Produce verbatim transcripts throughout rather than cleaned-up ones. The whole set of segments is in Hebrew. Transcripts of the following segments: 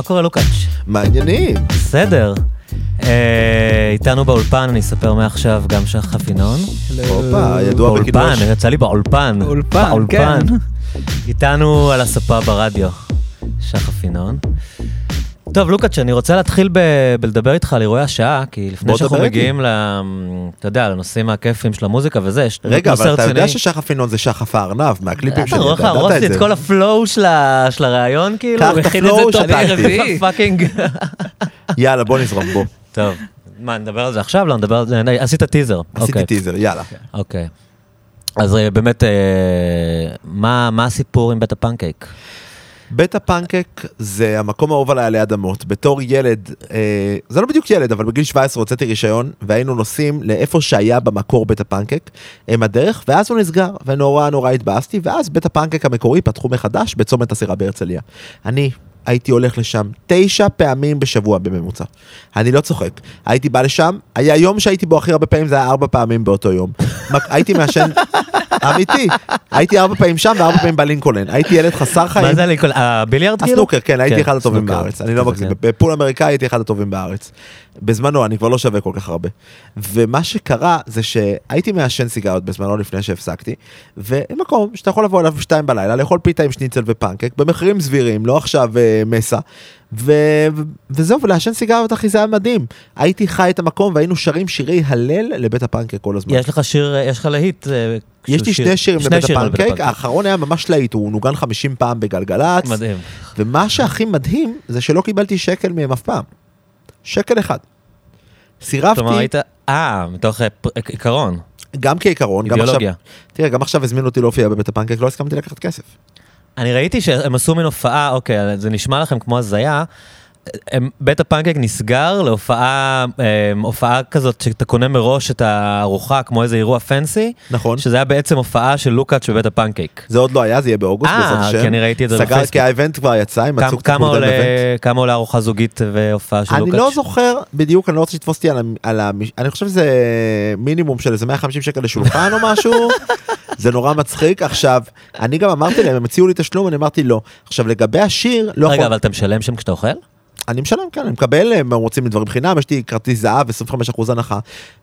מה קורה לוקץ'? מעניינים. בסדר. איתנו באולפן, אני אספר מעכשיו גם שח אפינון. אופה, ידוע בקידוש. באולפן, יצא לי באולפן. באולפן, כן. איתנו על הספה ברדיו, שח אפינון. טוב, לוקץ', אני רוצה להתחיל בלדבר איתך על אירועי השעה, כי לפני שאנחנו מגיעים לנושאים הכיפים של המוזיקה וזה, יש נושא רציני. רגע, אבל אתה יודע ששח אפינון זה שחף הארנב, מהקליפים שלי, אתה ידעת את זה. רוס לי את כל הפלואו של הרעיון, כאילו, מכין את זה טוב רביעי, פאקינג. יאללה, בוא נזרום, בוא. טוב, מה, נדבר על זה עכשיו? לא, נדבר על זה, עשית טיזר. עשיתי טיזר, יאללה. אוקיי. אז באמת, מה הסיפור עם בית הפנקייק? בית הפנקייק זה המקום האהוב עליי עלי אדמות. בתור ילד, אה, זה לא בדיוק ילד, אבל בגיל שבע עשרה הוצאתי רישיון, והיינו נוסעים לאיפה שהיה במקור בית הפנקייק, עם הדרך, ואז הוא נסגר, ונורא נורא התבאסתי, ואז בית הפנקייק המקורי פתחו מחדש בצומת הסירה בהרצליה. אני הייתי הולך לשם תשע פעמים בשבוע בממוצע. אני לא צוחק. הייתי בא לשם, היה יום שהייתי בו הכי הרבה פעמים, זה היה ארבע פעמים באותו יום. הייתי מעשן... אמיתי, הייתי ארבע פעמים שם וארבע פעמים בלינקולן, הייתי ילד חסר חיים. מה זה לינקולן? הביליארד? הסנוקר, כן, הייתי אחד הטובים בארץ, אני לא מגזים, בפול אמריקאי הייתי אחד הטובים בארץ, בזמנו אני כבר לא שווה כל כך הרבה, ומה שקרה זה שהייתי מעשן סיגריות בזמנו לפני שהפסקתי, ומקום שאתה יכול לבוא אליו בשתיים בלילה, לאכול פיתה עם שניצל ופנקק, במחירים סבירים, לא עכשיו מסע, וזהו, ולעשן סיגריות אחי, זה היה מדהים. הייתי חי את המקום והיינו שרים שירי הלל לבית הפנקייק כל הזמן. יש לך שיר, יש לך להיט? יש לי שני שירים לבית הפנקייק, האחרון היה ממש להיט, הוא נוגן חמישים פעם בגלגלץ. מדהים. ומה שהכי מדהים זה שלא קיבלתי שקל מהם אף פעם. שקל אחד. סירבתי. כלומר, היית, אה, מתוך עיקרון. גם כעיקרון. אידיאולוגיה. תראה, גם עכשיו הזמינו אותי להופיע בבית הפנקייק, לא הסכמתי לקחת כסף. אני ראיתי שהם עשו מן הופעה, אוקיי, זה נשמע לכם כמו הזיה, בית הפנקייק נסגר להופעה, הופעה כזאת שאתה קונה מראש את הארוחה, כמו איזה אירוע פנסי, נכון. שזה היה בעצם הופעה של לוקאץ' בבית הפנקייק. זה עוד לא היה, זה יהיה באוגוסט, בסוף שם. אה, כי אני ראיתי את זה בפייסבוק. סגר כי האיבנט כבר יצא, הם מצאו כמה עולה ארוחה זוגית והופעה של לוקאץ'? אני לא זוכר בדיוק, אני לא רוצה שתפוס אותי על ה... אני חושב שזה מינימום של איזה מאה וחמישים שקל לשולחן או משהו. זה נורא מצחיק. עכשיו, אני גם אמרתי להם, הם הציעו לי תשלום, אני אמרתי לא. עכשיו, לגבי השיר, לא... רגע, אבל אתה משלם שם כשאתה אוכל? אני משלם, כן, אני מקבל, הם רוצים לדברים חינם, יש לי כרטיס זהב, עשרים וחמישה אחוז הנחה.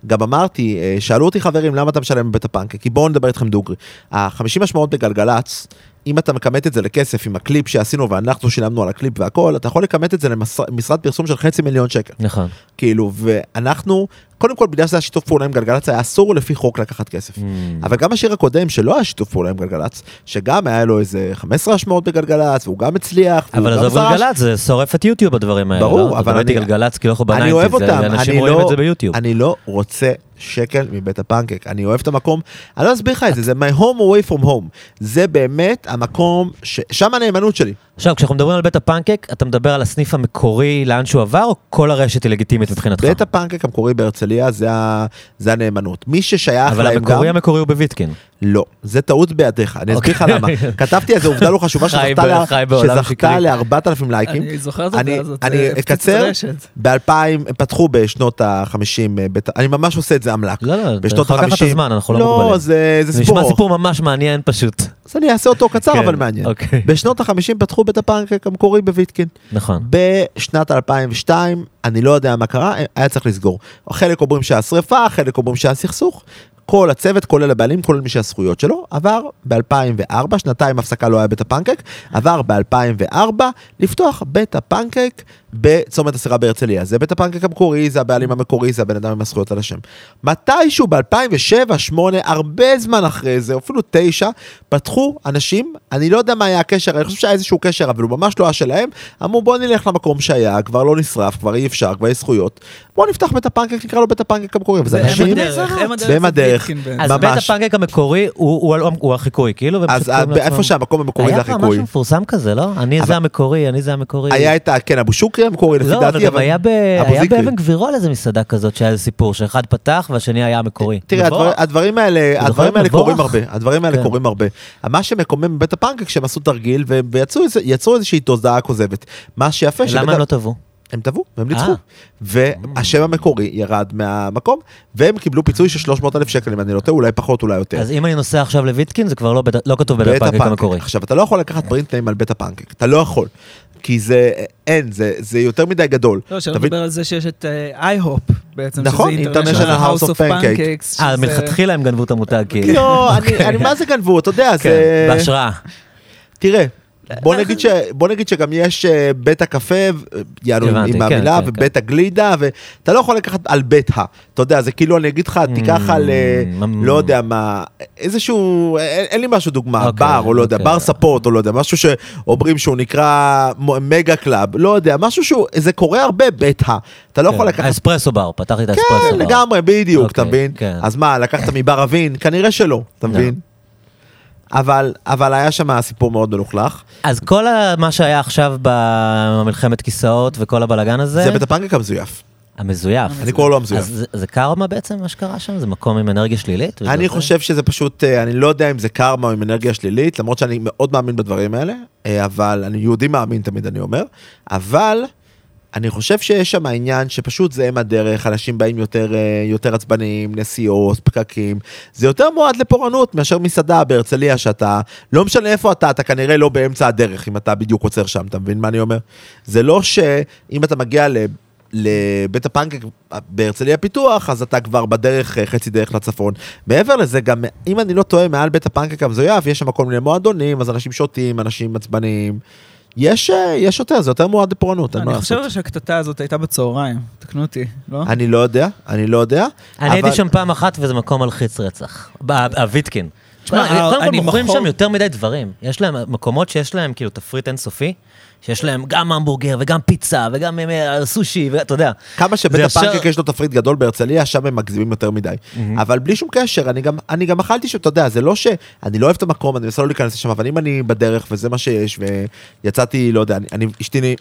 גם אמרתי, שאלו אותי חברים, למה אתה משלם בבית הפנקייק? כי בואו נדבר איתכם דוגרי. ה-חמישים משמעות בגלגלץ, אם אתה מקמת את זה לכסף עם הקליפ שעשינו ואנחנו שילמנו על הקליפ והכל, אתה יכול לקמת את זה למשרד פרסום של חצי מיליון שקל. נכון. כאילו, ואנחנו, קודם כל, בגלל שזה השיתוף פעולה עם גלגלץ, היה אסור לפי חוק לקחת כסף. Mm. אבל גם השיר הקודם שלא היה שיתוף פעולה עם גלגלץ, שגם היה לו איזה חמש עשרה השמעות בגלגלץ, והוא גם הצליח. אבל אז עבור גלגלץ, זה שורף את יוטיוב הדברים האלה. ברור, לא? אבל אני... גלגלץ, כי לא חובן אני אוהב אותם. אנשים רואים את זה ביוטיוב. אני לא רוצה... שקל מבית הפנקייק, אני אוהב את המקום, אני לא אסביר לך את זה, זה my home away from home, זה באמת המקום, ש... שם הנאמנות שלי. עכשיו, כשאנחנו מדברים על בית הפנקייק, אתה מדבר על הסניף המקורי, לאן שהוא עבר, או כל הרשת היא לגיטימית מבחינתך? בית הפנקייק המקורי בהרצליה, זה, ה... זה הנאמנות. מי ששייך אבל להם המקורי גם... המקורי הוא בוויטקין. לא, זה טעות בידיך, אני אסביר לך למה. כתבתי איזו עובדה לא חשובה שזכתה ל-ארבעת אלפים לייקים. אני זוכרת את זה, זאת אקצר, ב-אלפיים, הם פתחו בשנות ה-חמישים, אני ממש עושה את זה עמלק. לא, לא, אתה יכול לקחת הזמן, אנחנו לא מוגבלים. לא, זה סיפור. נשמע סיפור ממש מעניין פשוט. אז אני אעשה אותו קצר, אבל מעניין. בשנות ה-חמישים פתחו בית הפנקייק המקורי בוויטקין. נכון. בשנת אלפיים ושתיים, אני לא יודע מה קרה, היה צריך לסגור. חלק אומרים שהשריפה, חלק אומרים שהסכסוך. כל הצוות, כולל הבעלים, כולל מי שהזכויות שלו, עבר ב-אלפיים וארבע, שנתיים הפסקה לא היה בית הפנקייק, עבר ב-אלפיים וארבע לפתוח בית הפנקייק בצומת הסירה בהרצליה. זה בית הפנקייק המקורי, זה הבעלים המקורי, זה הבן אדם עם הזכויות על השם. מתישהו ב-אלפיים ושבע, אלפיים ושמונה, הרבה זמן אחרי זה, אפילו תשע, פתחו אנשים, אני לא יודע מה היה הקשר, אני חושב שהיה איזשהו קשר, אבל הוא ממש לא היה שלהם, אמרו בוא נלך למקום שהיה, כבר לא נשרף, כבר אי אפשר, כבר יש זכויות, בוא נפתח בית הפנקייק, נקרא לו בית הפנקייק המקורי, וזה אנשים, בהם הדרך, אז בית הפנקייק המקורי הוא החיקוי, כאילו, אז איפה שהמקום המקורי זה החיקוי. היה משהו מפורסם כזה, לא? אני זה המקורי, אני זה המקורי. היה את, כן, אבו שוקרי המקורי, לפי דעתי, אבל היה באבן גבירול איזה מסעדה כזאת שהיה איזה סיפור, שאחד פתח והשני היה המקורי. תראה, הדברים האלה קורים הרבה, הדברים האלה קורים הרבה. מה שמקומם בבית הפנקייק שהם עשו תרגיל ויצרו איזושהי תודעה כוזבת. מה שיפה ש... למה הם לא טבעו? הם טבעו, והם ניצחו, והשם המקורי ירד מהמקום, והם קיבלו פיצוי של שלוש מאות אלף שקל, אם אני נוטה, אולי פחות, אולי יותר. אז אם אני נוסע עכשיו לויטקין, זה כבר לא כתוב בית הפנקייק המקורי. עכשיו, אתה לא יכול לקחת ברינט ניים על בית הפנקייק, אתה לא יכול. כי זה, אין, זה, זה יותר מדי גדול. לא, שלא מדבר על זה שיש את איי-הופ, בעצם, נכון, שזה International House of Pancakes. אה, מלכתחילה הם גנבו את המותג. לא, אני מה זה גנבו, אתה יודע, זה... בהשראה. תראה, בוא נגיד שגם יש בית הקפה, יענו עם המילה, ובית הגלידה, ואתה לא יכול לקחת על בית ה, אתה יודע, זה כאילו אני אגיד לך, תיקח על, לא יודע מה, איזשהו, אין לי משהו דוגמה, בר או לא יודע, בר ספורט או לא יודע, משהו שאומרים שהוא נקרא מגה קלאב, לא יודע, משהו שהוא, זה קורה הרבה בית ה, אתה לא יכול לקחת... האספרסו בר, פתחתי את האספרסו בר. כן, לגמרי, בדיוק, אתה מבין? אז מה, לקחת מבר אבין? כנראה שלא, אתה מבין? אבל, אבל היה שם סיפור מאוד מלוכלך. אז כל מה שהיה עכשיו במלחמת כיסאות וכל הבלגן הזה... זה בית הפנקייק המזויף. המזויף. אני קורא לו המזויף. אז זה קרמה בעצם מה שקרה שם? זה מקום עם אנרגיה שלילית? אני חושב שזה פשוט, אני לא יודע אם זה קרמה או עם אנרגיה שלילית, למרות שאני מאוד מאמין בדברים האלה, אבל אני יהודי מאמין תמיד, אני אומר, אבל... אני חושב שיש שם העניין שפשוט זה הם הדרך, אנשים באים יותר, יותר עצבניים, נסיעות, פקקים, זה יותר מועד לפורענות מאשר מסעדה בהרצליה שאתה, לא משנה איפה אתה, אתה כנראה לא באמצע הדרך, אם אתה בדיוק עוצר שם, אתה מבין מה אני אומר? זה לא שאם אתה מגיע ל... לבית הפנקייק בהרצליה פיתוח, אז אתה כבר בדרך, חצי דרך לצפון. מעבר לזה, גם אם אני לא טועה, מעל בית הפנקייק המזויף, יש שם כל מיני מועדונים, אז אנשים שותים, אנשים עצבניים. יש, יש יותר, זה יותר מועד לפורענות. אני חושב שהקטטה הזאת הייתה בצהריים, תקנו אותי, לא? אני לא יודע, אני לא יודע. אני הייתי שם פעם אחת וזה מקום מלחיץ רצח, הוויטקין. תשמע, קודם כל מוכרים שם יותר מדי דברים, יש להם מקומות שיש להם כאילו תפריט אינסופי, שיש להם גם המבורגר וגם פיצה וגם סושי, ואתה יודע. כמה שבית הפנקייק יש לו תפריט גדול בהרצליה, שם הם מגזימים יותר מדי. אבל בלי שום קשר, אני גם אכלתי שאתה יודע, זה לא שאני לא אוהב את המקום, אני מנסה לא להיכנס לשם, אבל אם אני בדרך וזה מה שיש, ויצאתי, לא יודע, אני אשתי...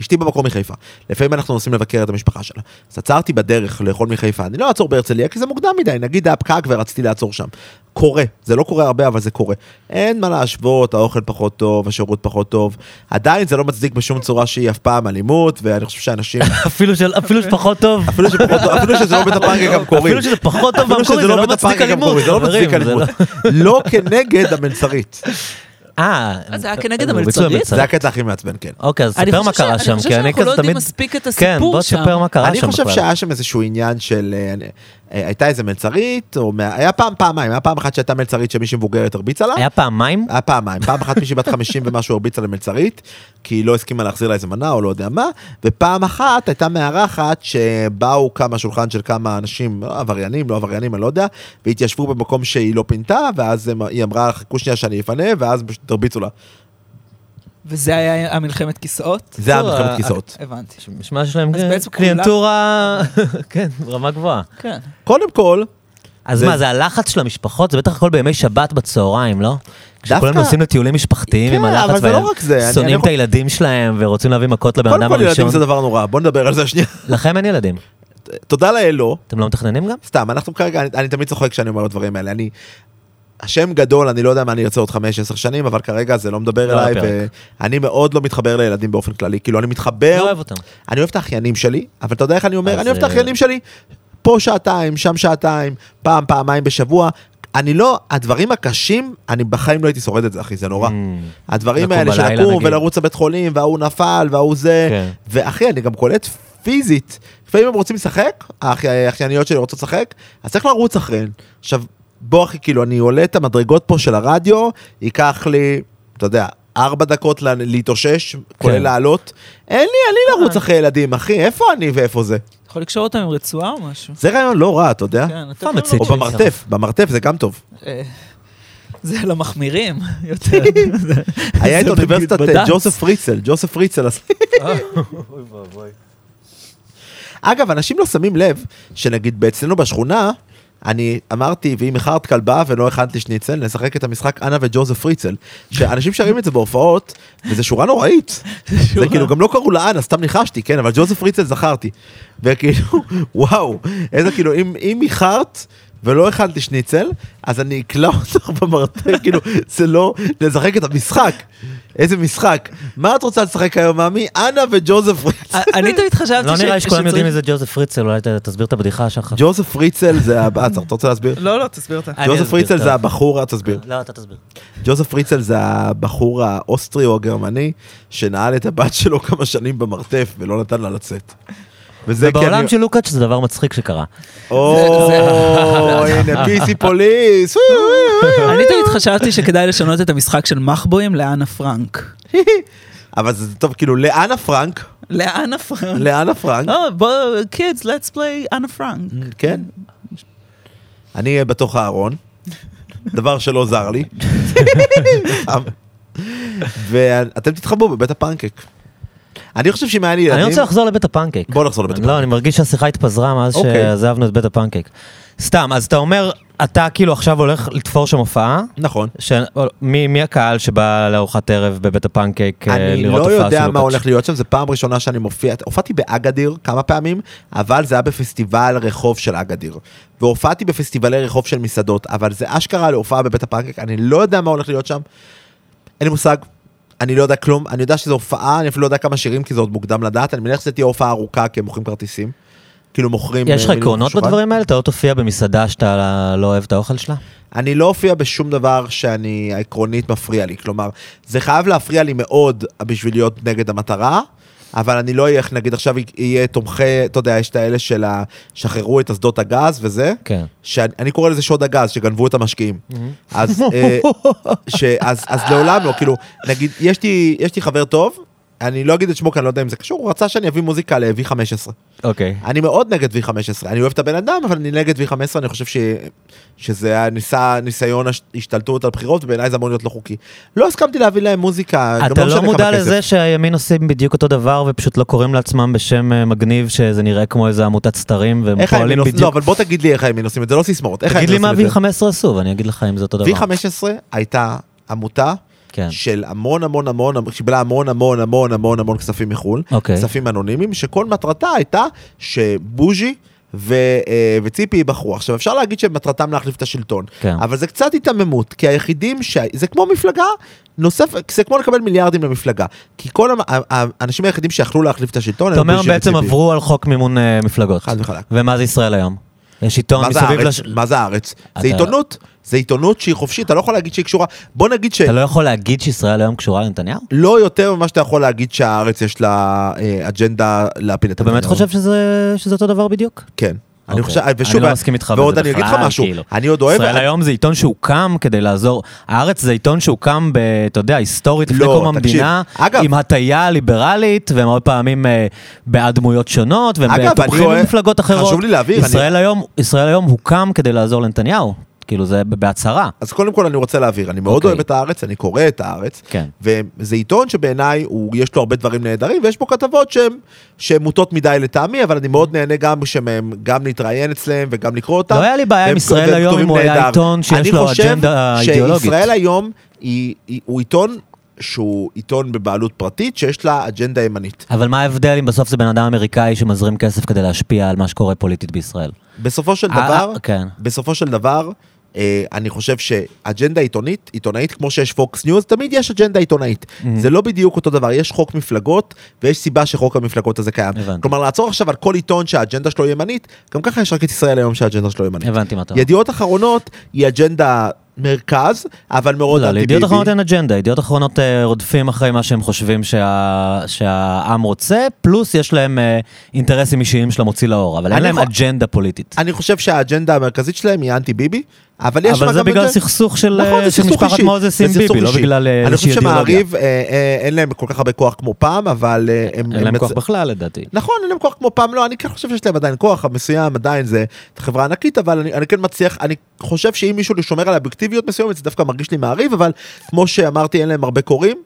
אשתי במקום מחיפה, לפעמים אנחנו נוסעים לבקר את המשפחה שלה, אז עצרתי בדרך לאכול מחיפה, אני לא אעצור בהרצליה כי זה מוקדם מדי, נגיד הפקק ורציתי לעצור שם, קורה, זה לא קורה הרבה אבל זה קורה, אין מה להשוות, האוכל פחות טוב, השירות פחות טוב, עדיין זה לא מצדיק בשום צורה שהיא אף פעם אלימות, ואני חושב שאנשים אפילו שפחות טוב, אפילו שזה לא בית הפנקייק המקורי, אפילו שזה פחות טוב והמקורי, זה לא מצדיק אלימות, לא כנגד המלצרית. אז זה היה כנגד המלצרית? זה היה קטע הכי מעצבן, כן. אוקיי, אז ספר מה קרה שם. אני חושב שאנחנו לא יודעים מספיק את הסיפור שם. אני חושב שהיה שם איזשהו עניין של... הייתה איזה מלצרית, היה פעם פעמיים, היה פעם אחת שהייתה מלצרית שמישהי מבוגרת הרביצה לה. היה פעמיים? היה פעמיים, פעם אחת מישהי בת חמישים ומשהו הרביצה למלצרית, כי היא לא הסכימה להחזיר לה איזה מנה או לא יודע מה, ופעם אחת הייתה מארחת שבאו כמה שולחן של כמה אנשים, עבריינים, לא עבריינים, אני לא יודע, והתיישבו במקום שהיא לא פינתה, ואז היא אמרה, חכו שנייה שאני אפנה, ואז הרביצו לה. וזה היה המלחמת כיסאות? זה היה המלחמת כיסאות. הבנתי. משמע שלהם קליאנטורה, כן, רמה גבוהה. כן. קודם כל... אז מה, זה הלחץ של המשפחות? זה בטח הכל בימי שבת בצהריים, לא? כשכולם נוסעים לטיולים משפחתיים עם הלחץ, שונאים את הילדים שלהם ורוצים להביא מכות לבן אדם הראשון. קודם כל ילדים זה דבר נורא, בוא נדבר על זה שנייה. לכם אין ילדים. תודה לאלו. אתם לא מתכננים גם? סתם, אנחנו כרגע, אני תמיד צוחק כשאני אומר דברים האלה, אני... השם גדול, אני לא יודע מה אני ארצה עוד חמש עשר שנים, אבל כרגע זה לא מדבר אליי, ואני מאוד לא מתחבר לילדים באופן כללי, כאילו אני מתחבר, לא אוהב אותם. אני אוהב את האחיינים שלי, אבל אתה יודע איך אני אומר, אני אוהב את האחיינים שלי, פה שעתיים, שם שעתיים, פעם, פעמיים בשבוע, אני לא, הדברים הקשים, אני בחיים לא הייתי שורד את זה, אחי, זה נורא. הדברים האלה של לקום ולרוץ לבית חולים, והוא נפל, והוא זה, ואחי, אני גם קולט פיזית, לפעמים הם רוצים לשחק, האחייניות שלי רוצות לשחק, אז צריך לרוץ אחריהן. עכשיו, בוא אחי, כאילו, אני עולה את המדרגות פה של הרדיו, ייקח לי, אתה יודע, ארבע דקות להתאושש, כולל לעלות. אין לי, אני לרוץ אחרי ילדים, אחי, איפה אני ואיפה זה? אתה יכול לקשור אותם עם רצועה או משהו? זה רעיון לא רע, אתה יודע? או במרתף, במרתף זה גם טוב. זה למחמירים יותר. היה את אוניברסיטת ג'וזף ריצל, ג'וזף ריצל. אגב, אנשים לא שמים לב, שנגיד, אצלנו בשכונה, אני אמרתי, ואם מכרת כלבה ולא הכנתי שניצל, נשחק את המשחק אנה וג'וזף ריצל, שאנשים שרים את זה בהופעות, וזה שורה נוראית. זה כאילו, גם לא קראו לאנה, סתם ניחשתי, כן, אבל ג'וזף ריצל זכרתי. וכאילו, וואו, איזה כאילו, אם מכרת ולא הכנתי שניצל, אז אני אקלע אותך במרתק, כאילו, זה לא, נשחק את המשחק. איזה משחק. מה את רוצה לשחק היום, מאמי? אנה וג'וזף ריצל. אני תמיד חשבתי ש... לא נראה שכולם יודעים איזה ג'וזף ריצל, אולי תסביר את הבדיחה שלך. ג'וזף ריצל זה... אתה רוצה להסביר? לא, לא, תסביר אותה. ג'וזף ריצל זה הבחור, תסביר. לא, אתה תסביר. ג'וזף ריצל זה הבחור האוסטרי או הגרמני, שנעל את הבת שלו כמה שנים במרתף, ולא נתן לה לצאת. ובעולם של לוקץ זה דבר מצחיק שקרה. או, הנה פיסי פוליס. אני תמיד חשבתי שכדאי לשנות את המשחק של מחבואים לאנה פרנק. אבל זה טוב, כאילו, לאנה פרנק. לאנה פרנק. לאנה פרנק. Kids, let's play אנה פרנק. כן. אני אהיה בתוך הארון. דבר שלא זר לי. ואתם תתחברו בבית הפנקייק. אני חושב שמעניין לי ילדים... אני רוצה לחזור לבית הפנקייק. בוא נחזור לבית הפנקייק. לא, אני מרגיש שהשיחה התפזרה מאז שעזבנו את בית הפנקייק. סתם, אז אתה אומר, אתה כאילו עכשיו הולך לתפור שם הופעה? נכון. מי הקהל שבא לארוחת ערב בבית הפנקייק לראות הופעה של לוקץ? אני לא יודע מה הולך להיות שם, זה פעם ראשונה שאני מופיע. הופעתי באגדיר כמה פעמים, אבל זה היה בפסטיבל רחוב של אגדיר. והופעתי בפסטיבלי רחוב של מסעדות, אבל זה אשכרה להופעה בבית הפנקייק, אני לא יודע מה הולך להיות שם. אין לי מושג. אני לא יודע כלום, אני יודע שזו הופעה, אני אפילו לא יודע כמה שירים, כי זה עוד מוקדם לדעת, אני מניח שזה תהיה הופעה ארוכה, כי הם מוכרים כרטיסים, כאילו מוכרים... יש לך עקרונות בדברים האלה? אתה לא תופיע במסעדה שאתה לא אוהב את האוכל שלה? אני לא הופיע בשום דבר שאני, העקרונית מפריע לי, כלומר, זה חייב להפריע לי מאוד, בשביל להיות נגד המטרה, אבל אני לא אהיה, נגיד עכשיו יהיה תומכי, אתה יודע, יש את האלה של שחררו את שדות הגז וזה, כן. שאני, אני קורא לזה שוד הגז, שגנבו את המשקיעים. Mm-hmm. אז, ש, אז, אז לעולם לא, כאילו, נגיד, יש לי, יש לי חבר טוב, אני לא אגיד את שמו, כי אני לא יודע אם זה קשור, הוא רצה שאני אביא מוזיקה ל-וי חמש עשרה. אוקיי. אני מאוד נגד וי חמש עשרה, אני אוהב את הבן אדם, אבל אני נגד וי חמש עשרה, אני חושב ש... שזה הניסה, ניסיון השתלטות על בחירות, ובעיניי זה אמור להיות לא חוקי. לא הסכמתי להביא להם מוזיקה. אתה לא מודע לזה שהימין עושים בדיוק אותו דבר, ופשוט לא קוראים לעצמם בשם מגניב, שזה נראה כמו איזה עמותת סתרים, והם פועלים בדיוק... לא, אבל בוא תגיד לי איך הימין עושים את זה, לא סיסמאות. תגיד לי מה וי חמש עשרה עשו, ואני אגיד לך אם זה אותו דבר. וי חמש עשרה הייתה עמותה של המון המון המון, שקיבלה המון המון המון המון המון כספים מחול, כספים אנונימיים, שכל מטרתה הייתה שבוז'י ו- וציפי בחרו. עכשיו אפשר להגיד שמטרתם להחליף את השלטון, אבל זה קצת התממות, כי היחידים, ש... זה כמו מפלגה נוסף, זה כמו לקבל מיליארדים למפלגה, כי כל האנשים היחידים שיכלו להחליף את השלטון, זאת אומרת בעצם עברו על חוק מימון מפלגות. חד וחלק. ומה זה ישראל היום? יש עיתון מסביב לש... מה זה הארץ? זה עיתונות, זה עיתונות שהיא חופשית, אתה לא יכול להגיד שהיא קשורה, בוא נגיד ש... אתה לא יכול להגיד שישראל היום קשורה לנתניהו? לא יותר ממה שאתה יכול להגיד שהארץ יש לה אג'נדה להפיל את... אתה באמת חושב שזה אותו דבר בדיוק? כן. אני לא מסכים איתך ועוד אני אגיד לך משהו, אני עוד אוהב... ישראל היום זה עיתון שהוקם כדי לעזור, הארץ זה עיתון שהוקם, אתה יודע, היסטורית לפני קום המדינה, עם הטיה ליברלית, והם הרבה פעמים בעד דמויות שונות, והם תומכים במפלגות אחרות. ישראל היום הוקם כדי לעזור לנתניהו, כאילו זה בהצהרה. אז קודם כל אני רוצה להעביר, אני מאוד אוהב את הארץ, אני קורא את הארץ, וזה עיתון שבעיניי יש לו הרבה דברים נהדרים, ויש פה כתבות שהן מוטות מדי לטעמי, אבל אני מאוד נהנה גם שהם גם להתראיין אצלם וגם לקרוא אותם. לא היה לי בעיה עם ישראל היום אם הוא היה עיתון שיש לו אג'נדה אידיאולוגית. אני חושב שישראל היום הוא עיתון שהוא עיתון בבעלות פרטית, שיש לה אג'נדה ימנית. אבל מה ההבדל אם בסוף זה בן אדם אמריקאי שמזרים כסף כדי להשפיע על מה שקורה פוליטית בישראל? בסופו של דבר, בסופו של דבר אני חושב שאג'נדה עיתונית, עיתונאית, כמו שיש פוקס ניוז, תמיד יש אג'נדה עיתונאית. זה לא בדיוק אותו דבר. יש חוק מפלגות, ויש סיבה שחוק המפלגות הזה קיים. כלומר, לעצור עכשיו על כל עיתון שהאג'נדה שלו ימנית, גם ככה יש רק את ישראל היום שהאג'נדה שלו ימנית. ידיעות אחרונות היא אג'נדה מרכז, אבל מאוד... לא, לידיעות אחרונות אין אג'נדה. ידיעות אחרונות רודפים אחרי מה שהם חושבים שהעם רוצה, פלוס יש להם אינטרסים אישיים של המוציא לאור, אבל אין להם אג'נדה פוליטית. אני חושב שהאג'נדה המרכזית שלהם היא אנטי-ביבי, אבל יש אבל זה בגלל סכסוך של משפחת מוזס עם ביבי, לא בגלל אישי אידיאולוגיה. אני חושב שמעריב, אין להם כל כך הרבה כוח כמו פעם, אבל... אין להם כוח בכלל, לדעתי. נכון, אין להם כוח כמו פעם, לא, אני כן חושב שיש להם עדיין כוח, המסוים עדיין זה חברה ענקית, אבל אני כן מצליח, אני חושב שאם מישהו לשומר על האובייקטיביות מסוימת, זה דווקא מרגיש לי מעריב, אבל כמו שאמרתי, אין להם הרבה קוראים,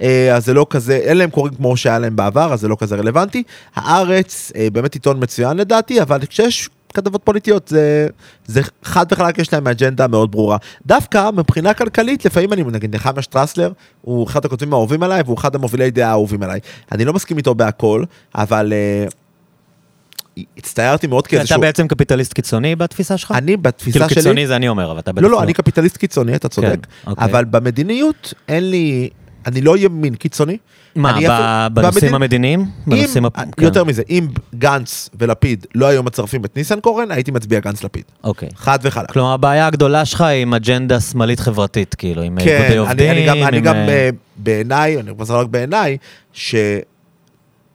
אז זה לא כזה, אין להם קוראים כמו שהיה להם בעבר, אז זה לא כזה רלוונטי. הארץ, באמת עיתון מצוין לדעתי, אבל כשיש כתבות פוליטיות, זה, זה חד וחלק יש להם אג'נדה מאוד ברורה. דווקא מבחינה כלכלית, לפעמים אני נגיד נחמה שטרסלר, הוא אחד הכותבים האהובים עליי, והוא אחד המובילי דעה האהובים עליי. אני לא מסכים איתו בהכל, אבל uh, הצטיירתי מאוד כאיזשהו... אתה בעצם קפיטליסט קיצוני בתפיסה שלך? אני בתפיסה שלי... כאילו קיצוני זה אני אומר, אבל אתה... לא, לא, אני קפיטליסט קיצוני, אתה צודק. אבל במדיניות אין לי... אני לא ימין קיצוני. מה, בנושאים המדיניים? יותר מזה, אם גנץ ולפיד לא היו מצרפים את ניסנקורן, הייתי מצביע גנץ לפיד. אוקיי. חד וחלק. כלומר, הבעיה הגדולה שלך היא עם אג'נדה שמאלית חברתית, כאילו, עם איגודי עובדים. כן, אני גם בעיניי, אני חושב רק בעיניי, ש...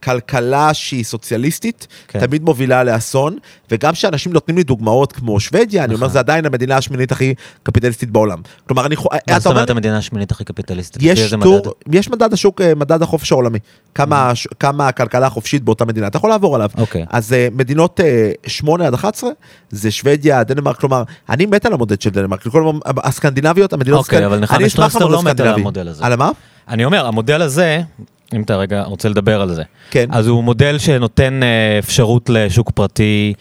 כלכלה שהיא סוציאליסטית, תמיד מובילה לאסון, וגם שאנשים נותנים לי דוגמאות כמו שוודיה, אני אומר, זה עדיין המדינה השמינית הכי קפיטליסטית בעולם. כלומר, אני... מה זאת אומרת המדינה השמינית הכי קפיטליסטית? יש מדד השוק, מדד החופש העולמי. כמה הכלכלה החופשית באותה מדינה. אתה יכול לעבור עליו. אז מדינות שמונה עד אחת עשרה, זה שוודיה, דנמרק, כלומר, אני מת על המודד של דנמרק. הסקנדינביות, המדינות... אוקיי, אבל נכון, שטרסטר לא מת על המודל הזה. על מה? אני אומר, המודל הזה אם אתה רגע רוצה לדבר על זה. כן. אז הוא מודל שנותן אפשרות לשוק פרטי,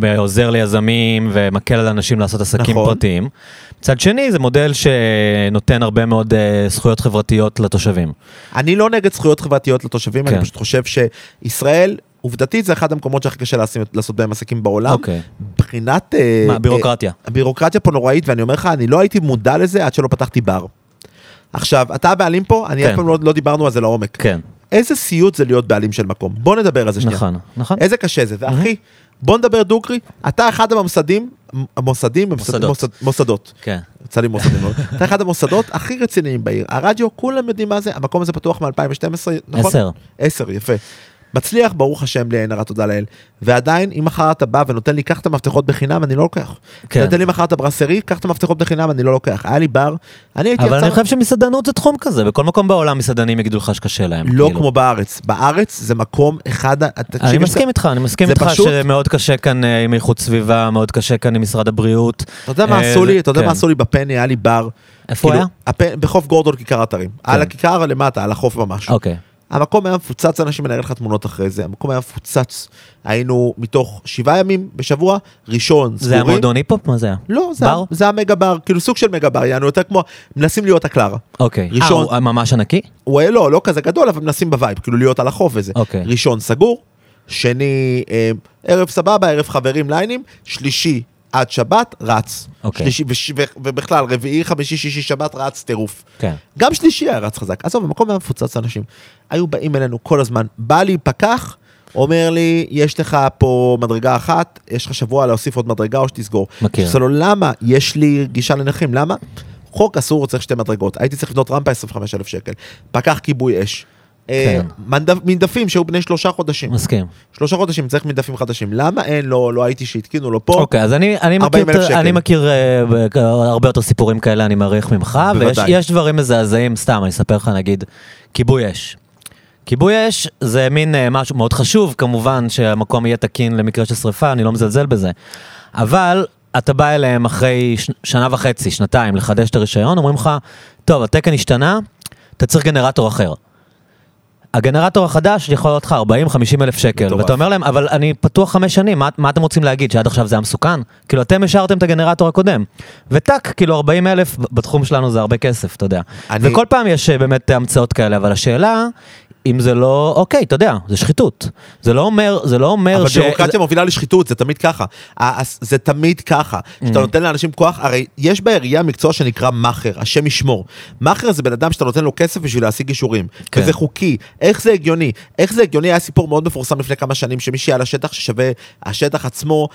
ועוזר ליזמים, ומקל על אנשים לעשות עסקים נכון. פרטיים. מצד שני, זה מודל שנותן הרבה מאוד זכויות חברתיות לתושבים. אני לא נגד זכויות חברתיות לתושבים, כן. אני פשוט חושב שישראל... עובדתית זה אחד המקומות שהכי קשה לעשות בהם עסקים בעולם, מבחינת... מה, בירוקרטיה? הבירוקרטיה פה נוראית, ואני אומר לך, אני לא הייתי מודע לזה עד שלא פתחתי בר. עכשיו, אתה הבעלים פה, אני אף פעם לא דיברנו על זה לעומק. כן. איזה סיוט זה להיות בעלים של מקום? בוא נדבר על זה שנייה. נכון, נכון. איזה קשה זה, ואחי, בוא נדבר דוקרי, אתה אחד הממסדים, המוסדים, מוסדות. כן. יצא לי מוסדים מאוד. אתה אחד המוסדות הכי רציניים בעיר. הרדיו, כולם יודעים מה זה, המקום הזה פתוח מ-אלפיים ושתים עשרה, נכון? עשר. עשר, יפה. מצליח, ברוך השם, להנהרת, תודה לאל. ועדיין, אם מחר אתה בא ונותן לי, קח את המפתחות בחינם, אני לא לוקח. אתה נותן לי מחר את הברסרי, קח את המפתחות בחינם, אני לא לוקח. היה לי בר, אני הייתי... אבל אני חושב שמסעדנות זה תחום כזה, בכל מקום בעולם מסעדנים יגידו לך שקשה להם. לא כמו בארץ. בארץ זה מקום אחד... אני מסכים איתך, אני מסכים איתך שמאוד קשה כאן עם איכות סביבה, מאוד קשה כאן עם משרד הבריאות. אתה יודע מה עשו לי? אתה יודע מה עשו לי בפני? היה לי בר. איפה היה? בחוף גורדון, כיכר אתרים. על הכיכר למטה, על החוף ממש. אוקיי. המקום היה מפוצץ, אנשים מנהל לך תמונות אחרי זה, המקום היה מפוצץ, היינו מתוך שבעה ימים בשבוע, ראשון, סגורים. זה היה מועדון היפופ? מה זה היה? לא, זה, בר? זה היה מגה בר, כאילו סוג של מגה בר, היינו יותר כמו, מנסים להיות הקלרה. אוקיי, ראשון, אה, הוא ממש ענקי? הוא היה לא, לא כזה גדול, אבל מנסים בווייב, כאילו להיות על החוף וזה. אוקיי. ראשון סגור, שני, אה, ערב סבבה, ערב חברים ליינים, שלישי, עד שבת רץ. שלישי, ובכלל, רביעי, חמישי, שישי, שבת רץ, טירוף. גם שלישי היה רץ חזק. אז במקום היה מפוצץ אנשים. היו באים אלינו כל הזמן. בא לי פקח, אומר לי, יש לך פה מדרגה אחת, יש לך שבוע להוסיף עוד מדרגה או שתסגור. מכיר. שאלו, למה? יש לי גישה לנכים. למה? חוק אסור, צריך שתי מדרגות. הייתי צריך לבנות רמפה עשרים וחמישה אלף שקל. פקח כיבוי אש. מנדפים שהוא בני שלושה חודשים שלושה חודשים צריך מנדפים חדשים למה אין, לא הייתי שהתקינו לו פה אוקיי, אז אני מכיר הרבה יותר סיפורים כאלה אני מעריך ממך, ויש דברים מזעזעים סתם, אני אספר לך נגיד כיבוי אש כיבוי אש זה מין משהו מאוד חשוב כמובן שהמקום יהיה תקין למקרה של שריפה אני לא מזלזל בזה, אבל אתה בא אליהם אחרי שנה וחצי שנתיים לחדש את הרישיון, אומרים לך טוב, התקן השתנה, אתה צריך גנרטור אחר הגנרטור החדש יכול להיות לך ארבעים חמישים אלף שקל, ואתה אומר להם, אבל אני פתוח חמש שנים, מה, מה אתם רוצים להגיד, שעד עכשיו זה היה מסוכן? כאילו, אתם השארתם את הגנרטור הקודם, וטק, כאילו ארבעים אלף, בתחום שלנו זה הרבה כסף, אתה יודע. אני... וכל פעם יש באמת המצאות כאלה, אבל השאלה, אם זה לא, אוקיי, אתה יודע, זה שחיתות. זה לא אומר, זה לא אומר אבל ש... אבל בירוקרטיה זה... מובילה לשחיתות, זה תמיד ככה. זה תמיד ככה. שאתה נותן לאנשים כוח, הרי יש בעירייה מקצוע שנקרא מחר, השם ישמור. מחר זה בן אדם שאתה נותן לו כסף בשביל להשיג אישורים. כן. וזה חוקי. איך זה הגיוני? איך זה הגיוני? היה סיפור מאוד מפורסם לפני כמה שנים, שמישהי על השטח ששווה, השטח עצמו,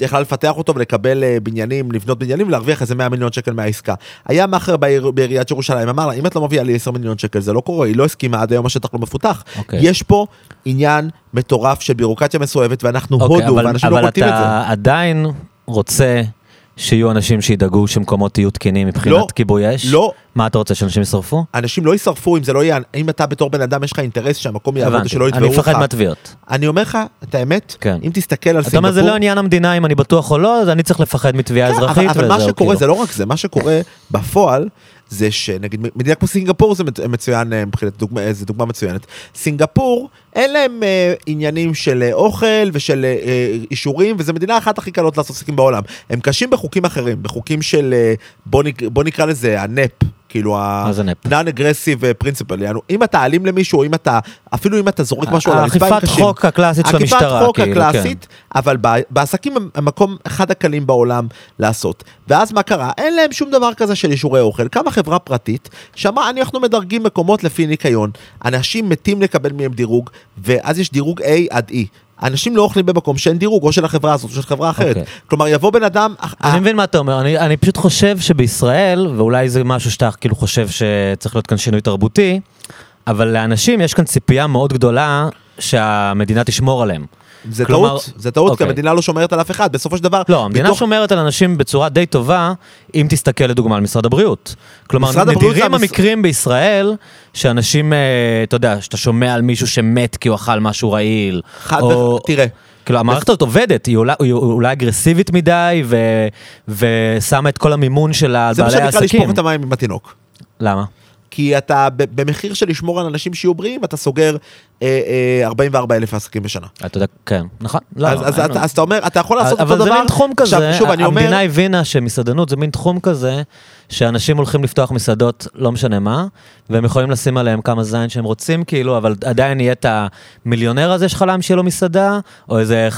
יכלה לפתח אותו ולקבל בניינים, לבנות בניינים, ולהרוויח איזה מאה מיליון שקל מהעסקה. היה מחר בעיריית ירושלים, אמר לה, אם את לא מביאה לי עשרה מיליון שקל, זה לא קורה, היא לא הסכימה, עד היום השטח לא מפותח. יש פה עניין מטורף של בירוקרטיה מסואבת, ואנחנו הודו, ואנשים לא קולטים את זה. אבל אתה עדיין רוצה שיהיו אנשים שידאגו שמקומות יהיו תקינים מבחינת כיבוי אש? לא. מה אתה רוצה, שאנשים ישרפו? אנשים לא ישרפו, אם זה לא יהיה, אם אתה בתור בן אדם יש לך אינטרס שהמקום יעבוד ושלא יתבעו לך. אני מפחד מהתביעות. אני אומר לך, את האמת, אם תסתכל על סינגפור... אתה אומר, זה לא עניין המדינה אם אני בטוח או לא, אז אני צריך לפחד מתביעה אזרחית. אבל מה שקורה, זה לא רק זה, מה שקורה בפועל זה שנגיד, מדינה כמו סינגפור זה מצוין, דוגמה, זה דוגמה מצוינת. סינגפור, אין להם אה, עניינים של אה, אוכל ושל אה, אישורים, וזה מדינה אחת הכי קלות לעשות עסקים בעולם. הם קשים בחוקים אחרים, בחוקים של, אה, בוא, נק, בוא נקרא לזה, הנפ. כאילו ה-non-aggressive principle, אם אתה אלים למישהו, אפילו אם אתה זורק משהו על הרצפה, האכיפת חוק הקלאסית של המשטרה, האכיפת חוק הקלאסית, אבל בעסקים המקום אחד הקלים בעולם לעשות. ואז מה קרה? אין להם שום דבר כזה של אישורי אוכל. קמה חברה פרטית, שמה אנחנו מדרגים מקומות לפי ניקיון, אנשים מתים לקבל מהם דירוג, ואז יש דירוג A עד E. אנשים לא אוכלים במקום שאין דירוג, או של החברה הזאת, או של חברה אחרת. כלומר, יבוא בן אדם... אני מבין מה אתה אומר, אני פשוט חושב שבישראל, ואולי זה משהו שאתה כאילו חושב שצריך להיות כאן שינוי תרבותי, אבל לאנשים יש כאן ציפייה מאוד גדולה שהמדינה תשמור עליהם. זה טעות, זה טעות, כי המדינה לא שומרת על אף אחד, בסופו של דבר... לא, המדינה שומרת על אנשים בצורה די טובה, אם תסתכל לדוגמה על משרד הבריאות. כלומר, נדירים המקרים בישראל, שאנשים, אתה יודע, שאתה שומע על מישהו שמת כי הוא אכל משהו רעיל, או... תראה. כאילו, המערכת הזאת עובדת, היא אולי אגרסיבית מדי, ושמה את כל המימון של בעלי העסקים. זה מה שנקרא לשפוך את המים עם התינוק. למה? כי אתה, במחיר של לשמור על אנשים שיהיו בריאים, אתה סוגר ארבעים וארבעה אלף עסקים בשנה. אתה יודע, כן, נכון. אז אתה אומר, אתה יכול לעשות אותו דבר. אבל זה מין תחום כזה, המדינה הבינה שמסעדנות זה מין תחום כזה, שאנשים הולכים לפתוח מסעדות, לא משנה מה, והם יכולים לשים עליהם כמה זין שהם רוצים, כאילו, אבל עדיין יהיה את המיליונר הזה שחלם שיהיה לו מסעדה, או איזה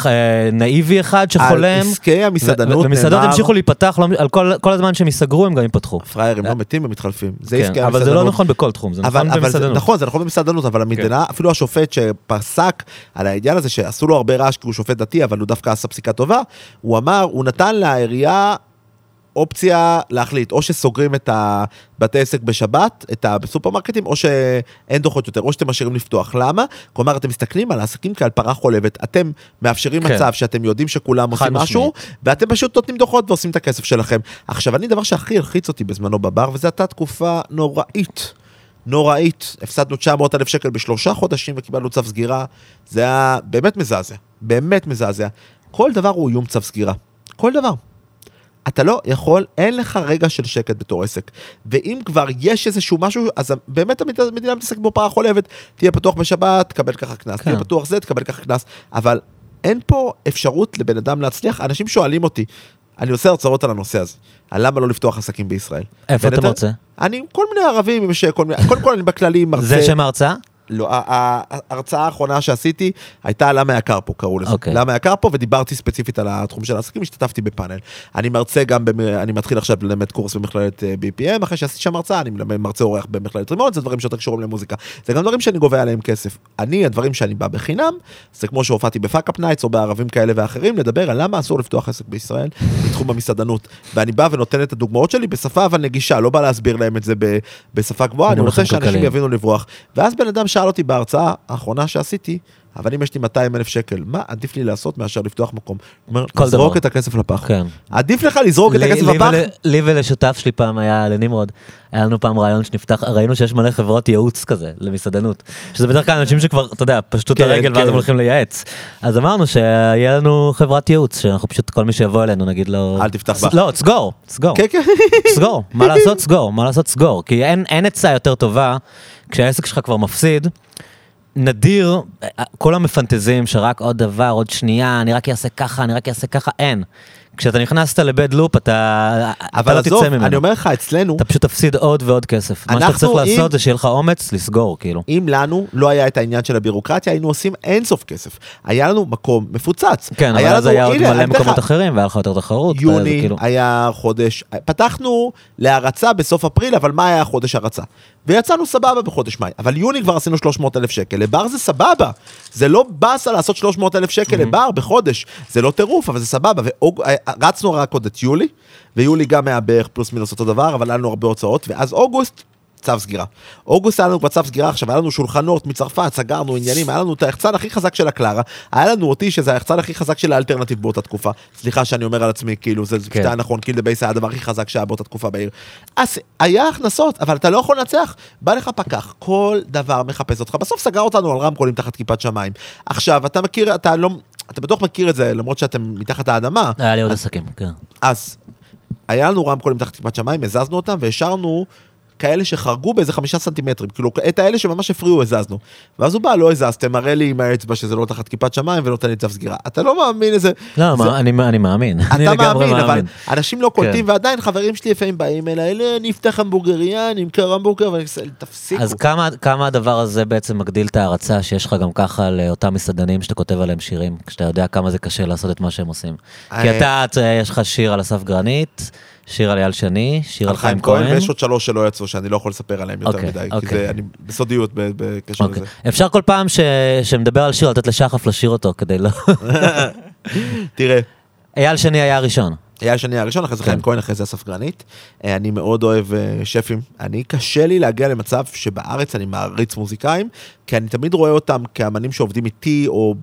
נאיבי אחד שחולם. על עסקי המסעדנות. ומסעדות המשיכו להיפתח, על כל הזמן שהם יסגרו, הם גם ייפתחו. הפראיירים לא מתים, הם מתחלפים. זה עסקי המסעדנות. אבל זה לא נכון בכל תחום, זה נכון במסעדנות. נכון, זה נכון במסעדנות, אבל המדינה, אפילו השופט שפסק על העניין הזה, שעשו לו הרבה רעש כי הוא שופט דתי, אבל הוא דווקא עשה פסיקה טובה, הוא אמר, הוא נתן לעירייה אופציה להחליט, או שסוגרים את הבתי עסק בשבת, את הסופרמרקטים, או שאין דוחות יותר, או שאתם משאירים לפתוח. למה? כלומר, אתם מסתכלים על העסקים כעל פרה חולבת, אתם מאפשרים מצב שאתם יודעים שכולם עושים משהו, ואתם פשוט נותנים דוחות ועושים את הכסף שלכם. עכשיו, אני דבר שהכי הלחיץ אותי בזמנו בבר, וזה הייתה תקופה נוראית. נוראית. הפסדנו תשע מאות אלף שקל בשלושה חודשים וקיבלנו צו סגירה. זה היה באמת מזעזע. באמת מזעזע. כל דבר הוא איום צו סגירה. כל דבר. אתה לא יכול, אין לך רגע של שקט בתור עסק. ואם כבר יש איזשהו משהו, אז באמת המדינה מתעסק בו פרה חולבת, תהיה פתוח בשבת, תקבל ככה כנס, תהיה פתוח זה, תקבל ככה כנס, אבל אין פה אפשרות לבן אדם להצליח. אנשים שואלים אותי, אני עושה הרצאות על הנושא הזה, על למה לא לפתוח עסקים בישראל. איפה אתה מרצה? אני, כל מיני ערבים, קודם כל אני בכללים מרצה. זה שם ההרצאה? לא, ההרצאה האחרונה שעשיתי הייתה למה יקר פה, קראו לזה. למה יקר פה, ודיברתי ספציפית על התחום של העסקים, השתתפתי בפאנל. אני מרצה גם, אני מתחיל עכשיו ללמד קורס במכללת בי פי אם, אחרי שעשיתי שם הרצאה, אני מרצה אורח במכללת רימון, זה דברים שאתה קשורים למוזיקה. זה גם דברים שאני גובה עליהם כסף. אני, הדברים שאני בא בחינם, זה כמו שהופעתי בפאק-אפ נייטס, או בערבים כאלה ואחרים, לדבר על למה אסור לפתוח עסק בישראל, בתחום המסעדנות. ואני בא ונותן את הדוגמאות שלי בשפה אבל נגישה, לא בא להסביר להם את זה בשפה גבוהה, אני רוצה שאנשים יבינו לברוח. ואז בן אדם שאל אותי בהרצאה האחרונה שעשיתי, אבל אם יש לי מאתיים אלף שקל, מה עדיף לי לעשות מאשר לפתוח מקום? לזרוק את הכסף לפח. עדיף לך לזרוק את הכסף לפח? לי ולשותף שלי פעם היה לנמרוד, היה לנו פעם רעיון שנפתח, ראינו שיש מלא חברות ייעוץ כזה, למסעדנות, שזה בדרך כלל אנשים שכבר, אתה יודע, פשטו את הרגל ואז הם הולכים לייעץ. אז אמרנו שיהיה לנו חברת ייעוץ, שאנחנו פשוט כל מי שיבוא אלינו נגיד לו... אל תפתח פח. לא, סגור, סגור. סגור, מה לעשות סגור, מה לעשות סגור, כי אין עצה יותר טובה כשהעסק שלך כבר מפסיד. נדיר, כל המפנטזים שרק עוד דבר, עוד שנייה, אני רק אעשה ככה, אני רק אעשה ככה, אין. כשאתה נכנסת לבד לופ, אתה לא תצא ממנו. אני אומר לך, אצלנו... אתה פשוט תפסיד עוד ועוד כסף. מה שאתה צריך לעשות זה שיהיה לך אומץ לסגור, כאילו. אם לנו לא היה את העניין של הבירוקרטיה, היינו עושים אינסוף כסף. היה לנו מקום מפוצץ. כן, אבל אז היה עוד מלא מקומות אחרים, והיה לך יותר תחרות. יוני היה חודש... פתחנו להרצה בסוף אפריל, אבל מה היה חודש הרצה? ויצאנו סבבה בחודש מאי. אבל יוני כבר עשינו שלוש מאות אלף שקל. לבר זה סבבה. זה לא בסה לעשות שלוש מאות אלף שקל לבר בחודש. זה לא טירוף, אבל זה סבבה. רצנו רק עוד את יולי, ויולי גם היה בערך פלוס מינוס אותו דבר, אבל היה לנו הרבה הוצאות, ואז אוגוסט, צו סגירה. אוגוסט היה לנו כבר צו סגירה, עכשיו היה לנו שולחנות מצרפת, סגרנו עניינים, היה לנו את היחצן הכי חזק של הקלרה, היה לנו אותי שזה היחצן הכי חזק של האלטרנטיב באותה תקופה, סליחה שאני אומר על עצמי, כאילו זה קטע נכון, כאילו בייס היה הדבר הכי חזק שהיה באותה תקופה בעיר, אז היה הכנסות, אבל אתה לא יכול לנצח, בא לך פקח, כל דבר מחפש אותך, בסוף סגר אותנו על רמקולים תחת כיפת שמיים, עכשיו אתה מכיר, אתה לא, אתה בטוח מכיר את זה, למרות שאתם מתחת האדמה, היה לי עוד עסקים, כן. אז היה לנו רמקולים תחת כיפת שמיים, הזזנו אותם והשארנו כאלה שחרגו באיזה חמישה סנטימטרים, כאילו את האלה שממש הפריעו הזזנו, ואז הוא בא, לא הזזתם, מראה לי עם האצבע שזה לא תחת כיפת שמיים ולא תן לי צו סגירה, אתה לא מאמין איזה... לא, זה... אני, אני מאמין, אתה אני מאמין, אבל אנשים לא קולטים, כן. ועדיין חברים שלי לפעמים באים אלה, אלה, אני אפתח המבורגריה, אני אמכר המבורגר, ואני תפסיקו. אז כמה, כמה הדבר הזה בעצם מגדיל את ההרצה שיש לך גם ככה לאותם מסעדנים שאתה כותב עליהם שירים, כשאתה יודע כמה זה קשה לעשות את מה שהם עושים. כי אתה, יש לך שיר על אסף גרנית, שיר על איאל שני, שיר על חיים כהן. ויש עוד שלוש שלא יצאו, שאני לא יכול לספר עליהם יותר מדי, כי זה, אני בסודיות בקשר לזה. אפשר כל פעם שמדבר על שיר, לתת לשחף לשיר אותו, כדי לא... תראה. איאל שני היה הראשון. איאל שני היה הראשון, אחרי זה חיים כהן, אחרי זה אסף גרנית. אני מאוד אוהב שפים. אני, קשה לי להגיע למצב שבארץ אני מעריץ מוזיקאים, כי אני תמיד רואה אותם כאמנים שעובדים איתי, או...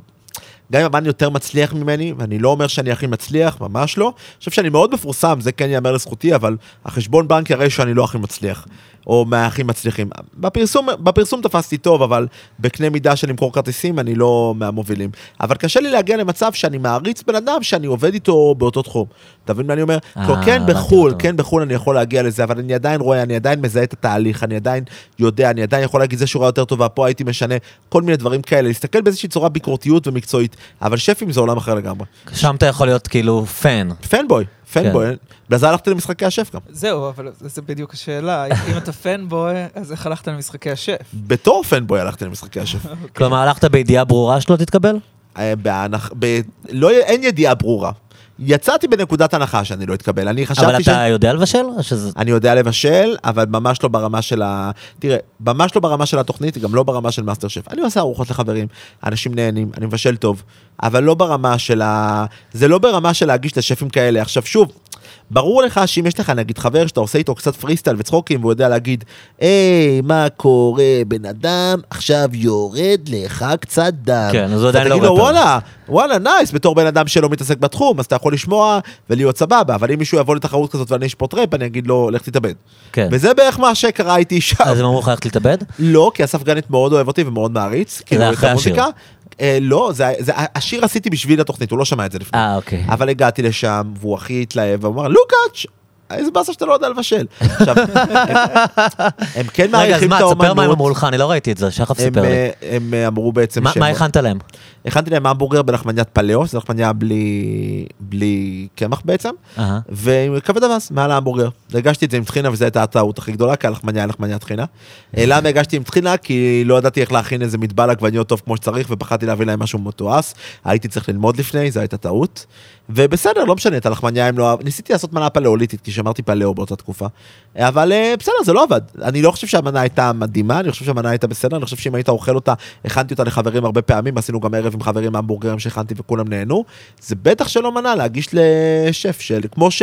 גם אם אמן יותר מצליח ממני, ואני לא אומר שאני הכי מצליח, ממש לא. אני חושב שאני מאוד מפורסם, זה כן יאמר לזכותי, אבל החשבון בנק יראה שאני לא הכי מצליח, או מהכי מצליחים. בפרסום, בפרסום תפסתי טוב, אבל בקנה מידה של למכור כרטיסים, אני לא מהמובילים. אבל קשה לי להגיע למצב שאני מעריץ בן אדם, שאני עובד איתו באותו תחום. תבין מה אני אומר? כן בחול, כן בחול אני יכול להגיע לזה, אבל אני עדיין רואה, אני עדיין מזהה את התהליך, אני עדיין יודע, אני עדיין יכול להגיד זה שורה יותר טובה, פה הייתי משנה, כל מיני דברים כאלה, להסתכל באיזושהי צורה ביקורתיות ומקצועית, אבל שפים זה עולם אחר לגמרי. שם אתה יכול להיות כאילו פן. פנבוי. פנבוי, בזה הלכתי למשחקי השף גם. זהו, אבל זה בדיוק השאלה. אם אתה פנבוי, אז איך הלכת למשחקי השף? בתור פנבוי הלכתי למשחקי השף. כלומר, הלכת בידיעה ברורה שלא תתקבל? אין ידיעה ברורה. יצאתי בנקודת הנחה שאני לא אתקבל. אבל אתה יודע לבשל? אני יודע לבשל, אבל ממש לא ברמה של ה... תראה, ממש לא ברמה של התוכנית, גם לא ברמה של מאסטר שף. אני עושה ארוחות לחברים, אנשים נהנים, אני מבשל טוב, אבל לא ברמה של ה... זה לא ברמה של להגיש לשפים כאלה. עכשיו שוב, ברור לך שאם יש לך נגיד חבר שאתה עושה איתו קצת פריסטל וצחוקים, והוא יודע להגיד, היי, מה קורה בן אדם, עכשיו יורד לך קצת דם. כן, אז הוא עדיין לא רטור. וואלה, וואלה, נייס, בתור בן אדם שלא מתעסק בתחום, אז אתה יכול לשמוע ולהיות סבבה, אבל אם מישהו יבוא לתחרות כזאת ואני אשפוט ראפ, אני אגיד לו, לך תתאבד. כן. וזה בערך מה שקרה איתי שם. אז הם אמרו לך, לך תתאבד? לא, כי אסף גנית מאוד אוהב אותי ומאוד מעריץ, כי הוא יקר מוזיקה. לא, השיר עשיתי בשביל התוכנית, הוא לא שמע את זה לפני. אבל הגעתי לשם, והוא הכי התלהב, ואומר, לוקץ, איזה בסה שאתה לא יודע לבשל. עכשיו, הם כן מעריכים את האומנות. רגע, אז מה, תספר מה הם אמרו לך, אני לא ראיתי את זה, שחף ספר לי. הם אמרו בעצם... מה הכנת להם? הכנתי להם המבורגר בלחמניית פלאו, זה לחמניה בלי קמח בעצם, ועם כבד אבס, מעל ההמבורגר. הגשתי את זה עם תחינה, וזו הייתה הטעות הכי גדולה, כי הלחמניה היא לחמניית תחינה. למה הגשתי עם תחינה? כי לא ידעתי איך להכין איזה מטבע לעגבניות טוב כמו שצריך, ופחדתי להביא להם משהו מתועש. הייתי צריך ללמוד לפני, זו הייתה טעות. ובסדר, לא משנה, את הלחמניה הם לא... ניסיתי לעשות מנה פלאוליטית, כי שמרתי פלאו באותה תקופה. אבל בסדר, זה לא עבד. אני לא חושב שהמנה הייתה מדהימה, אני חושב שהמנה הייתה בסדר, אני חושב שאם היית אוכל אותה, הכנתי אותה לחברים הרבה פעמים, עשינו גם ערב עם חברים המבורגרים שהכנתי וכולם נהנו. זה בטח שלא מנה להגיש לשף של... כמו ש...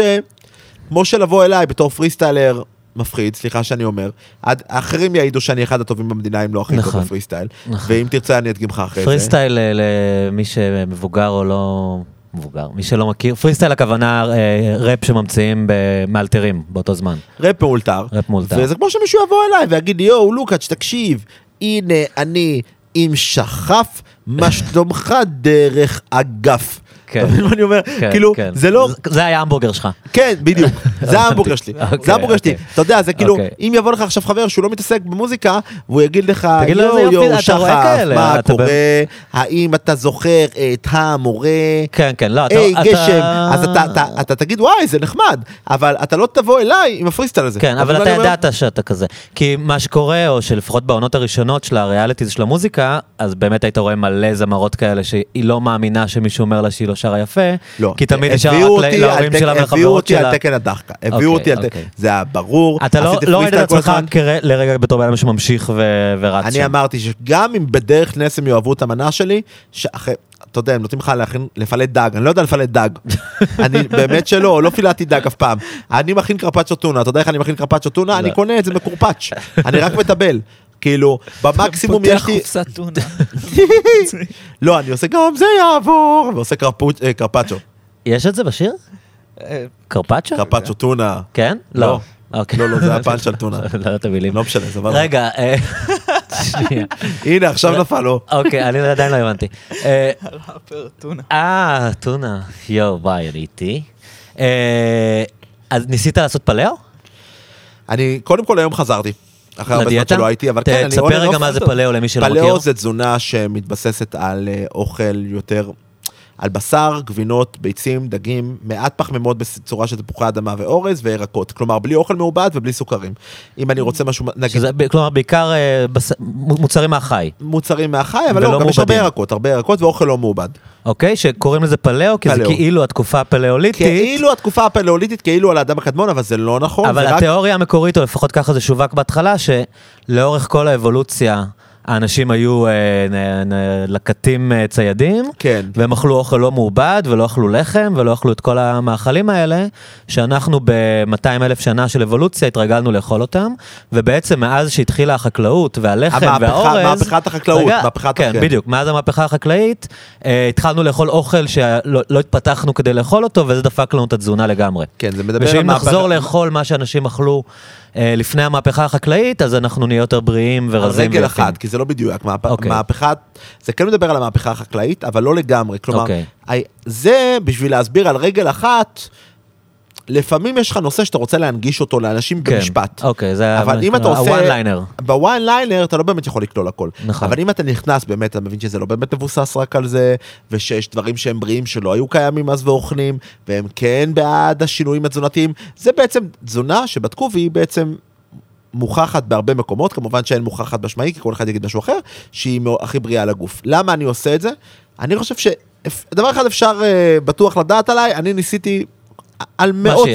כמו שלבוא אליי בתור פריסטיילר מפחיד, סליחה שאני אומר, עד, אחרים יעידו שאני אחד הטובים במדינה, אם לא הכי נכון, טוב בפריסטייל. נכון. ואם תרצה אני אדגים לך אחרי פריסטייל זה. למי שמבוגר או לא... מבוגר, מי שלא מכיר, פריסטייל הכוונה ראפ שממציאים במאלתרים באותו זמן. ראפ מאולתר. ראפ מאולתר. וזה כמו שמישהו יבוא אליי ויגיד, יואו, לוקאץ', תקשיב, הנה אני עם שחף, מה שתומך דרך אגף. כן. אבל אני אומר, כאילו, זה לא... זה היה המבורגר שלך. כן, בדיוק. זה המבורגר שלי. זה המבורגר שלי. אתה יודע, זה כאילו, אם יבוא לך עכשיו חבר שהוא לא מתעסק במוזיקה, והוא יגיד לך, יו, יו, שחף, מה קורה? האם אתה זוכר את המורה? כן, כן, לא, אתה... אי, גשם. אז אתה תגיד, וואי, זה נחמד, אבל אתה לא תבוא אליי עם הפריסטייל הזה. כן, אבל אתה ידעת שאתה כזה. כי מה שקורה, או שלפחות בעונות הראשונות של הריאליטי של המוזיקה, אז באמת היית רואה מלא זמרות כאלה שהיא לא מאמינה שמישהו אומר לה שהיא לא שער היפה, כי תמיד יש רק להורים שלה ולחברות שלה. הביאו אותי על תקן הדחקה, הביאו אותי על תקן, זה היה ברור. אתה לא ראית את עצמך לרגע בתור בעלם שממשיך ורץ. אני אמרתי שגם אם בדרך נס הם יאהבו את המנה שלי, אתה יודע, הם נותנים לך לפלט דג, אני לא יודע לפלט דג, אני באמת שלא, לא פילטתי דג אף פעם, אני מכין קרפצ'ו טונה, אתה יודע איך אני מכין קרפצ'ו טונה? אני קונה את זה מקורפץ', אני רק מטבל. כאילו, במקסימום יש לי... פותח חופסת טונה. לא, אני עושה גם זה יעבור, ועושה קרפצ'ו. יש את זה בשיר? קרפצ'ו? קרפצ'ו טונה. כן? לא. לא, לא, זה הפן של טונה. לא, תבילים. לא משנה, זה ברור. רגע, שנייה. הנה, עכשיו נפל, לא. אוקיי, אני עדיין לא הבנתי. הראפר טונה. אה, טונה. יו, ביי, ראיתי. אז ניסית לעשות פלאו? אני, קודם כל היום חזרתי, אחרי הרבה זמן שלא הייתי, אבל כן, תספר רגע מה זה פלאו למי שלא מכיר. פלאו זה תזונה שמתבססת על אוכל יותר, על בשר, גבינות, ביצים, דגים, מעט פחמימות בצורה של תפוחי אדמה ואורז וירקות. כלומר, בלי אוכל מעובד ובלי סוכרים. אם אני רוצה משהו... שזה, כלומר, בעיקר מוצרים מהחי. מוצרים מהחי, אבל לא, גם יש הרבה ירקות, הרבה ירקות ואוכל לא מעובד. אוקיי, שקוראים לזה פלאו, כי זה כאילו התקופה הפלאוליטית. כאילו התקופה הפלאוליטית, כאילו על האדם הקדמון, אבל זה לא נכון. אבל התיאוריה המקורית, או לפחות ככה זה שווק בהתחלה, שלאורך כל האבולוציה האנשים היו לקטים ציידים, והם אכלו אוכל לא מעובד, ולא אכלו לחם, ולא אכלו את כל המאכלים האלה, שאנחנו ב-מאתיים אלף שנה של אבולוציה התרגלנו לאכול אותם, ובעצם מאז שהתחילה החקלאות, והלחם והאורז... מהפכת החקלאות. כן, בדיוק. מאז המהפכה החקלאית, התחלנו לאכול אוכל שלא התפתחנו כדי לאכול אותו, וזה דפק לנו את התזונה לגמרי. ושאם נחזור לאכול מה שאנשים אכלו לפני המהפכה החקלאית, אז אנחנו נהיה יותר בריאים ורזים. רגל אחד, כי זה לא בדיוק. מהפכה, זה כן מדבר על המהפכה החקלאית, אבל לא לגמרי. כלומר, זה בשביל להסביר על רגל אחת, לפעמים יש לך נושא שאתה רוצה להנגיש אותו לאנשים במשפט. אוקיי, זה הוואן-ליינר. בוואן-ליינר אתה לא באמת יכול לקלול הכל. אבל אם אתה נכנס באמת, אתה מבין שזה לא באמת מבוסס רק על זה, ושיש דברים שהם בריאים שלא היו קיימים אז ואוכלים, והם כן בעד השינויים התזונתיים. זה בעצם תזונה שבדקו והיא בעצם מוכחת בהרבה מקומות, כמובן שאין מוכחת בשמעי, כי כל אחד יגיד משהו אחר, שהיא הכי בריאה לגוף. למה אני עושה את זה? אני חושב שדבר אחד אפשר בטוח לדעת עליי, אני ניסיתי על מאות,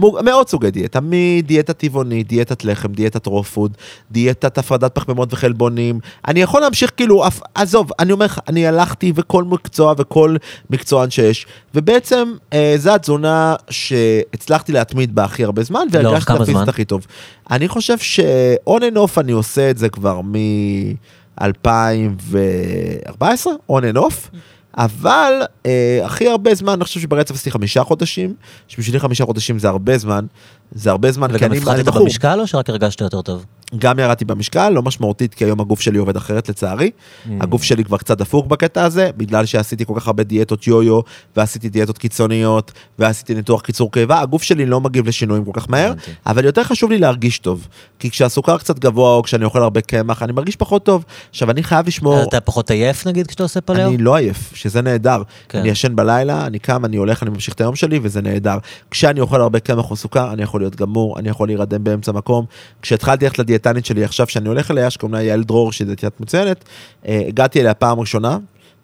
מאות סוגי דיאטה, מדיאטה טבעונית, דיאטת לחם, דיאטת רופוד, דיאטת הפרדת פחמימות וחלבונים. אני יכול להמשיך כאילו, עזוב, אני אומר, אני הלכתי וכל מקצוע וכל מקצוען שיש, ובעצם אה, זו התזונה שהצלחתי להתמיד בה הכי הרבה זמן, והרגשתי את הפיזית הכי טוב. אני חושב שאון אין אוף אני עושה את זה כבר מ-אלפיים וארבע עשרה, און אין אוף, אבל אה, הכי הרבה זמן, אני חושב שברצף עשיתי חמישה חודשים, שבשבילי חמישה חודשים זה הרבה זמן, זה הרבה זמן, וגם הפחתת במשקל או שרק הרגשת יותר טוב? גם ירדתי במשקל, לא משמעותית, כי היום הגוף שלי עובד אחרת לצערי, mm. הגוף שלי כבר קצת דפוק בקטע הזה, בגלל שעשיתי כל כך הרבה דיאטות יו-יו, ועשיתי דיאטות קיצוניות, ועשיתי ניתוח קיצור קיבה, הגוף שלי לא מגיב לשינויים כל כך מהר, mm. אבל יותר חשוב לי להרגיש טוב, כי כשהסוכר קצת גבוה, או כשאני אוכל הרבה קמח, אני מרגיש פחות טוב, עכשיו אני חייב לשמור... אתה פחות עייף נגיד כשאתה עושה פלאו? אני לא עייף, שזה נהדר, כן. אני ישן בלילה, אני קם, אני הולך, אני ממשיך את היום שלי, וזה נהדר. כשאני אוכל הרבה קמח או סוכר, אני יכול להיות גמור, אני יכול להירדם באמצע מקום. כשהתחלתי ללכת לדיאטנית שלי עכשיו, שאני הולך אליה, שקוראים לה יעל דרור, שהיא דיאטנית מצוינת, הגעתי אליה פעם ראשונה,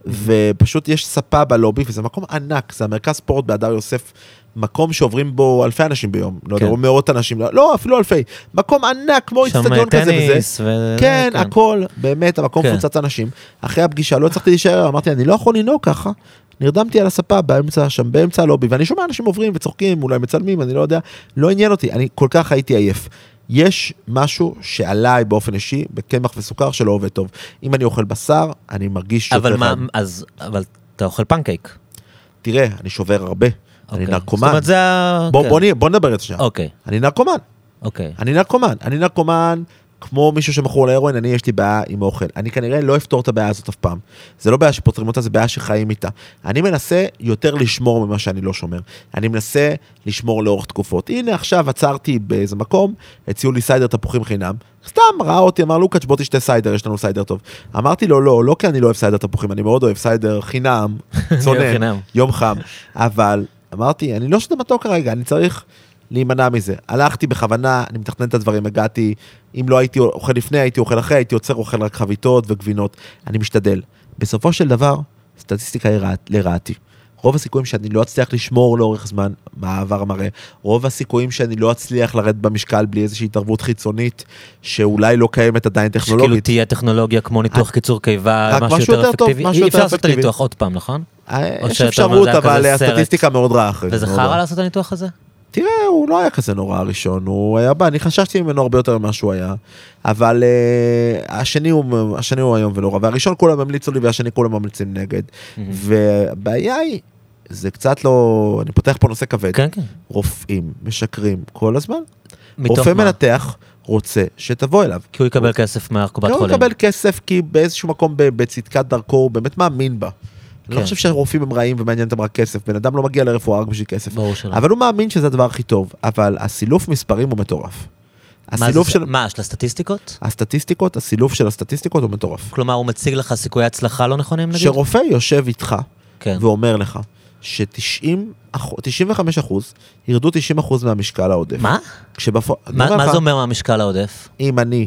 ופשוט יש ספה בלובי, וזה מקום ענק, זה המרכז ספורט בהדר יוסף, מקום שעוברים בו אלפי אנשים ביום, לא יודע, מאות אנשים, לא, אפילו אלפי, מקום ענק, כמו אצטדיון כזה וזה, כן, הכל, באמת, המקום פוצץ אנשים, אחרי הפגישה, לא הצלחתי להישאר, אמרתי, אני לא יכול לנהוג ככה, נרדמתי על הספה, באמצע, שם, באמצע הלובי, ואני שומע אנשים עוברים וצוחקים, אולי מצלמים, אני לא יודע, לא עניין אותי, אני כל כך הייתי עייף. יש משהו שעליי באופן אישי, בקמח וסוכר, שלא עובד טוב. אם אני אוכל בשר, אני מרגיש שובר. אבל מה, אז, אבל אתה אוכל פנקייק. תראה, אני שובר הרבה. אני נרקומן. זאת אומרת, זה... בוא, בוא, בוא נדבר את זה. אוקיי. אני נרקומן. אוקיי. אני נרקומן. אני נרקומן... כמו מישהו שמכור להירואין, אני יש לי בעיה עם האוכל. אני כנראה לא אפתור את הבעיה הזאת אף פעם. זה לא בעיה שפותרים אותה, זה בעיה שחיים איתה. אני מנסה יותר לשמור ממה שאני לא שומר. אני מנסה לשמור לאורך תקופות. הנה עכשיו עצרתי באיזה מקום, הציעו לי סיידר תפוחים חינם, סתם ראה אותי, אמר לוקץ בוא תשתה סיידר, יש לנו סיידר טוב. אמרתי לו לא, לא כי אני לא אוהב סיידר תפוחים, אני מאוד אוהב סיידר חינם, צונן, יום חם. אבל אמרתי, אני לא שותה מתוק כרגע, אני צריך להימנע מזה. הלכתי בכוונה, אני מתכנן את הדברים, הגעתי, אם לא הייתי אוכל לפני, הייתי אוכל אחרי, הייתי יוצר אוכל רק חביתות וגבינות. אני משתדל. בסופו של דבר, סטטיסטיקה לרעתי. רוב הסיכויים שאני לא אצליח לשמור לאורך זמן, מעבר מראה. רוב הסיכויים שאני לא אצליח לרדת במשקל בלי איזושהי התערבות חיצונית, שאולי לא קיימת עדיין טכנולוגית. שכאילו תהיה טכנולוגיה כמו ניתוח קיצור קיבה, משהו יותר אפקטיבי. אי אפשר לעשות את הניתוח עוד פעם, נכון? יש אפשרות, אבל הסטטיסטיקה מאוד רעה אחרי. וזה חרא לעשות את הניתוח הזה? תראה, הוא לא היה כזה נורא הראשון, הוא היה בא, אני חששתי ממנו הרבה יותר ממה שהוא היה, אבל uh, השני, הוא, השני הוא היום ונורא, והראשון כולם ממליצו לי, והשני כולם ממליצים נגד, mm-hmm. והבעיה היא, זה קצת לא, אני פותח פה נושא כבד, כן, כן. רופאים, משקרים, כל הזמן, רופא מה? מנתח, רוצה שתבוא אליו. כי הוא יקבל הוא... כסף מהקופת חולים. הוא יקבל כסף, כי באיזשהו מקום, בצדקת דרכו, הוא באמת מאמין בה. אני לא חושב שהרופאים הם רעים ומעניין אותם רק כסף, בן אדם לא מגיע לרפואה רק בשביל כסף, אבל הוא מאמין שזה הדבר הכי טוב, אבל הסילוף מספרים הוא מטורף. הסילוף של... מה, של הסטטיסטיקות? הסטטיסטיקות, הסילוף של הסטטיסטיקות הוא מטורף. כלומר, הוא מציג לך סיכויי הצלחה לא נכונים, נגיד? שרופא יושב איתך ואומר לך ש-תשעים וחמישה אחוז ירדו תשעים אחוז מהמשקל העודף. מה? מה זה אומר מהמשקל העודף? אם אני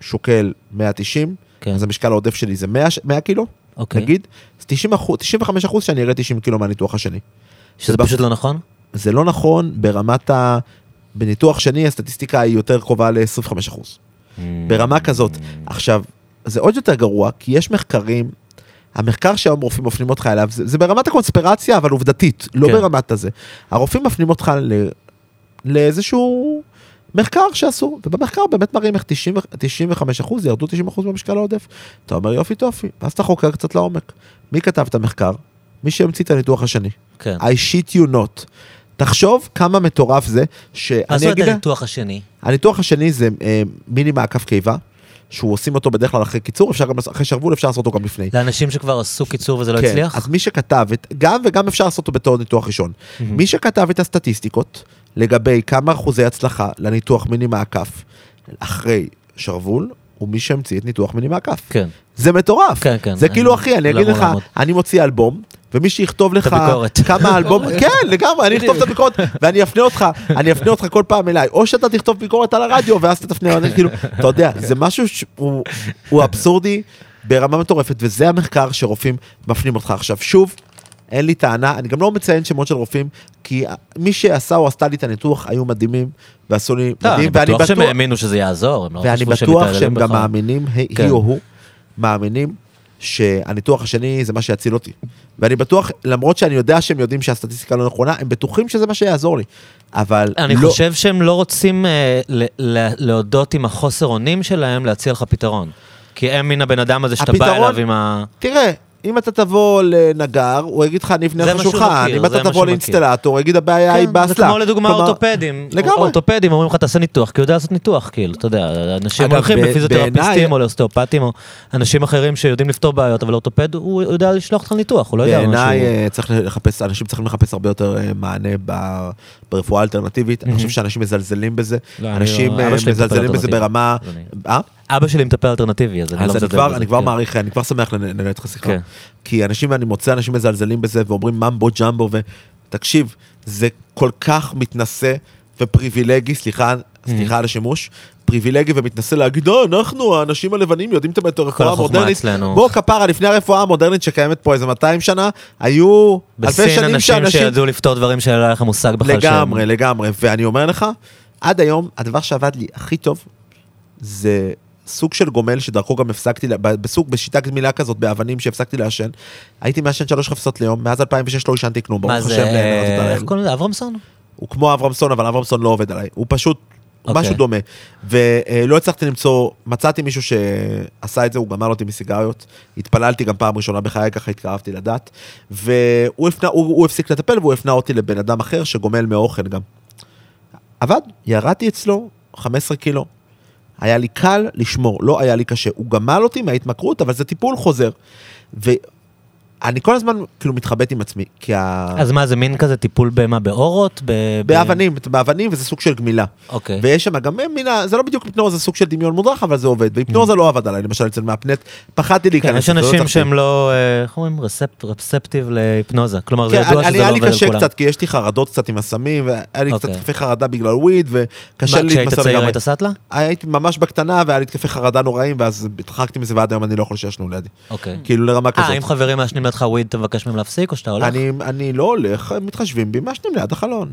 שוקל מאה תשעים, אז המשקל העודף שלי זה מאה קילו, נגיד, תשעים וחמישה אחוז שאני אראה תשעים קילו מהניתוח השני. שזה פשוט לא נכון? זה לא נכון ברמת ה... בניתוח שני, הסטטיסטיקה היא יותר קרובה ל-עשרים וחמישה אחוז. ברמה כזאת. עכשיו, זה עוד יותר גרוע, כי יש מחקרים, המחקר שהיום רופאים מפנים אותך אליו, זה, זה ברמת הקונספירציה, אבל עובדתית, לא כן. ברמת הזה. הרופאים מפנים אותך ל, לאיזשהו מחקר שעשו, ובמחקר באמת מראים איך תשעים וחמישה אחוז, ירדו תשעים אחוז במשקל העודף. אתה אומר יופי טופי, ואז אתה חוקר קצת לעומק. מי כתב את המחקר? מי שהמציא את הניתוח השני. כן. I shit you not. תחשוב כמה מטורף זה, שאני אגיד... מה זאת אומרת הניתוח השני? הניתוח השני זה אה, מיני מעקף קיבה, שהוא עושים אותו בדרך כלל אחרי קיצור, אפשר גם, אחרי שרבול אפשר לעשות אותו גם לפני. לאנשים שכבר עשו קיצור וזה לא כן, הצליח? כן, אז מי שכתב, את, גם וגם אפשר לעשות אותו בתור ניתוח ראשון. Mm-hmm. מי שכתב את הסטטיסטיקות, לגבי כמה אחוזי הצלחה לניתוח מיני מעקף, אחרי שרבול, הוא מי שהמציא את ניתוח מיני מעקף. כן. זה מטורף. כן, כן. זה אני, כאילו אחי, אני אגיד לך, לעמוד. אני מוציא אלבום, ומי שיכתוב לך כמה אלבום, כן, לגמרי, אני אכתוב את הביקורת, ואני אפנה אותך, אני אפנה אותך כל פעם אליי, או שאתה תכתוב ביקורת על הרדיו, ואז אתה תפנה, אתה יודע, זה משהו שהוא אבסורדי, ברמה מטורפת, וזה המחקר שרופאים מפנים אותך. עכשיו, שוב, אין לי טענה, אני גם לא מציין שמות של רופאים, כי מי שעשה או עשתה לי את הניתוח, היו מדהימים, ועשו לי מדהים, ואני בטוח שהם האמינו שזה יעזור, ואני בטוח שהם גם מאמינים, היא או הוא, מאמינים שהניתוח השני זה מה שיציל אותי. ואני בטוח, למרות שאני יודע שהם יודעים שהסטטיסטיקה לא נכונה, הם בטוחים שזה מה שיעזור לי. אבל אני לא... חושב שהם לא רוצים אה, ל- ל- להודות עם החוסר אונים שלהם להציע לך פתרון. כי הם מן הבן אדם הזה שאתה הפתרון, בא אליו עם ה... תראה, אם אתה תבוא לנגר, הוא יגיד לך, אני אפנה לך שולחן. אם אתה תבוא לאינסטלטור, הוא יגיד, הבעיה היא באסלה. זה כמו לדוגמה אורתופדים. אורתופדים אומרים לך, תעשה ניתוח, כי הוא יודע לעשות ניתוח, כאילו, אתה יודע, אנשים הולכים לפיזיותרפיסטים או לאוסטאופטים, או אנשים אחרים שיודעים לפתור בעיות, אבל אורתופד, הוא יודע לשלוח לך ניתוח, הוא לא יודע משהו. בעיניי, אנשים צריכים לחפש הרבה יותר מענה ברפואה אלטרנטיבית. אני חושב שאנשים מזלזלים בזה. אנשים מזלזלים בזה ברמה... אבא שלי מטפל אלטרנטיבי, אז אני לא מזלזל. אני כבר מעריך, אני כבר שמח לנהל איתך שיחה. כי אנשים, אני מוצא, אנשים מזלזלים בזה, ואומרים ממבו ג'מבו, ותקשיב, זה כל כך מתנשא ופריבילגי, סליחה, סליחה על השימוש, פריבילגי ומתנשא להגיד, אנחנו, האנשים הלבנים, יודעים את הרפואה המודרנית. בוא, כפרה, לפני הרפואה המודרנית שקיימת פה איזה מאתיים שנה, היו אלפי שנים שאנשים שידעו לפתור דברים שלא היה לך מושג בכלל. לגמרי, לגמרי. ואני אומר לך, עד היום, הדבר שעבד לי הכי טוב, זה סוג של גומל שדרכו גם הפסקתי, בסוג, בשיטה גמילה כזאת, באבנים שהפסקתי לעשן, הייתי מעשן שלוש חפצות ליום, מאז אלפיים ושש לא עשנתי כלום, ברוך השם להנראות. איך קוראים לזה? אברמסון? הוא כמו אברמסון, אבל אברמסון לא עובד עליי, הוא פשוט, משהו דומה, ולא הצלחתי למצוא, מצאתי מישהו שעשה את זה, הוא גמל אותי מסיגריות, התפללתי גם פעם ראשונה בחיי, ככה התקרבתי לדת, והוא הפסיק לטפל, והוא הפנה אותי לבן אדם אחר שגומל מאוכל גם. עבד, ירדתי אצלו חמישה עשר קילו, היה לי קל לשמור, לא היה לי קשה, הוא גמל אותי מההתמכרות, אבל זה טיפול חוזר, ואני כל הזמן כאילו מתחבט עם עצמי, כי ה... אז מה, זה מין כזה טיפול במה, באורות? ב... באבנים, באבנים, וזה סוג של גמילה, אוקיי. ויש שם גם מינה, זה לא בדיוק היפנוזה, זה סוג של דמיון מודרך, אבל זה עובד, והיפנוזה לא עבד עליי, למשל אצל מהפנט, פחדתי להיכנס, כן, יש אנשים שהם לא, איך אומרים, רספטיב להיפנוזה, כלומר זה ידוע שזה לא עובד לכולם. קצת, כי יש לי חרדות קצת עם הסמים, והיה לי קצת תקפי חרדה בגלל וויד, וקשה לי להתמסר לגמרי. כשהיית צעיר הייתי ממש בקטנה, והיה לי תקפי חרדה נוראים, ואז התרחקתי מזה, ועד היום אני לא יכול שישנו לידי. כאילו לרמה כזאת. אם חברים מעשנים לידך וויד, אתה מבקש מהם להפסיק, או שאתה הולך? אני לא הולך, מתחשבים בי, מעשנים ליד החלון.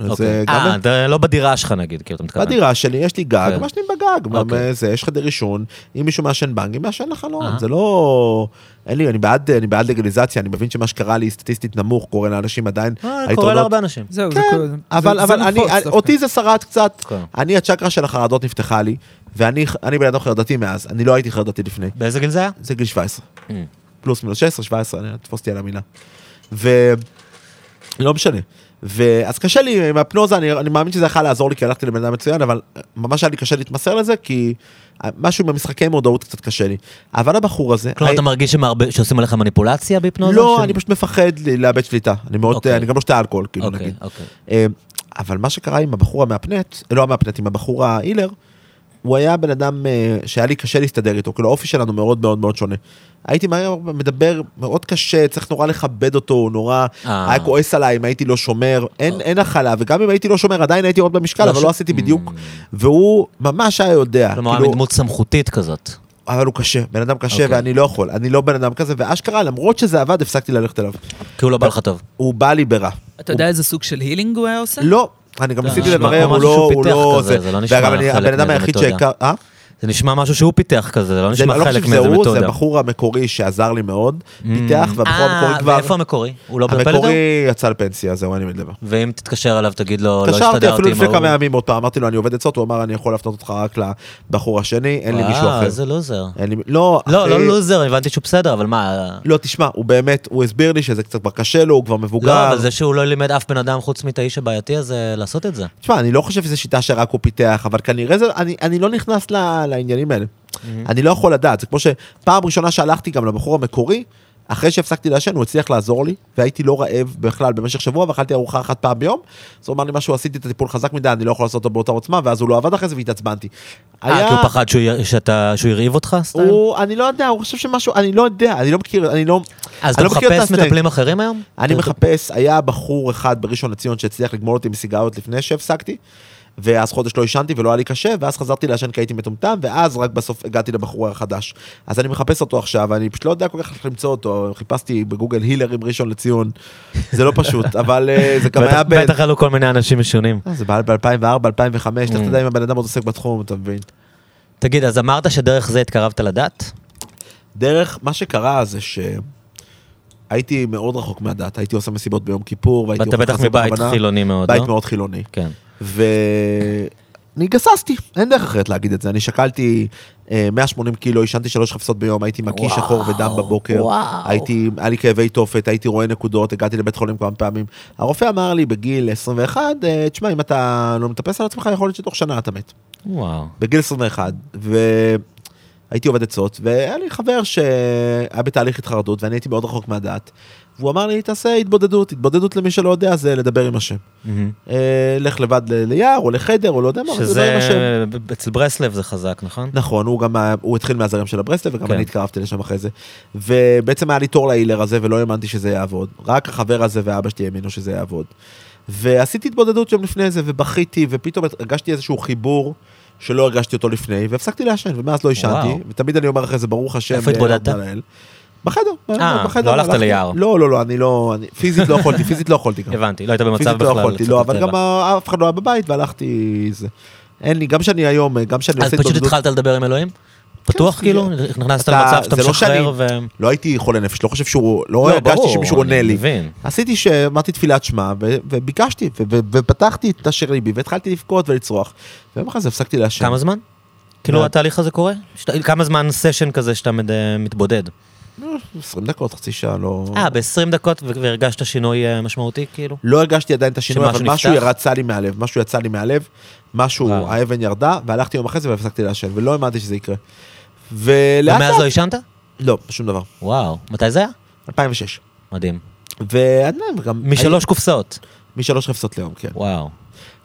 אה, אתה לא בדירה שלך נגיד, כי אתה מתכוון. בדירה שלי יש לי גג, מעשנים בגג. יש חדר ראשון, אם מישהו מעשן בנגי, מעשן לחלון. זה לא... אני, אני בעד, אני בעד לגליזציה, אני מבין שמה שקרה לי סטטיסטית נמוך, קורא לאנשים עדיין. קורא להרבה אנשים. זהו, זה קורה. אבל, אבל אני, אותי זה שרד קצת. אני, הצ'קרה של החרדות נפתחה לי, ואני, אני בן אדם חרדתי מאז. אני לא הייתי חרדתי לפני. באיזה גיל זה היה? זה גיל שבע עשרה. פלוס מינוס שש עשרה, שבע עשרה, אני תפוסתי על המילה. ו... לא משנה. ואז קשה לי, עם הפנוזה, אני, אני מאמין שזה יכול לעזור לי, כי הלכתי לבן אדם מצוין, אבל ממש היה לי קשה להתמסר לזה, כי משהו במשחקי מודעות קצת קשה לי. אבל הבחור הזה... כלומר, אתה מרגיש שעושים עליך מניפולציה בהיפנוזה? לא, אני פשוט מפחד לאבד שליטה. אני גם לא שתה אלכוהול, כאילו נגיד. אבל מה שקרה עם הבחור המאפנט, לא המאפנט, עם הבחור האילר, הוא היה בן אדם שהיה לי קשה להסתדר איתו, כאילו האופי שלנו מאוד מאוד מאוד שונה. הייתי מדבר מאוד קשה, צריך נורא לכבד אותו, הוא נורא היה כועס עליי אם הייתי לא שומר, אין החלה, וגם אם הייתי לא שומר עדיין הייתי עוד במשקל, אבל לא עשיתי בדיוק, והוא ממש היה יודע. כלומר, מדמות סמכותית כזאת. אבל הוא קשה, בן אדם קשה, ואני לא יכול, אני לא בן אדם כזה, ואשכרה, למרות שזה עבד, הפסקתי ללכת אליו. כי הוא לא בא לך טוב. הוא בא לי ברע. אתה יודע איזה סוג של הילינג הוא היה עושה? לא. אני גם ניסיתי לברר, הוא לא, הוא לא, זה לא נשמע הבן אדם היחיד שהכר, אה? זה נשמע משהו שהוא פיתח כזה, זה לא נשמע חלק מאיזה מתודה. זה הבחור המקורי שעזר לי מאוד, פיתח, והבחור המקורי כבר... ואיפה המקורי? הוא לא בפלדו? המקורי יצא לפנסיה, זהו, אני מדבר. ואם תתקשר אליו, תגיד לו, לא השתדרתי. התקשרתי אפילו לפני כמה ימים אותו, אמרתי לו, אני עובד עצות, הוא אמר, אני יכול להפנות אותך רק לבחור השני, אין לי מישהו אחר. זה לוזר. לא, לא לוזר, הבנתי שהוא בסדר, אבל מה... לא, תשמע, הוא באמת, הוא הסביר לי שזה קצת קשה לו, הוא כבר מבוגר. לא, אבל זה שהוא לא לימד אף בן אדם חוץ מהאיש הבעייתי, אז לעשות את זה. תשמע, אני לא חושב שזה שיטה שרק הוא פיתח, אבל כנראה זה, אני, אני לא נכנס ל... לעניינים האלה. אני לא יכול לדעת, זה כמו שפעם ראשונה שהלכתי גם לבחור המקורי, אחרי שהפסקתי לעשן, הוא הצליח לעזור לי, והייתי לא רעב בכלל במשך שבוע, ואכלתי ארוחה אחת פעם ביום, אז הוא אמר לי משהו, עשיתי את הטיפול חזק מדי, אני לא יכול לעשות אותו באותה עוצמה, ואז הוא לא עבד אחרי זה, והתעצבנתי. אה, כי הוא פחד שהוא ירעיב אותך? אני לא יודע, הוא חושב שמשהו, אני לא יודע, אני לא מכיר, אני לא... אז אתה מחפש מטפלים אחרים היום? אני מחפש, היה בחור אחד בראשון לציון שהצליח לגמול אותי מסיגריות לפני שהפסקתי, ואז חודש לא ישנתי ולא היה לי קשה, ואז חזרתי לעשן כי הייתי מטומטם, ואז רק בסוף הגעתי לבחור החדש. אז אני מחפש אותו עכשיו, ואני פשוט לא יודע כל כך למצוא אותו, חיפשתי בגוגל הילרים ראשון לציון, זה לא פשוט, אבל זה גם היה... בטח עלו כל מיני אנשים משונים. זה ב-אלפיים וארבע, אלפיים וחמש, אתה יודע אם הבן אדם עוד עוסק בתחום, אתה מבין. תגיד, אז אמרת שדרך זה התקרבת לדת? דרך, מה שקרה זה ש... הייתי מאוד רחוק מהדת, הייתי עושה מסיבות ביום כיפור, והייתי ואתה בטח מבית חילוני מאוד, בית לא? מאוד חילוני. כן. ואני גססתי, אין דרך אחרת להגיד את זה, אני שקלתי אה, מאה ושמונים קילו, ישנתי שלוש חפשות ביום, הייתי מקיא שחור ודם בבוקר, הייתי, היה לי כאבי תופת, הייתי רואה נקודות, הגעתי לבית חולים כמה פעמים, הרופא אמר לי בגיל עשרים ואחת, תשמע, אם אתה לא מטפס על עצמך, יכול להיות שתוך שנה אתה מת. וואו. בגיל עשרים ואחת, ו... הייתי עובד עצות, והיה לי חבר שהיה בתהליך התחרדות, ואני הייתי מאוד רחוק מהדעת, והוא אמר לי, תעשה התבודדות, התבודדות למי שלא יודע, זה לדבר עם השם. לך לבד ליער, או לחדר, או לא יודע מה, לדבר עם השם. אצל ברסלב זה חזק, נכון? נכון, הוא התחיל מהזרם של הברסלב, וגם אני התקרבתי לשם אחרי זה. ובעצם היה לי תור להילר הזה, ולא האמנתי שזה יעבוד. רק החבר הזה ואבא שלי האמינו שזה יעבוד. ועשיתי התבודדות יום לפני זה, ובכיתי, ופתאום הרגשתי איזשהו חיבור שלא הרגשתי אותו לפני, והפסקתי לעשן, ומאז לא ישנתי, ותמיד אני אומר אחרי זה, ברוך השם, איפה התבודדת? בחדר, בחדר. לא הלכת ליער. לא, לא, לא, אני לא, פיזית לא יכולתי, פיזית לא יכולתי גם. הבנתי, לא היית במצב בכלל. לא, אבל גם אף אחד לא היה בבית, והלכתי, זה, אין לי, גם שאני היום, גם שאני עושה... אז פשוט התחלת לדבר עם אלוהים? פתוח כאילו? נכנסת למצב שאתה משחרר ו... לא הייתי חולה נפש, לא חושב שהוא... לא הרגשתי שמישהו עונה לי. עשיתי שאמרתי תפילת שמה, וביקשתי, ופתחתי את אשר ליבי, והתחלתי לבכות ולצרוח, ואחרי זה הפסקתי לעשן. כמה זמן? כאילו התהליך הזה קורה? כמה זמן סשן כזה שאתה מתבודד? עשרים דקות, חצי שעה, לא... אה, ב-עשרים דקות והרגשת שינוי משמעותי כאילו? לא הרגשתי עדיין את השינוי, אבל משהו יצא לי מהלב, משהו יצא לי מהלב, משהו, האבן ירדה, והלכתי יום אחרי זה והפסקתי לעשן, ולא האמנתי שזה יקרה. ומאז לא ישנת? לא, שום דבר. וואו, מתי זה היה? אלפיים ושש. מדהים. משלוש קופסאות? משלוש קופסאות ליום, כן. וואו.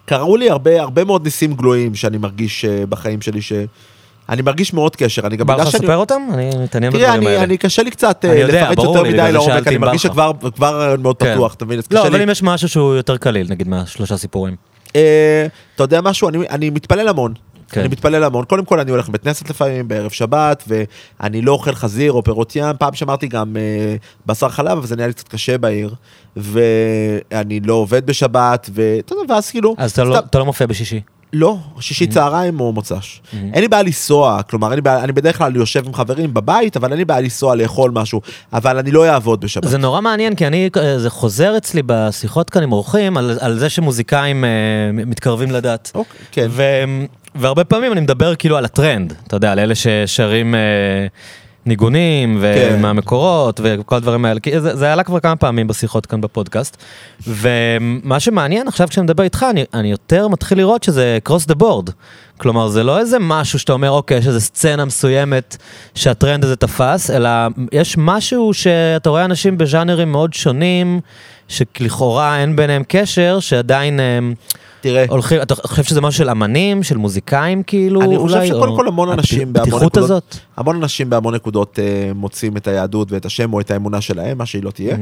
קראו לי הרבה, הרבה מאוד ניסים גלויים שאני מרגיש בחיים שלי ש... אני מרגיש מאוד קשר, אני גם בגלל שאני... בא לך לספר אותם? אני מתעניין בדברים האלה. אני קשה לי קצת לפרט יותר מדי לעומק, אני מרגיש שכבר מאוד פתוח, תבין? לא, אבל אם יש משהו שהוא יותר קליל, נגיד מהשלושה סיפורים. אתה יודע משהו? אני מתפלל המון. אני מתפלל המון. קודם כל אני הולך לבית כנסת לפעמים בערב שבת, ואני לא אוכל חזיר או פירות ים. פעם שמרתי גם בשר חלב, אבל זה נהיה לי קצת קשה בעיר. ואני לא עובד בשבת, ואז כאילו... אז אתה לא מופיע בשישי? לא, שישי צהריים או מוצש. אין לי בעיה לנסוע, כלומר, אני בדרך כלל יושב עם חברים בבית, אבל אין לי בעיה לנסוע לאכול משהו, אבל אני לא אעבוד בשבת. זה נורא מעניין, כי אני, זה חוזר אצלי בשיחות כאן עם אורחים, על זה שמוזיקאים מתקרבים לדת. אוקיי, כן. והרבה פעמים אני מדבר כאילו על הטרנד, אתה יודע, על אלה ששרים ניגונים ומהמקורות וכל הדברים האלה, זה עלה כבר כמה פעמים בשיחות כאן בפודקאסט, ומה שמעניין עכשיו כשאני מדבר איתך, אני יותר מתחיל לראות שזה cross the board, כלומר זה לא איזה משהו שאתה אומר, אוקיי, יש איזו סצנה מסוימת שהטרנד הזה תפס, אלא יש משהו שאתה רואה אנשים בז'אנרים מאוד שונים, שלכאורה אין ביניהם קשר, שעדיין... תראה. הולכים, אתה חושב שזה משהו של אמנים, של מוזיקאים כאילו? אני חושב שקודם כל המון אנשים המון אנשים בהמון נקודות מוצאים את היהדות ואת השם או את האמונה שלהם, מה שהיא לא תהיה.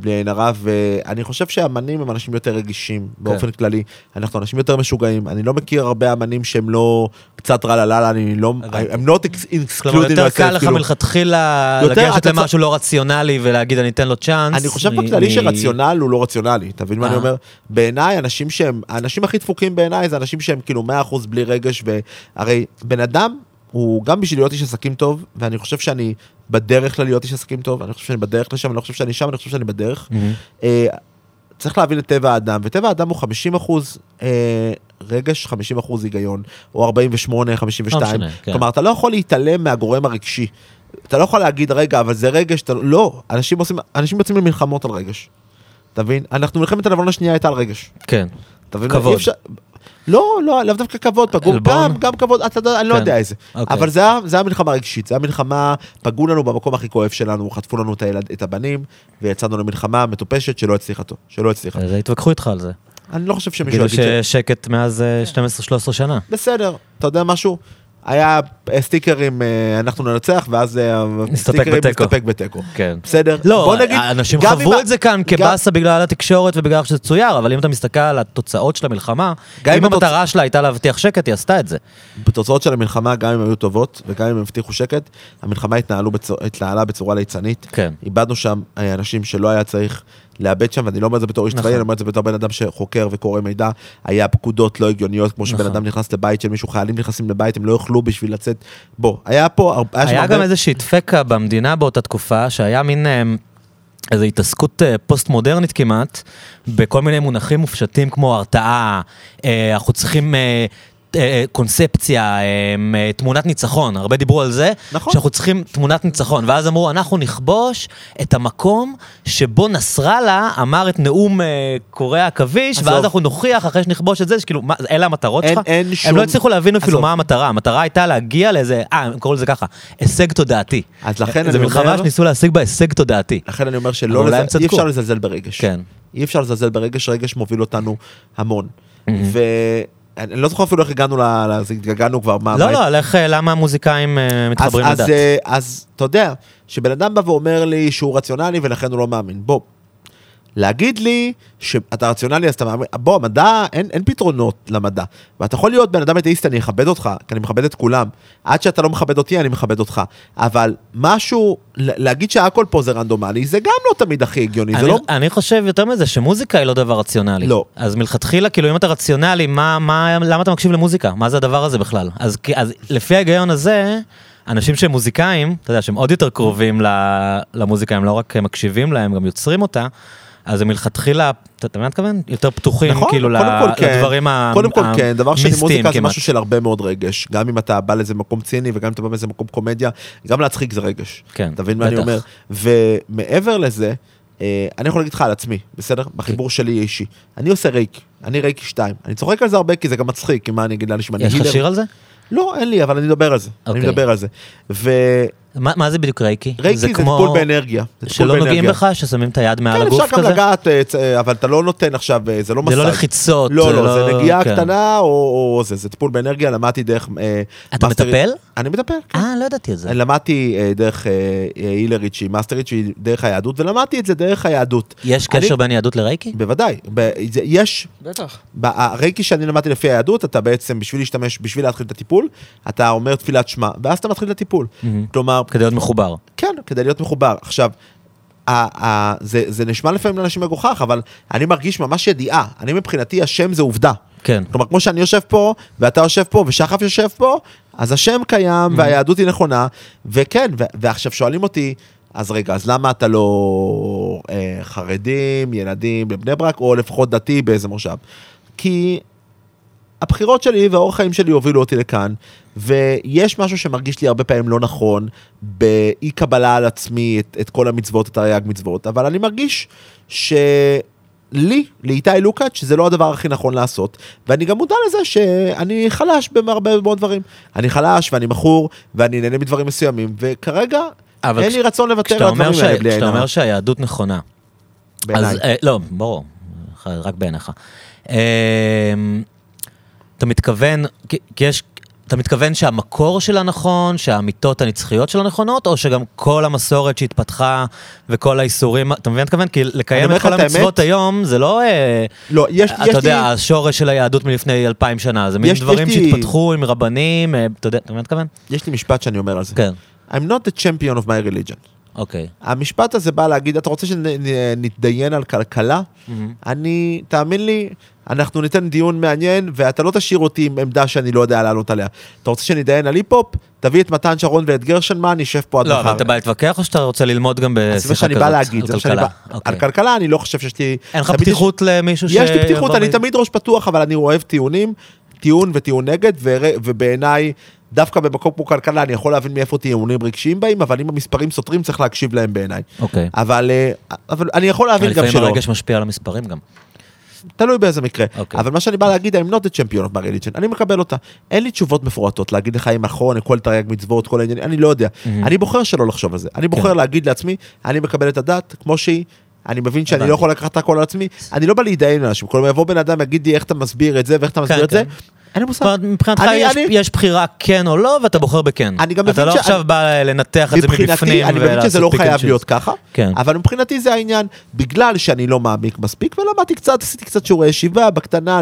בלי עין הרע, ואני חושב שהאמנים הם אנשים יותר רגישים, באופן כללי. אנחנו אנשים יותר משוגעים. אני לא מכיר הרבה אמנים שהם לא קצת רללה, אני לא, הם לא אינקסקלודים. יותר קל לך מלכתחילה לגשת למשהו לא רציונלי ולהגיד אני אתן לו צ'אנס. אני חושב בכללי שרציונל הוא לא רציונלי. תבין מה אני אומר? בעיניי, אנשים שהם, האנשים הכי דפוקים בעיניי זה אנשים שהם כאילו מאה אחוז בלי רגש, והרי בן אדם הוא גם בשביל להיות איש עסקים טוב, ואני חושב שאני בדרך כלל להיות איש עסקים טוב, אני חושב שאני בדרך לשם, אני לא חושב שאני שם, אני חושב שאני בדרך. Mm-hmm. Uh, צריך להבין את טבע האדם, וטבע האדם הוא חמישים אחוז uh, רגש, חמישים אחוז היגיון, או ארבעים ושמונה, חמישים ושתיים. לא משנה, כן. כלומר, אתה לא יכול להתעלם מהגורם הרגשי. אתה לא יכול להגיד, רגע, אבל זה רגש, אתה... לא, אנשים עושים, אנשים יוצאים למלחמות על רגש. תבין? אנחנו מלחמת הלבנון השנייה הייתה על רגש. כן. תבין? כבוד. לא, לא, לאו דווקא כבוד, פגעו, גם, גם כבוד, אתה יודע, אני לא יודע איזה. אבל זה, זה המלחמה הרגשית, זה המלחמה, פגעו לנו במקום הכי כואב שלנו, חטפו לנו את הילד, את הבנים, ויצאנו למלחמה מטופשת שלא הצליחה אותו, שלא הצליחה. התווכחו איתך על זה. אני לא חושב שמישהו יגיד ששקט מאז שתים עשרה שלוש עשרה שנה. בסדר, אתה יודע משהו? היה סטיקרים, אנחנו ננצח, ואז סטיקרים מסתפק בטקו. בסדר? לא, אנשים חוו את זה כאן כבאסה בגלל התקשורת ובגלל שזה צויר, אבל אם אתה מסתכל על התוצאות של המלחמה, אם המטרה שלה הייתה להבטיח שקט, היא עשתה את זה. בתוצאות של המלחמה, גם אם היו טובות, וגם אם הבטיחו שקט, המלחמה התנהלה בצורה ליצנית. איבדנו שם אנשים שלא היה צריך לאבד שם, ואני לא אומר את זה בתור איש צבאי, אני אומר את זה בתור בן אדם שחוקר וקורא מידע, היה פקודות לא הגיוניות, כמו שבן אדם נכנס לבית של מישהו, חיילים נכנסים לבית, הם לא יוכלו בשביל לצאת, בוא, היה פה... היה גם איזושהי דפקה במדינה באותה תקופה, שהיה מין איזו התעסקות פוסט-מודרנית כמעט, בכל מיני מונחים מופשטים, כמו הרתעה, אנחנו צריכים... קונספציה, תמונת ניצחון, הרבה דיברו על זה, נכון. שאנחנו צריכים תמונת ניצחון, ואז אמרו, אנחנו נכבוש את המקום שבו נסראללה אמר את נאום קוריאה הכביש, ואז אנחנו נוכיח אחרי שנכבוש את זה, שכאילו, מה, אלה המטרות אין, שלך? אין שום... הם לא הצליחו להבין אפילו מה המטרה, המטרה הייתה להגיע לאיזה, אה, הם קוראו לזה ככה, הישג תודעתי. אז לכן זה מלחמה אומר... שניסו להשיג בה הישג תודעתי. לכן אני אומר שלא, לזה... אי אפשר לזלזל ברגש. כן. אי אפשר לזלזל ברגש, רגש מוביל אותנו המון. Mm-hmm. ו... אני לא זוכר אפילו איך הגענו, הגענו כבר מה... לא, מה... לא, איך, למה המוזיקאים מתחברים לדעת? אז, אז אתה יודע, שבן אדם בא ואומר לי שהוא רציונלי ולכן הוא לא מאמין. בוא, להגיד לי שאתה רציונלי, אז אתה מאמין, בוא, מדע, אין, אין פתרונות למדע. ואתה יכול להיות בן אדם אתאיסט, אני אכבד אותך, כי אני מכבד את כולם. עד שאתה לא מכבד אותי, אני מכבד אותך. אבל משהו, להגיד שהכל פה זה רנדומלי, זה גם לא תמיד הכי הגיוני. אני, לא... אני חושב יותר מזה שמוזיקה היא לא דבר רציונלי. לא. אז מלכתחילה, כאילו אם אתה רציונלי, מה, מה, למה אתה מקשיב למוזיקה? מה זה הדבר הזה בכלל? אז, אז לפי ההיגיון הזה... אנשים שהם מוזיקאים, אתה יודע, שהם עוד יותר קרובים למוזיקאים, לא רק מקשיבים להם, גם יוצרים אותה, אז הם מלכתחילה, אתה מבין את כוון? יותר פתוחים, כאילו, לדברים המיסטיים. קודם כל כן, דבר שני, מוזיקה זה משהו של הרבה מאוד רגש, גם אם אתה בא לזה מקום ציני, וגם אם אתה בא לזה מקום קומדיה, גם להצחיק זה רגש. כן, בטח. אתה מבין מה אני אומר? ומעבר לזה, אני יכול להגיד לך על עצמי, בסדר? בחיבור שלי אישי. אני עושה רייק, אני רייק שתיים. אני צוחק על זה הרבה, כי זה גם מצחיק, כי מה אני אגיד לה לשמע? יש לך שיר על זה? לא, אין לי, אבל אני מדבר על זה. אני מדבר על זה. מה זה בדיוק רייקי? רייקי זה טיפול באנרגיה. שלא נוגעים בך, ששמים את היד מעל הגוף כזה? כן, אפשר גם לגעת, אבל אתה לא נותן עכשיו, זה לא מסע. זה לא לחיצות. לא, לא, זה נגיעה קטנה או זה. זה טיפול באנרגיה, למדתי דרך... אתה מטפל? אני מטפל, כן. אה, לא ידעתי את זה. למדתי דרך איאל שני, מאסטרית, שהיא דרך היהדות, ולמדתי את זה דרך היהדות. יש קשר בין יהדות לרייקי? בוודאי. יש. בטח. הרייקי שאני למדתי לפי היהדות, אתה בעצם בשביל להשתמש, בשביל להתחיל את הטיפול, אתה אומר תפילת שמה, ואז אתה מתחיל את הטיפול. כלומר, כדי להיות מחובר. כן, כדי להיות מחובר. עכשיו, ה- ה- זה, זה נשמע לפעמים לאנשים מגוחך, אבל אני מרגיש ממש ידיעה. אני מבחינתי, השם זה עובדה. כן. כלומר, כמו שאני יושב פה, ואתה יושב פה, ושחף יושב פה, אז השם קיים, והיהדות היא נכונה, וכן, ו- ועכשיו שואלים אותי, אז רגע, אז למה אתה לא אה, חרדים, ילדים בבני ברק, או לפחות דתי באיזה מושב? כי... הבחירות שלי והאורח חיים שלי הובילו אותי לכאן, ויש משהו שמרגיש לי הרבה פעמים לא נכון, באי קבלה על עצמי את, את כל המצוות, את הרייג מצוות, אבל אני מרגיש ש... לי, לאיתי לוקץ, שזה לא הדבר הכי נכון לעשות, ואני גם מודע לזה שאני חלש בהרבה מאוד דברים. אני חלש ואני מחור, ואני נהנה מדברים מסוימים, וכרגע אין כש... לי רצון לוותר על הדברים ש... האלה בלי עיניו. כשאתה אומר שהיהדות נכונה, בעיני. אז, אה, לא, ברור, רק בעיניך. אתה מתכוון, כי יש, אתה מתכוון שהמקור שלה נכון, שהאמיתות הנצחיות שלה נכונות, או שגם כל המסורת שהתפתחה וכל האיסורים, אתה מבין, אתה מתכוון? כי לקיים את כל המצוות היום, זה לא, לא, יש, אתה יש יודע, לי... השורש של היהדות מלפני אלפיים שנה, זה מין דברים לי... שהתפתחו עם רבנים, אתה יודע, אתה מתכוון? יש לי משפט שאני אומר על זה. כן. I'm not the champion of my religion. אוקיי. המשפט הזה בא להגיד, אתה רוצה שנתדיין על כלכלה? אני, תאמין לי, אנחנו ניתן דיון מעניין, ואתה לא תשאיר אותי עם עמדה שאני לא יודע לעלות עליה. אתה רוצה שנתדיין על היפ-הופ? תביא את מתן שרון ואת גרשנמן, נשב פה עד מחר. לא, אבל אתה בא להתווכח או שאתה רוצה ללמוד גם בשיחה כזאת? על כלכלה אני לא חושב שיש לי... אין לך פתיחות למישהו ש... יש לי פתיחות, אני תמיד ראש פתוח, אבל אני אוהב טיעונים, טיעון וטיעון נגד, ובעיניי דווקא במקום כמו כלכלה, אני יכול להבין מאיפה טיעונים רגשיים באים, אבל אם המספרים סותרים, צריך להקשיב להם בעיניי. אוקיי. אבל, אבל אני יכול להבין גם שלא. לפעמים הרגש משפיע על המספרים גם. תלוי באיזה מקרה. אוקיי. אבל מה שאני בא להגיד, I'm not the champion of my religion, אני מקבל אותה. אין לי תשובות מפורטות, להגיד לך אם אחרון, כל תרי"ג מצוות, כל העניינים, אני לא יודע. Mm-hmm. אני בוחר שלא לחשוב על זה. אני בוחר כן. להגיד לעצמי, אני מקבל את הדת כמו שהיא, אני מבין שאני לא יכול לקחת הכל על עצמי, אני לא בא להידיין על אנשים, כלומר יבוא בן אדם, יגיד לי איך אתה מסביר את זה, ואיך אתה מסביר את זה, אני מוסר. מבחינתך יש בחירה כן או לא, ואתה בוחר בכן. אתה לא עכשיו בא לנתח את זה מבפנים. אני מבין שזה לא חייב להיות ככה, אבל מבחינתי זה העניין, בגלל שאני לא מעמיק מספיק, ולמדתי קצת, עשיתי קצת שיעורי ישיבה, בקטנה,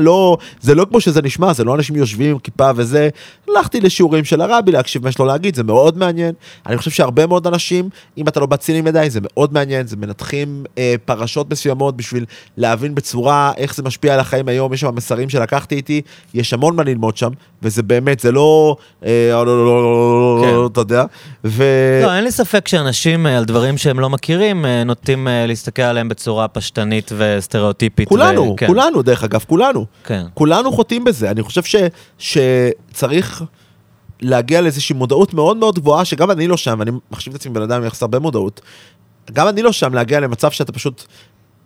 זה לא כמו שזה נשמע, זה לא אנשים יושבים עם כיפה וזה, הלכתי לשיעורים של הרבי, להקשיב מה שלא להגיד, זה מאוד מעניין. אני חושב שהרבה מאוד אנשים, אם אתה לא בציני מדי, זה מאוד מעניין, זה מנתחים פרשות מסוימות בשביל להבין בצורה איך זה משפיע על החיים היום, יש שם המסרים שלקחתי איתי, יש המון מה ללמוד שם, וזה באמת, זה לא, אתה יודע, לא, אין לי ספק שאנשים על דברים שהם לא מכירים, נוטים להסתכל עליהם בצורה פשטנית וסטריאוטיפית. כולנו, כולנו, דרך אגב, כולנו. כולנו חוטאים בזה. אני חושב שצריך להגיע לאיזושהי מודעות מאוד מאוד גבוהה, שגם אני לא שם, ואני מחשיב את עצמי בן אדם יחסר במודעות, גם אני לא שם להגיע למצב שאתה פשוט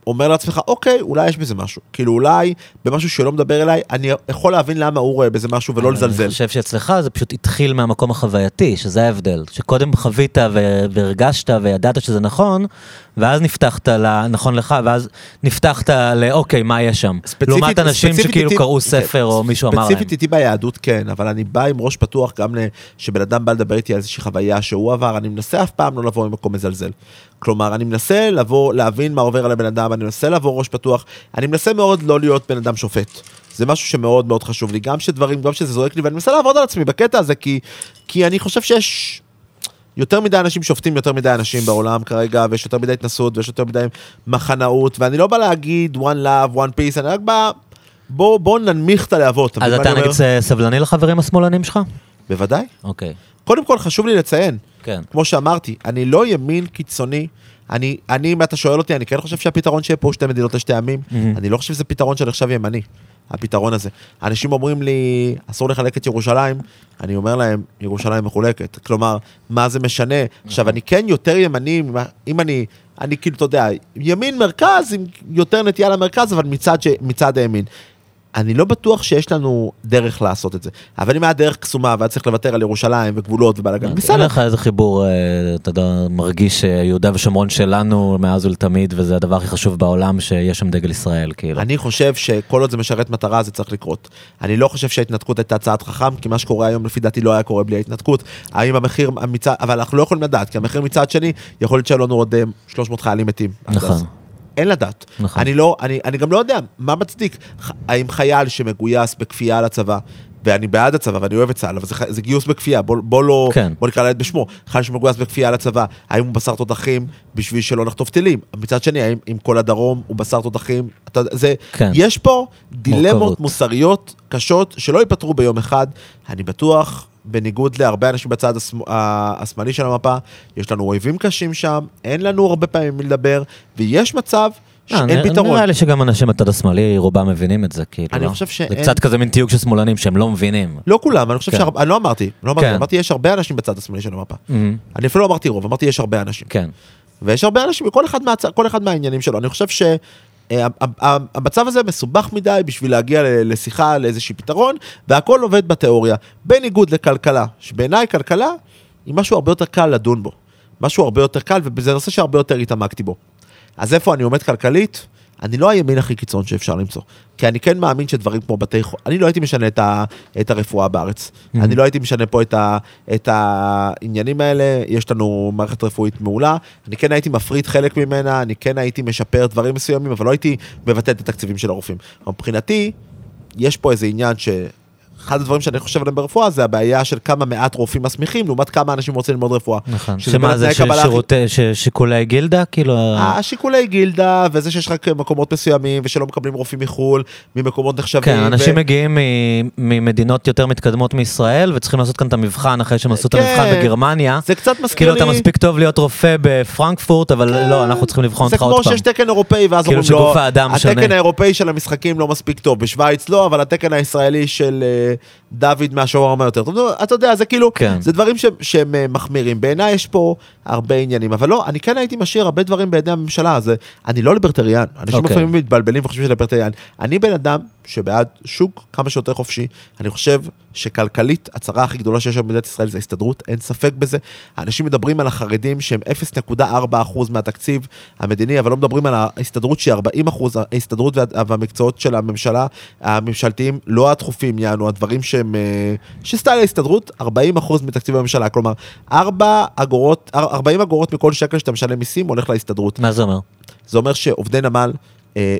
אומר לעצמך, אוקיי, אולי יש בזה משהו. כאילו אולי, במשהו שלא מדבר אליי, אני יכול להבין למה הוא רואה בזה משהו ולא לזלזל. אני חושב שאצלך זה פשוט התחיל מהמקום החווייתי, שזה ההבדל. שקודם חווית והרגשת וידעת שזה נכון, ואז נפתחת לנכון לך, ואז נפתחת לאוקיי, מה יש שם? לעומת אנשים שכאילו קראו ספר או מישהו אמר להם. ספציפית איתי ביהדות, כן, אבל אני בא עם ראש פתוח גם שבן אדם בא לדבר איתי על איזושהי חוויה שהוא עבר, אני מנסה אף פעם לא לבוא ממקום מזלזל. כלומר, אני מנסה לבוא, להבין מה עובר על הבן אדם, אני מנסה לבוא ראש פתוח, אני מנסה מאוד לא להיות בן אדם שופט. זה משהו שמאוד מאוד חשוב לי, גם שדברים, גם שזה זורק לי, ואני מנסה לעבוד על עצמי בקטע הזה, כי, כי אני חושב שיש יותר מדי אנשים שופטים, יותר מדי אנשים בעולם כרגע, ויש יותר מדי התנסות, ויש יותר מדי מחנאות, ואני לא בא להגיד one love, one peace, אני רק בא, בוא, בוא ננמיך את הלהבות. אז אתה נגיד סבלני לחברים השמאלנים שלך? בוודאי. אוקיי. קודם כל חשוב לי לציין, כן. כמו שאמרתי, אני לא ימין קיצוני, אני, אני, אם אתה שואל אותי, אני כן חושב שהפתרון שיהיה פה שתי מדינות לשתי עמים, mm-hmm. אני לא חושב שזה פתרון שאני חושב ימני, הפתרון הזה. אנשים אומרים לי, אסור לחלק את ירושלים, אני אומר להם, ירושלים מחולקת. כלומר, מה זה משנה? Mm-hmm. עכשיו, אני כן יותר ימני, אם אני, אני כאילו, אתה יודע, ימין מרכז, יותר נטייה למרכז, אבל מצד, ש, מצד הימין. אני לא בטוח שיש לנו דרך לעשות את זה. אבל אם היה דרך קסומה, והיה צריך לוותר על ירושלים וגבולות ובלגן. אין לך איזה חיבור, אתה יודע, מרגיש שיהודה ושומרון שלנו מאז ולתמיד, וזה הדבר הכי חשוב בעולם, שיש שם דגל ישראל, כאילו. אני חושב שכל עוד זה משרת מטרה, זה צריך לקרות. אני לא חושב שההתנתקות הייתה צעד חכם, כי מה שקורה היום, לפי דעתי, לא היה קורה בלי ההתנתקות. האם המחיר, אבל אנחנו לא יכולים לדעת, כי המחיר מצד שני, יכול להיות שלנו עוד שלוש מאות חיילים מתים. נכון. אין לדעת. נכון. אני, לא, אני, אני גם לא יודע מה מצדיק. האם חייל שמגויס בכפייה על הצבא, ואני בעד הצבא, ואני אוהב את צה"ל, אבל זה, זה גיוס בכפייה, בוא, בוא לא, כן. בוא נקרא לילד בשמו, חייל שמגויס בכפייה על הצבא, האם הוא בשר תותחים בשביל שלא נחטוף טילים? מצד שני, האם עם כל הדרום הוא בשר תותחים? אתה, זה, כן. יש פה דילמות מורכבות. מוסריות קשות, שלא ייפטרו ביום אחד, אני בטוח... בניגוד להרבה אנשים בצד השמאלי של המפה, יש לנו אויבים קשים שם, אין לנו הרבה פעמים לדבר, ויש מצב שאין פתרון. נראה לי שגם אנשים בצד השמאלי רובם מבינים את זה, זה קצת כזה מין תיוג של שמאלנים שהם לא מבינים. לא כולם, אני חושב שהרבה, אני לא אמרתי, אמרתי יש הרבה אנשים בצד השמאלי של המפה. אני אפילו לא אמרתי רוב, אמרתי יש הרבה אנשים. ויש הרבה אנשים, כל אחד מהעניינים שלו, אני חושב ש... המצב הזה מסובך מדי בשביל להגיע לשיחה, לאיזשהו פתרון, והכל עובד בתיאוריה, בניגוד לכלכלה, שבעיניי כלכלה היא משהו הרבה יותר קל לדון בו, משהו הרבה יותר קל, וזה נושא שהרבה יותר התעמקתי בו. אז איפה אני עומד כלכלית? אני לא הימין הכי קיצון שאפשר למצוא, כי אני כן מאמין שדברים כמו בתי חולים, אני לא הייתי משנה את, ה, את הרפואה בארץ, mm-hmm. אני לא הייתי משנה פה את, ה, את העניינים האלה, יש לנו מערכת רפואית מעולה, אני כן הייתי מפריט חלק ממנה, אני כן הייתי משפר דברים מסוימים, אבל לא הייתי מבטא את התקציבים של הרופאים. מבחינתי, יש פה איזה עניין ש... אחד הדברים שאני חושב עליהם ברפואה, זה הבעיה של כמה מעט רופאים מסמיכים, לעומת כמה אנשים רוצים ללמוד רפואה. נכון. שמה זה ששיקולי גילדה? כאילו... השיקולי גילדה, וזה שיש רק מקומות מסוימים, ושלא מקבלים רופאים מחול, ממקומות נחשבים. כן, אנשים מגיעים ממדינות יותר מתקדמות מישראל, וצריכים לעשות כאן את המבחן, אחרי שהם עשו את המבחן בגרמניה. זה קצת מזכיר כאילו, אתה מספיק טוב להיות רופא בפרנקפורט, אבל לא, אנחנו צריכים לבחון אותך עוד פעם. זה כמו שיש תקן אירופאי, ואז אומרים לו, התקן האירופאי של המשחקים לא מספיק טוב, בשוויץ לא, אבל התקן הישראלי של דוד מהשואר מה יותר. אתה יודע, זה כאילו, זה דברים שהם מחמירים. בעיניי יש פה הרבה עניינים, אבל לא, אני כן הייתי משאיר הרבה דברים בעיני הממשלה, אז אני לא ליברטריאן, אנשים לפעמים מתבלבלים וחושבים של ליברטריאן. אני בן אדם שבעד שוק כמה שיותר חופשי, אני חושב שכלכלית, הצרה הכי גדולה שיש במדינת ישראל זה ההסתדרות, אין ספק בזה. האנשים מדברים על החרדים שהם אפס נקודה ארבע אחוז מהתקציב המדיני, אבל לא מדברים על ההסתדרות שהיא ארבעים אחוז, ההסתדרות והמקצועות של הממשלה, הממשלתיים, לא התחופים, יענו, הדברים שהם, שסטייל ההסתדרות, ארבעים אחוז מתקציב הממשלה, כלומר, ארבע אגורות, ארבעים אגורות מכל שקל שאתה משלם מיסים הולך להסתדרות. מה זה אומר? זה אומר שעובדי נמל,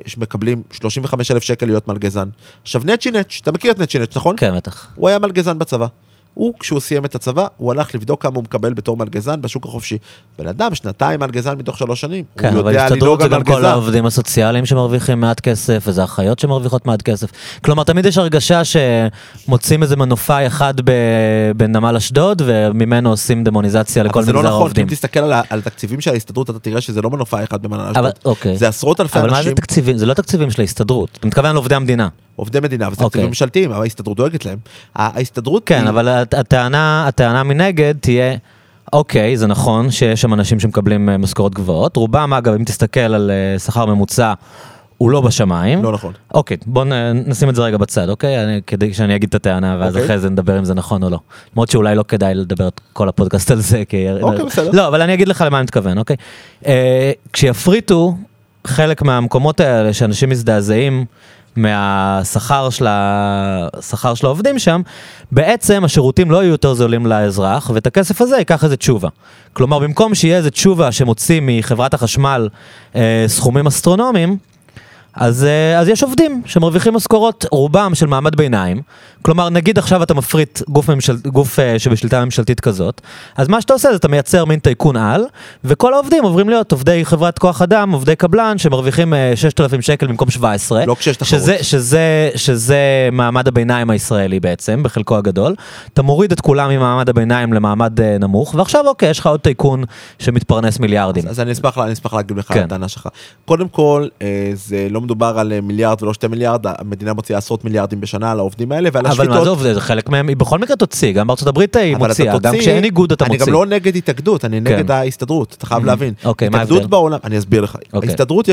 שמקבלים שלושים וחמישה אלף שקל להיות מלגזן. עכשיו נצ'י נצ' אתה מכיר את נצ'י נצ' נכון? כן, בטח. הוא היה מלגזן בצבא. הוא, כשהוא סיים את הצבא, הוא הלך לבדוק כמה הוא מקבל בתור מלגזן בשוק החופשי. בן אדם, שנתיים מלגזן מתוך שלוש שנים. כן, אבל הסתדרות זה גם כל העובדים הסוציאליים שמרוויחים מעט כסף, וזה החיות שמרוויחות מעט כסף. כלומר, תמיד יש הרגשה שמוצאים איזה מנופה אחד בנמל אשדוד, וממנו עושים דמוניזציה לכל מגזר העובדים. אבל זה לא נכון, אם תסתכל על התקציבים של ההסתדרות, אתה תראה שזה לא מנופה אחד במנהל אשדוד. זה עשרות אלפי אנשים. אבל מה זה תקציבים? זה לא תקציבים של ההסתדרות. אתה מתכוון לעובדי המדינה. עובדי מדינה, וזה תקציבים ממשלתיים, אבל ההסתדרות דואגת להם. ההסתדרות... כן, אבל הטענה, הטענה מנגד תהיה, אוקיי, זה נכון שיש שם אנשים שמקבלים משכורות גבוהות, רובם, אגב, אם תסתכל על שכר ממוצע, הוא לא בשמיים. לא נכון. אוקיי, בואו נשים את זה רגע בצד, אוקיי? אני, כדי שאני אגיד את הטענה, ואז אוקיי. אחרי זה נדבר אם זה נכון או לא. למרות שאולי לא כדאי לדבר את כל הפודקאסט על זה, כי... אוקיי, בסדר. לא, אבל אני אגיד לך למה אני מתכוון, אוקיי? אה, כשיפריטו חלק מהמקומות האלה שאנשים מזדעזעים מהשכר של השכר של העובדים שם, בעצם השירותים לא יהיו יותר זולים לאזרח, ואת הכסף הזה ייקח איזה תשובה. כלומר, במקום שיהיה איזה תשובה שמוציא מחברת החשמל אה, סכומים אסטרונומיים, אז, אה, אז יש עובדים שמרוויחים משכורות רובם של מעמד ביניים. כלומר, נגיד עכשיו אתה מפריט גוף, ממשל, גוף אה, שבשליטה ממשלתית כזאת, אז מה שאתה עושה זה אתה מייצר מין טייקון על, וכל העובדים עוברים להיות עובדי חברת כוח אדם, עובדי קבלן, שמרוויחים אה, ששת אלפים שקל במקום שבע עשרה. לא כשש תחרות. שזה, שזה, שזה מעמד הביניים הישראלי בעצם, בחלקו הגדול. אתה מוריד את כולם ממעמד הביניים למעמד אה, נמוך, ועכשיו אוקיי, יש לך עוד טייקון שמתפרנס מיליארדים. אז, אז אני אשמח, אני אשמח להגיד לך, כן. הטענה שלך. קודם כל, אה, זה לא מדובר על מיליארד ולא שתי מיליארד, המדינה מוציאה עשרות מיליארדים בשנה על העובדים האלה, ועל השביתות... אבל מה זה עובד? זה חלק מהם, היא בכל מקרה תוציא, גם בארצות הברית היא מוציאה, גם כשאין איגוד אתה מוציא. אני גם לא נגד התאגדות, אני נגד ההסתדרות, אתה חייב להבין. אוקיי, מה ההבדל? התאגדות בעולם, אני אסביר לך. ההסתדרות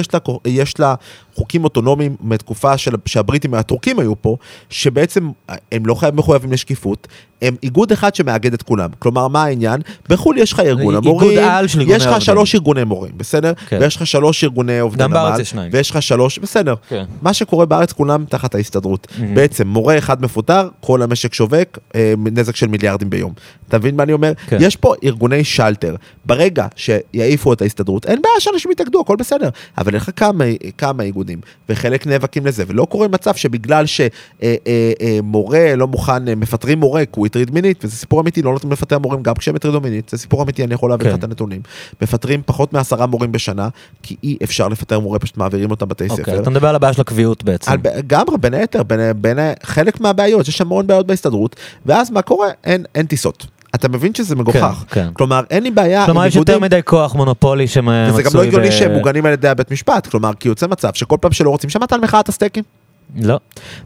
יש לה חוקים אוטונומיים מתקופה שהבריטים והטורקים היו פה, שבעצם הם לא מחויבים לשקיפות, הם איגוד אחד שמאגד את כולם. כלומר, מה העניין? בחול יש לך ארגון המורים, יש לך שלוש ארגוני מורים, בסדר? ויש לך שלוש ארגוני עובדי נמל, ויש לך שלוש, בסדר. מה שקורה בארץ כולם תחת ההסתדרות. בעצם, מורה אחד מפוטר, כל המשק שובק, נזק של מיליארדים ביום. אתה מבין מה אני אומר? יש פה ארגוני שלטר. ברגע שיעיפו את ההסתדרות, אין בעיה שאנשים יתאגדו, הכל בסדר. אבל יש לך כמה, כמה איגודים, וחלק נאבקים לזה, ולא קורה מצב שבגלל שמורה לא מוכן, מפטרים מורה, כי הוא הטריד מינית, וזה סיפור אמיתי, לא נותנים לפטר מורים גם כשהם הטרידו מינית, זה סיפור אמיתי, אני יכול להביא לך את הנתונים. מפטרים פחות מעשרה מורים בשנה, כי אי אפשר לפטר מורה, פשוט מעבירים אותם בתי ספר. אתה מדבר על הבעיה של הקביעות בעצם. גם בין היתר, בין חלק מהבעיות, יש המון בעיות בהסתדרות, ואז מה קורה? אין טיסות. אתה מבין שזה מגוחך. כן, כן. כלומר, אין לי בעיה... כלומר, יש יותר מדי כוח מונופולי שמצוי... וזה גם לא הגיוני ב... שהם מוגנים על ידי הבית משפט, כלומר, כי יוצא מצב שכל פעם שלא רוצים, שמעת על מחאת הסטייקים? לא.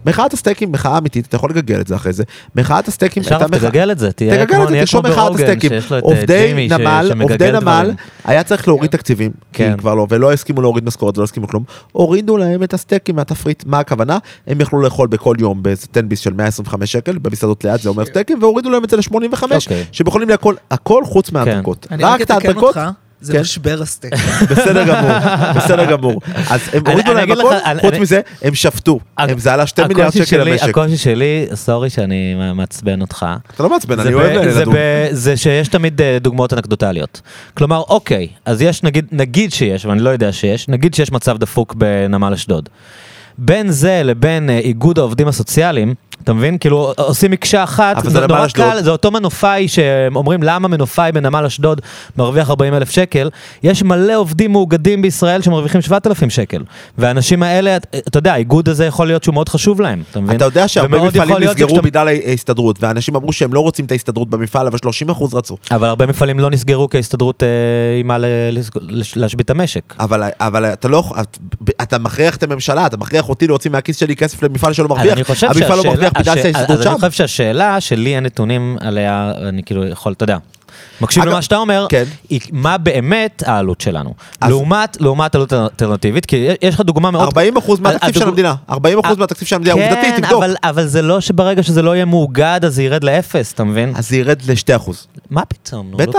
מחאת הסטייקים, מחאה אמיתית, אתה יכול לגגל את זה אחרי זה. מחאת הסטייקים... עכשיו, תגגל את זה, תהיה כמו נהיה כמו ברוגן, שיש לו את ג'ימי שמגגל דברים. היה צריך להוריד תקציבים, כי כבר לא, ולא הסכימו להוריד משכורת, ולא הסכימו כלום. הורידו להם את הסטייקים מהתפריט, מה הכוונה? הם יכלו לאכול בכל יום בטנביס של מאה עשרים וחמש שקל, במסעדות ליד זה אומר סטייקים, והורידו להם את זה ל-שמונים וחמש, שבכולים לאכול הכל חוץ מהדבקות. רק את ההדבקות זה משבר הסטייק. בסדר גמור, בסדר גמור. אז הם הורידו להם הכל, חוץ מזה, הם שפטו. הם זעלה שתי מיליארד שקל למשק. הקושי שלי, סורי שאני מעצבן אותך. אתה לא מעצבן, אני אוהב לדון. זה שיש תמיד דוגמאות אנקדוטליות. כלומר, אוקיי, אז יש, נגיד שיש, ואני לא יודע שיש, נגיד שיש מצב דפוק בנמל אשדוד. בין זה לבין איגוד העובדים הסוציאליים, אתה מבין? כאילו, עושים מקשה אחת, זה נורא קל, זה אותו מנופאי שאומרים למה מנופאי בנמל אשדוד מרוויח ארבעים אלף שקל, יש מלא עובדים מאוגדים בישראל שמרוויחים שבעת אלפים שקל, והאנשים האלה, אתה יודע, האיגוד הזה יכול להיות שהוא מאוד חשוב להם, אתה מבין? אתה יודע שהרבה מפעלים נסגרו בגלל ההסתדרות, ואנשים אמרו שהם לא רוצים את ההסתדרות במפעל, אבל שלושים אחוז רצו. אבל הרבה מפעלים לא נסגרו כי ההסתדרות אימה להשבית המשק. אבל, אבל אתה לא, אתה מכריח את הממשלה, אתה מכריח אותי להוציא מהכיס שלי כסף למפעל שלא מרוויח, המפעל לא מרוויח. אז אני חושב שהשאלה שלי הנתונים עליה, אני כאילו יכול, אתה יודע, מקשיב למה שאתה אומר, מה באמת העלות שלנו, לעומת עלות אלטרנטיבית, כי יש לך דוגמה מאוד... ארבעים אחוז מהתקציב של המדינה, ארבעים אחוז מהתקציב של המדינה, עובדתי, תבדוק. אבל זה לא שברגע שזה לא יהיה מאוגד, אז זה ירד לאפס, אתה מבין? אז זה ירד ל-שני אחוז. מה פתאום? בטח,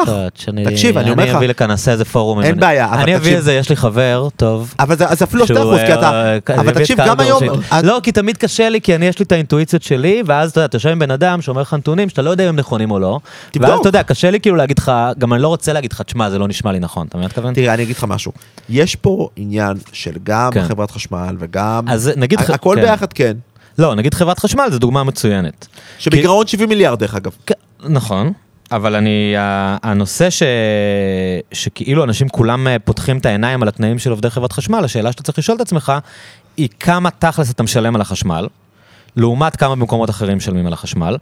תקשיב, אני אומר לך. אני אביא לכאן, נעשה איזה פורום. אין בעיה. אני אביא איזה, יש לי חבר, טוב. אבל זה אפילו שני אחוז, כי אתה... אבל תקשיב, גם היום... לא, כי תמיד קשה לי, כי אני יש לי את האינטואיציות שלי, ואז אתה יושב עם בן אדם שאומר לך נתונים, שאתה לא יודע אם הם נכונים או לא. ואז אתה יודע, קשה לי כאילו להגיד לך, גם אני לא רוצה להגיד לך, תשמע, זה לא נשמע לי נכון, אתה מתכוון? תראה, אני אגיד לך משהו. יש פה עניין של גם חברת חשמל וגם... הכל ביחד, כן. לא, נגיד חברת חשמל, זו דוגמה מצוינת. שבגרעון שבעים מיליארד, דרך אגב. נכון. אבל אני, הנושא ש... שכאילו אנשים כולם פותחים את העיניים על התנאים של עובדי חברת חשמל, השאלה שאתה צריך לשאול את עצמך, היא כמה תכלס אתה משלם על החשמל, לעומת כמה במקומות אחרים שלמים על החשמל,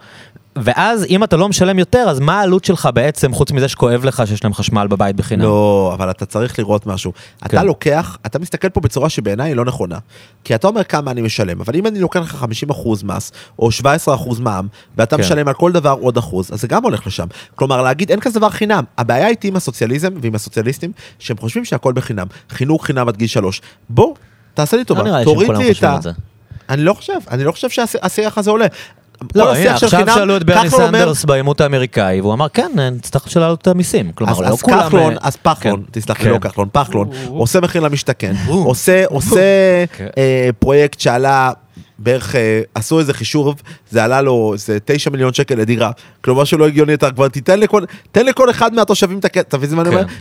ואז אם אתה לא משלם יותר, אז מה העלות שלך בעצם, חוץ מזה שכואב לך שיש להם חשמל בבית בחינם? לא, אבל אתה צריך לראות משהו. אתה לוקח, אתה מסתכל פה בצורה שבעיניי היא לא נכונה, כי אתה אומר כמה אני משלם, אבל אם אני לוקח לך חמישים אחוז מס, או שבעה עשר אחוז מע"מ, ואתה משלם על כל דבר עוד אחוז, אז זה גם הולך לשם. כלומר, להגיד, אין כזה דבר חינם. הבעיה איתי עם הסוציאליזם ועם הסוציאליסטים, שהם חושבים שהכל בחינם. חינוך חינם עד גיל שלוש. בוא, תעשה לי טובה, תוריד לי את ה... אני לא חושב, אני לא חושב שהשיח הזה עולה. לא, הנה, עכשיו שאלו את ברני סנדרס בעימות האמריקאי, והוא אמר, כן, נצטרך לשלם את המיסים. אז כחלון, אז פחלון, תסלח לי, לא כחלון, פחלון, עושה מחיר למשתכן, עושה פרויקט שעלה, בערך עשו איזה חישוב, זה עלה לו, זה תשעה מיליון שקל לדירה, כלומר שלא הגיוני יותר, כבר תתן לכל אחד מהתושבים את הכסף,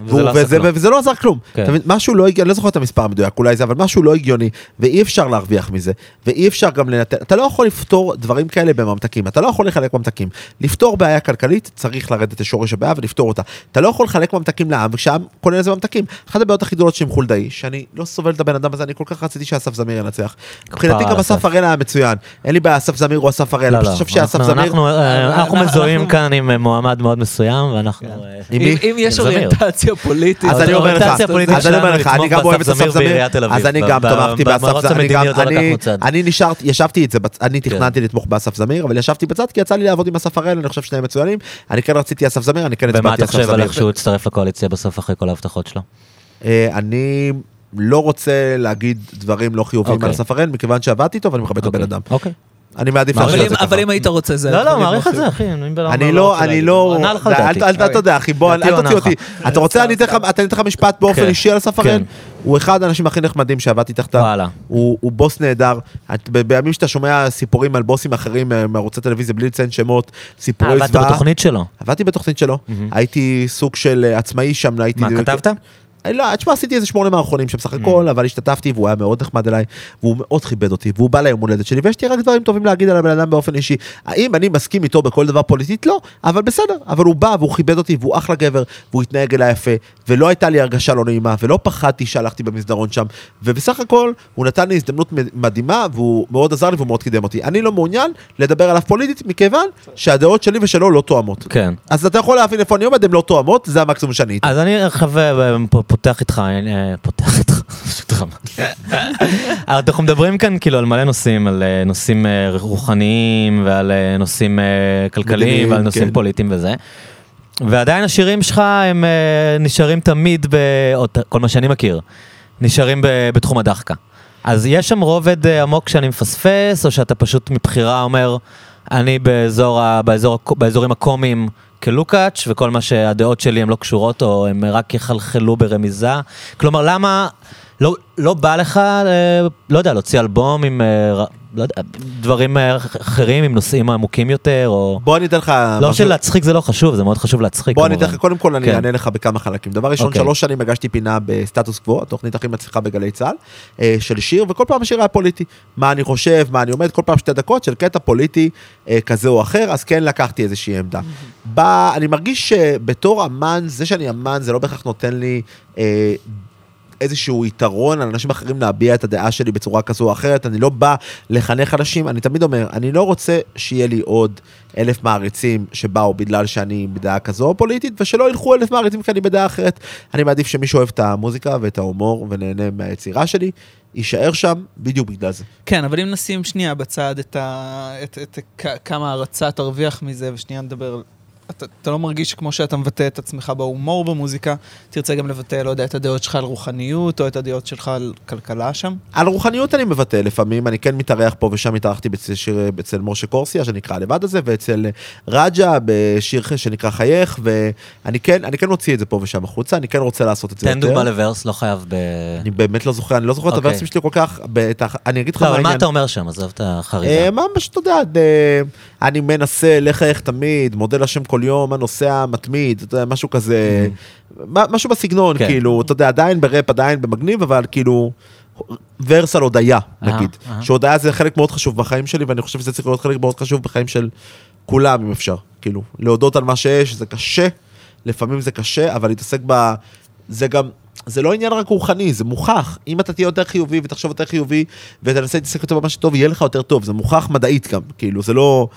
וזה לא עזר כלום, משהו לא הגיוני, אני לא זוכר את המספר המדויק, אולי זה, אבל משהו לא הגיוני, ואי אפשר להרוויח מזה, ואי אפשר גם לנתן, אתה לא יכול לפתור דברים כאלה בממתקים, אתה לא יכול לחלק ממתקים, לפתור בעיה כלכלית, צריך לרדת לשורש הבעיה ולפתור אותה, אתה לא יכול לחלק ממתקים לעם, וכשהעם קונה לזה ממתקים, אחת הבעיות הכי גדולות שהם חולדאי, שאני לא סובל את הבן אדם הזה, אני כל כך רציתי שאסף זמיר ינצח, מבחינתי גם אסף הרי מצוין. אין לי בעיה, אסף זמיר הוא אסף הראל. אנחנו מזוהים כאן עם מועמד מאוד מסוים, ואנחנו... אם יש אוריינטציה פוליטית... אז אני אומר לך, אני גם אוהב את אסף זמיר, אז אני גם תומכתי באסף זמיר. אני נשארתי, ישבתי את זה, אני תכננתי לתמוך באסף זמיר, אבל ישבתי בצד, כי יצא לי לעבוד עם אסף הראל, אני חושב שניהם מצוינים. אני כן רציתי אסף זמיר, אני כן הצבעתי אסף זמיר. ומה אתה חושב על איך שהוא הצטרף לקואליציה בסוף אחרי כל ההבטחות שלו? אני... לא רוצה להגיד דברים לא חיובים okay. על ספרן, מכיוון שעבדתי טוב, אני מכבד את okay. הבן אדם. אוקיי. Okay. אני מעדיף להשאיר את זה ככה. אבל אם היית רוצה זה... לא, לא, מעריך את זה, אחי. אני לא, אני לא... אל תודה, אחי, בוא, אל תוציא אותי. אתה רוצה, אני אתן לך משפט באופן אישי על ספרן? הוא אחד האנשים הכי נחמדים שעבדתי תחתיו. הוא בוס נהדר. בימים שאתה שומע סיפורים על בוסים אחרים מערוצי טלוויזיה, בלי לציין שמות, סיפורי זוועה... עבדת בתוכנית שלו? עבדתי בתוכנית שלו. הייתי סוג של עצמאי שם, הייתי... מה, כתבת? לא, תשמע, עשיתי איזה שמונה מערכונים שבסך הכל, אבל השתתפתי, והוא היה מאוד נחמד אליי, והוא מאוד חיבד אותי, והוא בא ליום הולדת שלי, ויש לי רק דברים טובים להגיד על הבן אדם באופן אישי. האם אני מסכים איתו בכל דבר פוליטית? לא, אבל בסדר. אבל הוא בא, והוא חיבד אותי, והוא אחלה גבר, והוא התנהג אליי יפה, ולא הייתה לי הרגשה לא נעימה, ולא פחדתי שהלכתי במסדרון שם, ובסך הכל הוא נתן לי הזדמנות מדהימה, והוא מאוד עזר לי, והוא מאוד קידם אותי. אני לא מעוניין לדבר עליו פוליטית, מכיוון שהדעות שלי ושלו לא תואמות. כן. אז אתה יכול להבין איפה אני עומד, הם לא תואמות, זה המקסימום שאני. אז אני חווה פותח איתך, פותח איתך, פשוט חמה. אנחנו מדברים כאן כאילו על מלא נושאים, על נושאים רוחניים, ועל נושאים כלכליים, ועל נושאים פוליטיים וזה. ועדיין השירים שלך הם נשארים תמיד, כל מה שאני מכיר, נשארים בתחום הדחקה. אז יש שם רובד עמוק שאני מפספס, או שאתה פשוט מבחירה אומר, אני באזור, באזור, באזורים הקומיים כלוקאץ', וכל מה שהדעות שלי הן לא קשורות, או הן רק יחלחלו ברמיזה. כלומר, למה לא, לא בא לך, לא יודע, להוציא אלבום עם לא יודע, דברים אחרים, עם נושאים עמוקים יותר, או... בוא אני אתן לך... לא משהו... שלהצחיק זה לא חשוב, זה מאוד חשוב להצחיק. בוא אני אתן לך, קודם כל אני אענה לך בכמה חלקים. דבר ראשון, okay. שלוש שנים הגשתי פינה בסטטוס קבוע, התוכנית הכי מצליחה בגלי צהל, של שיר, וכל פעם השיר היה פוליטי. מה אני חושב, מה אני עומד, כל פעם שתי דקות של קטע פוליטי כזה או אחר, אז כן לקחתי איזושהי עמדה. בא, אני מרגיש שבתור אמן, זה שאני אמן, זה לא בהכרח נותן לי... אה, איזשהו יתרון על אנשים אחרים להביע את הדעה שלי בצורה כזו או אחרת. אני לא בא לחנך אנשים, אני תמיד אומר, אני לא רוצה שיהיה לי עוד אלף מעריצים שבאו בגלל שאני בדעה כזו או פוליטית, ושלא ילכו אלף מעריצים כי אני בדעה אחרת. אני מעדיף שמישהו אוהב את המוזיקה ואת ההומור ונהנה מהיצירה שלי, יישאר שם בדיוק בגלל זה. כן, אבל אם נשים שנייה בצד את, ה... את, את, את כמה הרצה תרוויח מזה, ושנייה נדבר על... אתה, אתה לא מרגיש כמו שאתה מבטא את עצמך בהומור במוזיקה, תרצה גם לבטא, לא יודע, את הדעות שלך על רוחניות, או את הדעות שלך על כלכלה שם? על רוחניות אני מבטא לפעמים, אני כן מתארח פה ושם, מתארחתי בשיר אצל מורשה קורסיה, שנקרא לבד הזה, ואצל רג'ה בשיר שנקרא חייך, ואני כן, אני כן מוציא את זה פה ושם החוצה, אני כן רוצה לעשות את זה יותר. תן דוגמה לברס, לא חייב ב... אני באמת לא זוכר, אני לא זוכר את הוורסים שלי כל כך, אני אגיד לך מה העניין. מה אתה אומר שם, עזוב את החריזה. מה שתדע, אני מנסה, לך איך תמיד, מודל השם כל יום, הנושא המתמיד, משהו כזה, משהו בסגנון, כאילו, אתה יודע, עדיין ברפ, עדיין במגניב, אבל כאילו, ורס על הודעה, נגיד, שהודעה זה חלק מאוד חשוב בחיים שלי, ואני חושב שזה צריך להיות חלק מאוד חשוב בחיים של כולם, אם אפשר, כאילו, להודות על מה שיש, זה קשה, לפעמים זה קשה, אבל להתעסק ב... זה גם... זה לא עניין רק רוחני, זה מוכח. אם אתה תהיה יותר חיובי ותחשוב יותר חיובי, ותנסה להתעסק יותר במה שטוב, יהיה לך יותר טוב. זה מוכח מדעית גם, כאילו, זה לא...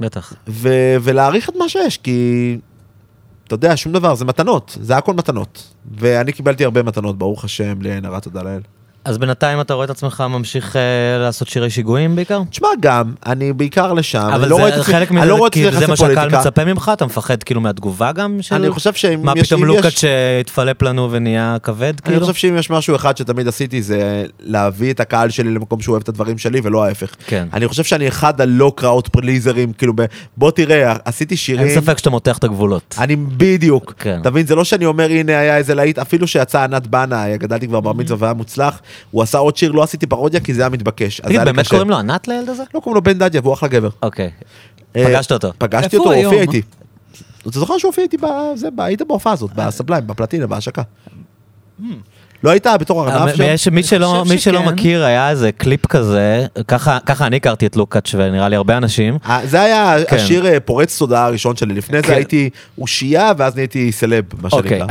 בטח. ו- ולהעריך את מה שיש, כי... אתה יודע, שום דבר, זה מתנות. זה הכל מתנות. ואני קיבלתי הרבה מתנות, ברוך השם, להנהרת, תודה לאל. אז בינתיים אתה רואה את עצמך ממשיך לעשות שירי שיגועים בעיקר? תשמע גם, אני בעיקר לשם. אבל זה חלק מזה, כי זה מה שהקהל מצפה ממך, אתה מפחד כאילו מהתגובה גם? אני חושב שאם יש... מה פתאום לוקץ שהתפלפ לנו ונהיה כבד כאילו? אני חושב שאם יש משהו אחד שתמיד עשיתי, זה להביא את הקהל שלי למקום שהוא אוהב את הדברים שלי, ולא ההפך. אני חושב שאני אחד הלא קראות פרליזרים, כאילו בוא תראה, עשיתי שירים... אין ספק שאתה מותח את הגבולות. אני בדיוק. תבין, זה לא שאני אומר, הנה היה איזה להיט, אפילו שיצא אנט בנאי, גדלתי כבר בר מצווה והיה מוצלח. הוא עשה עוד שיר, לא עשיתי פרודיה, כי זה היה מתבקש. תגיד, באמת קוראים לו ענת לילד הזה? לא, קוראים לו בן דדיה, והוא אחלה גבר. אוקיי. פגשת אותו. פגשתי אותו, הופיע איתי. אתה זוכר שהוא הופיע איתי, היית בהופעה הזאת, בסבליים, בפלטינה, בהשקה. לא היית בתור ארנב שם? מי שלא מכיר, היה איזה קליפ כזה, ככה אני הכרתי את לוקאץ' ונראה לי הרבה אנשים. זה היה השיר פורץ תודעה הראשון שלי, לפני זה הייתי אושייה ואז נהייתי סלב, מה שנקרא.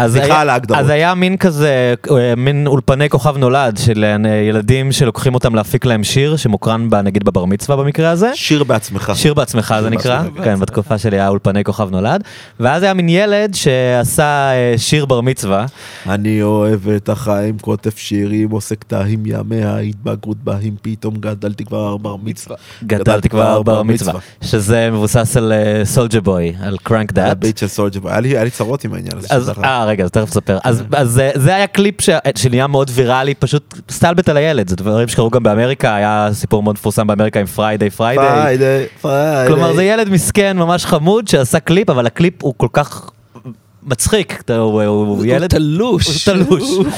אז היה מין כזה, מין אולפני כוכב נולד של ילדים שלוקחים אותם להפיק להם שיר, שמוקרן נגיד בבר מצווה במקרה הזה. שיר בעצמך. שיר בעצמך זה נקרא, כן, בתקופה שלי היה אולפני כוכב נולד, ואז היה מין ילד שעשה שיר בר מצווה. אני אוהבת אחת. עם כותף שירים, עוסק תהים ימיה, התבגרות בהם, פתאום גדלתי כבר ארבע מצווה. גדלתי כבר ארבע מצווה. שזה מבוסס על סולג'ה בוי, על קרנק דאט. הביט של סולג'ה בוי. היה לי צרות עם העניין הזה. אה, רגע, תכף ספר. אז זה היה קליפ שנהיה מאוד ויראלי, פשוט סטלבט על הילד. זה דברים שקרו גם באמריקה, היה סיפור מאוד מפורסם באמריקה עם פריידי, פריידי. פריידי, פריידי. כלומר, זה ילד מסכן, ממש חמוד, שעשה קליפ, אבל הקליפ הוא כל כך מצחיק, הוא ילד תלוש,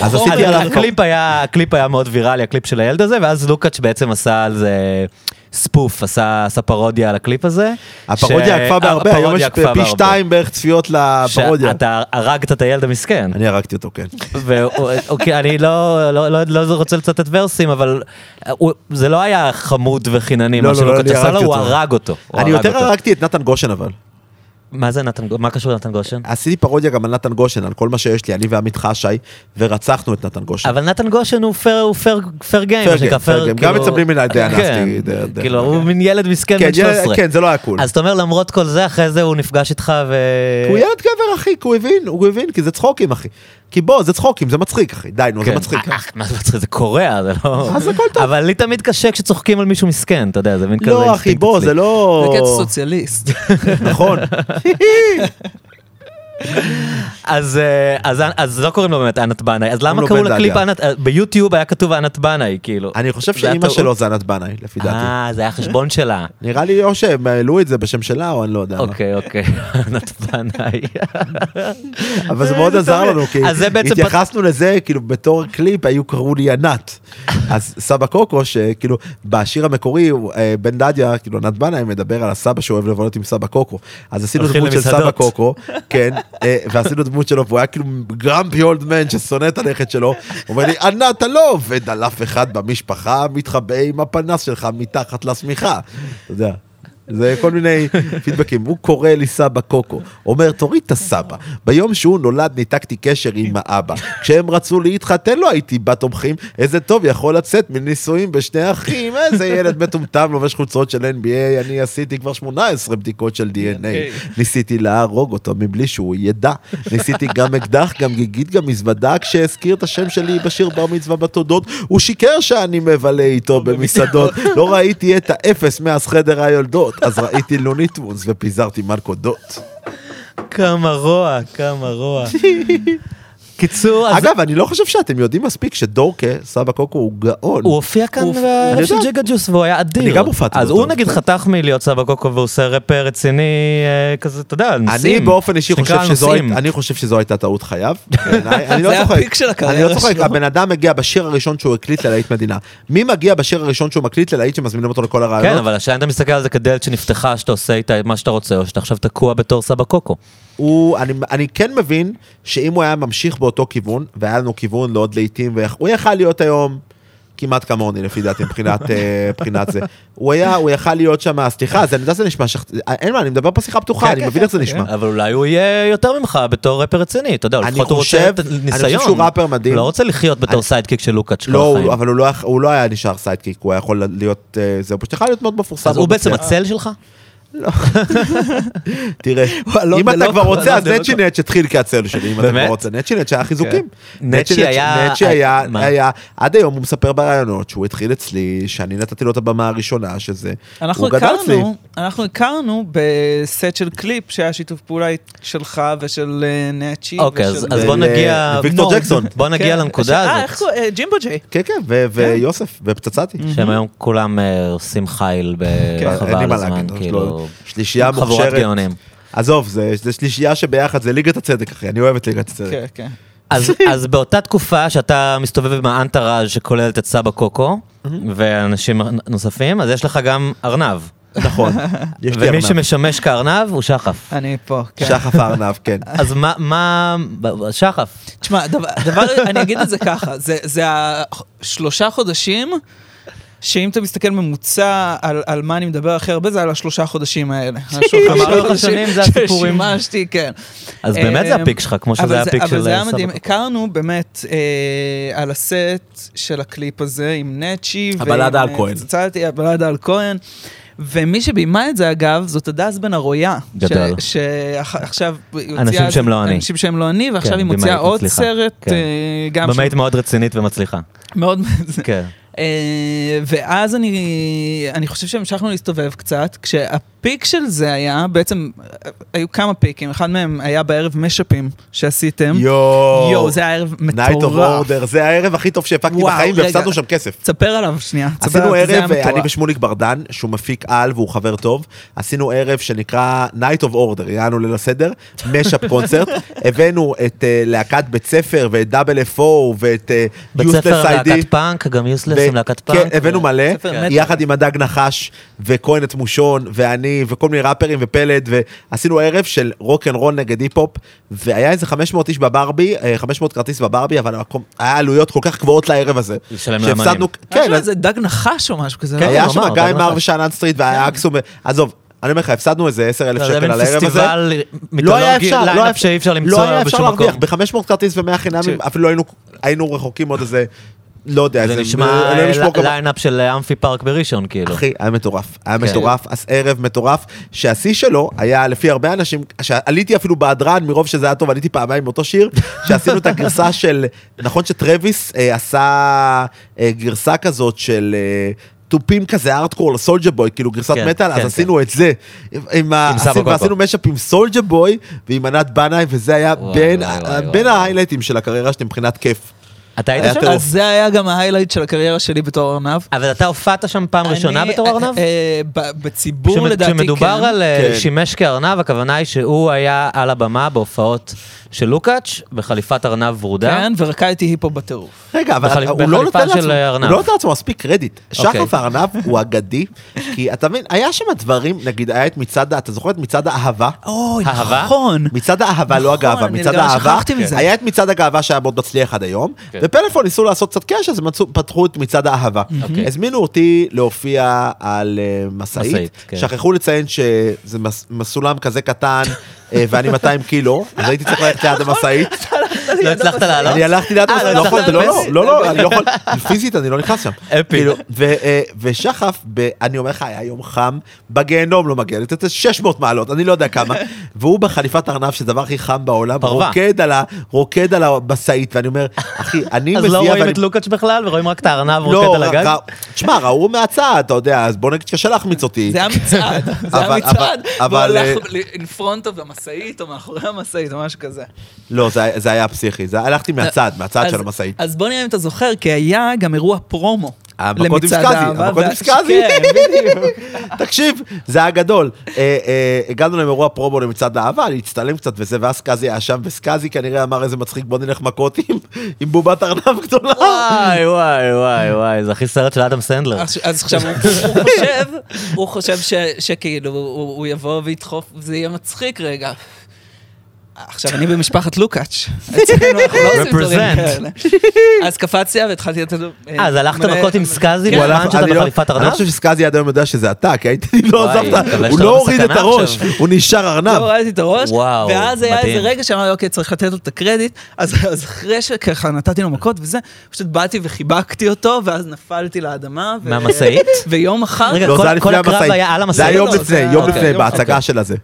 אז עשיתי עליו קליפ, הקליפ היה מאוד ויראלי, הקליפ של הילד הזה, ואז לוקאץ' בעצם עשה על זה ספוף, עשה פרודיה על הקליפ הזה. הפרודיה עקפה בהרבה, היום יש פי שתיים בערך צפיות לפרודיה. אתה הרגת את הילד המסכן. אני הרגתי אותו, כן. אני לא רוצה לצטט ורסים, אבל זה לא היה חמוד וחינני, מה שלוקאץ' עשה לו, הוא הרג אותו. אני יותר הרגתי את נתן גושן אבל. מה זה נתן, מה קשור לנתן גושן? עשיתי פרודיה גם על נתן גושן, על כל מה שיש לי, אני ועמית חשי, ורצחנו את נתן גושן. אבל נתן גושן הוא פייר גיים. גם מצבלים מן הידי ענפתי. כאילו, הוא מין ילד מסכן בן שלוש עשרה. כן, זה לא היה קול. אז אתה אומר, למרות כל זה, אחרי זה הוא נפגש איתך ו... הוא ילד גבר, אחי, כי הוא הבין, הוא הבין, כי זה צחוקים, אחי. כי בוא, זה צחוקים, זה מצחיק, אחי. די, נו, זה מצחיק. מה זה מצחיק? זה קורע, זה לא... אז הכל טוב. אבל לי תמיד קשה כשצוחקים על מישהו מסכן, אתה יודע, זה מין כזה... לא, אחי, בוא, זה לא... זה קצת סוציאליסט. נכון. אז לא קוראים לו באמת אנט בנאי, אז למה קראו לקליפ אנט, ביוטיוב היה כתוב אנט בנאי, כאילו. אני חושב שאמא שלו זה אנט בנאי, לפי דעתי. אה, זה היה חשבון שלה. נראה לי או שהם העלו את זה בשם שלה, או אני לא יודע. אוקיי, אוקיי, אנט בנאי. אבל זה מאוד עזר לנו, כי התייחסנו לזה, כאילו בתור קליפ היו קראו לי אנט. אז סבא קוקו, שכאילו בשיר המקורי, בן דדיה, כאילו אנט בנאי מדבר על הסבא שאוהב לבלות עם סבא קוקו. אז עשינו דמות של סבא קוקו, כן, ועשינו דמות שלו, והוא היה כאילו גרמפי אולד מן ששונא את הלכת שלו, הוא אומר לי, אנה אתה לא עובד על אף אחד במשפחה, מתחבא עם הפנס שלך מתחת לשמיכה, אתה יודע, זה כל מיני פידבקים, הוא קורא לי סבא קוקו, אומר תוריד את הסבא, ביום שהוא נולד ניתקתי קשר עם האבא, כשהם רצו להתחתן לא הייתי בת תומכים, איזה טוב יכול לצאת מנישואים בשני אחים, איזה ילד מטומטם לובש חולצות של אן בי איי, אני עשיתי כבר שמונה עשרה בדיקות של די אן איי, ניסיתי להרוג אותו מבלי שהוא ידע, ניסיתי גם אקדח, גם גיגית, גם מזוודה, כשהזכיר את השם שלי בשיר בר מצווה בתודות, הוא שיקר שאני מבלה איתו במסעדות, לא ראיתי את האפס מאז חדר היולדות, אז ראיתי לוניטמוס ופיזרתי מלכודות. כמה רוע, כמה רוע. קיצור, אגב, אני לא חושב שאתם יודעים מספיק שדורקה, סבא קוקו, הוא גאון. הוא הופיע כאן בערב של ג'יגה ג'וס, והוא היה אדיר. אני גם הופעתי. אז הוא נגיד חתך מלהיות סבא קוקו, והוא עושה רפר רציני, כזה, אתה יודע, נושאים. אני באופן אישי חושב שזו הייתה טעות חייו. זה היה פיק של הקריירה שלו. אני לא צוחק, הבן אדם מגיע בשיר הראשון שהוא הקליט ללהיט מדינה. מי מגיע בשיר הראשון שהוא מקליט ללהיט שמזמינים אותו לכל הרעיונות? כן, אבל השאלה, אתה מסתכל על זה כדלת שנפתחה, שאתה עושה איתה מה שאתה רוצה, או שאתה עכשיו תקוע בתור סבא קוקו. אני, אני כן מבין שאם הוא היה ממשיך באותו כיוון, והיה לנו כיוון לעוד לעתים, הוא יכל להיות היום כמעט כמוני, לפי דעתי, מבחינת זה. הוא היה, הוא יכל להיות שם, סליחה, אני יודע, זה נשמע, אין מה, אני מדבר פה שיחה פתוחה, אני מבין איך זה נשמע. אבל אולי הוא יהיה יותר ממך בתור רפר רציני, אתה יודע, לפחות הוא רוצה ניסיון. אני חושב שהוא רפר מדהים. לא רוצה לחיות בתור סיידקיק של לוקץ. לא, אבל הוא לא היה נשאר סיידקיק, הוא היה יכול להיות, זה פשוט יכול להיות מאוד מפורסם. אז הוא בעצם הצל שלך? לא. תראה, אם אתה כבר רוצה, אז נצ'י נצ'י התחיל כהצל שלי, אם אתה כבר רוצה. נצ'י נצ'י היה חיזוקים. נצ'י היה, עד היום הוא מספר ברעיונות שהוא התחיל אצלי, שאני נתתי לו את הבמה הראשונה, שזה, הוא גדל אצלי. אנחנו הכרנו בסט של קליפ, שהיה שיתוף פעולה שלך ושל נצ'י. אוקיי, אז בוא נגיע, ויקטור ג'קסון, בוא נגיע לנקודה הזאת. ג'ימבו ג'יי. כן, כן, ויוסף, ופצצתי. שהם היום כולם עושים חיל בחבל הזמן, כאילו. שלישייה מוכשרת. עזוב, זה שלישייה שביחד, זה ליגת הצדק, אחי, אני אוהב את ליגת הצדק. אז באותה תקופה שאתה מסתובב עם האנטראז' שכולל את סבא קוקו, ואנשים נוספים, אז יש לך גם ארנב. נכון. ומי שמשמש כארנב הוא שחף. אני פה, כן. שחף הארנב, כן. אז מה, מה, שחף. תשמע, דבר, אני אגיד את זה ככה, זה השלושה חודשים, שאם אתה מסתכל ממוצע על, על מה אני מדבר אחרי הרבה, זה על השלושה חודשים האלה. השלושה שנים זה הסיפורים. ששימשתי, כן. אז באמת זה הפיק שלך, כמו שזה היה הפיק של סבא. אבל זה היה מדהים. הכרנו באמת על הסט של הקליפ הזה, עם נצ'י. הבלדה על כהן. צצלתי, הבלדה על כהן. ומי שבימה את זה, אגב, זאת הדס בן ארויה. גדל. שעכשיו... אנשים שהם לא עני. אנשים שהם לא עני, ועכשיו היא מוציאה עוד סרט. במאית מאוד רצינית ומצליחה. מאוד ואז אני, אני חושב שהמשכנו להסתובב קצת, כשהפיק של זה היה, בעצם היו כמה פיקים, אחד מהם היה בערב משאפים שעשיתם. יו, יו, זה הערב מטורף. Night of Order, זה הערב הכי טוב שהפקתי בחיים, והפסדנו שם כסף. תספר עליו שנייה. עשינו ערב, אני ושמוליק ברדן, שהוא מפיק על והוא חבר טוב, עשינו ערב שנקרא Night of Order, יענו ליל הסדר, משאפ קונצרט, הבאנו את להקת בית ספר, ואת דאבל אפו, ואת יוסלס איי די. להקת פאנק, גם יוסלס הבאנו מלא, יחד עם הדג נחש וכהן את מושון ואני וכל מיני ראפרים ופלד, ועשינו ערב של רוק אנד רול נגד היפ-הופ, והיה איזה חמש מאות איש בברבי, חמש מאות כרטיס בברבי, אבל היה עלויות כל כך גבוהות לערב הזה, זה דג נחש או משהו כזה, היה שם גיא לרר ושאנן סטריט והיה אקסום, עזוב, אני אומר לך, הפסדנו איזה עשרת אלפים שקל על הערב הזה. לא היה אפשר, לא היה אפשר להרוויח, ב-חמש מאות כרטיס ו-מאה חינמים, אפילו היינו רחוקים עוד איזה לא יודע, זה נשמע ליינאפ של אמפי פארק בראשון, כאילו. אחי, היה מטורף, היה מטורף, אז ערב מטורף, שהשיא שלו היה לפי הרבה אנשים, שעליתי אפילו בהדרן, מרוב שזה היה טוב, עליתי פעמיים עם אותו שיר, שעשינו את הגרסה של, נכון שטרוויס עשה גרסה כזאת של... תופים כזה ארטקור לסולג'ה בוי, כאילו גרסת כן, מטל, כן, אז כן. עשינו את זה, עם עם סבא ועשינו משאפ עם סולג'ה בוי, ועם אנט בנאי, וזה היה וואי, בין, וואי, וואי, בין וואי. ההיילייטים של הקריירה שלי מבחינת כיף. אתה היית שם? אז זה היה גם ההיילייט של הקריירה שלי בתור ארנב. אבל אתה הופעת שם פעם ראשונה בתור ארנב? בציבור לדעתי כן. כשמדובר על שימש כארנב, הכוונה היא שהוא היה על הבמה בהופעות של לוקץ, בחליפת ארנב ורודה. כן, ורקע איתי היפו בטירוף. רגע, אבל הוא לא נותן לעצמו מספיק קרדיט. שחף הארנב הוא אגדי, כי אתה מבין, היה שם דברים, נגיד, היה את מצד, אתה זוכר את מצד האהבה? אוי, נכון. מצד האהבה, לא הגאווה, מצד האהבה. היה את מצד הגאווה שהיה מאוד מצליח עד היום. בפלאפון ניסו לעשות קצת קש, אז פתחו את מצד האהבה. הזמינו אותי להופיע על מסעית, שכחו לציין שזה מסולם כזה קטן, ואני מאתיים קילו, אז הייתי צריך ללכת ליד המסעית. לא הצלחת לעלות? אני הלכתי ליד המסעית, לא, לא, אני לא יכול, פיזית אני לא נכנס שם. אפי. ושחף, אני אומר לך, היה יום חם, בגיהנום לא מגיע, זה שש מאות מעלות, אני לא יודע כמה, והוא בחליפת ארנב, שזה הדבר הכי חם בעולם, רוקד על המסעית, ואני אומר, אחי, אז לא רואים את לוקץ' בכלל, ורואים רק את הארנב רוקד על הגג? תשמע, ראו מהצד, אתה יודע, אז בוא נגיד ששלח מצותי. זה המצד, זה המצד. בוא הלך לפרונט אוף המסעית, או מאחורי המסעית, או משהו כזה. לא, זה היה פסיכי, הלכתי מהצד, מהצד של המסעית. אז בוא נראה אם אתה זוכר, כי היה גם אירוע פרומו. המקוד עם סקאזי, המקוד עם סקאזי. תקשיב, זה היה גדול. הגענו לאירוע פרומו למצד האהבה, להצטלם קצת וזה, ואז סקאזי היה שם, וסקאזי כנראה אמר איזה מצחיק, בוא נלך מכות עם בובת ארנב גדולה. וואי, וואי, וואי, וואי, זה הכי סרט של אדם סנדלר. אז עכשיו הוא חושב, הוא חושב שכאילו, הוא יבוא וידחוף, זה יהיה מצחיק רגע. עכשיו אני במשפחת לוקץ' אצלנו אנחנו לא עושים דברים כאלה. אז קפציה והתחלתי לתת... אז הלכת מכות עם סקאזי בזמן שאתה בחליפת ארנב? אני חושב שסקאזי עד היום יודע שזה אתה, כי הייתי לא עזבת, הוא לא הוריד את הראש, הוא נשאר ארנב. לא הורדתי את הראש, ואז היה איזה רגע שאמרתי, אוקיי, צריך לתת לו את הקרדיט, אז אחרי שככה נתתי לו מכות וזה, פשוט באתי וחיבקתי אותו, ואז נפלתי לאדמה. מהמסעית? ויום אחר... רגע, כל הקרב היה על המסעית? זה יום לפני, בהצגה של הזה.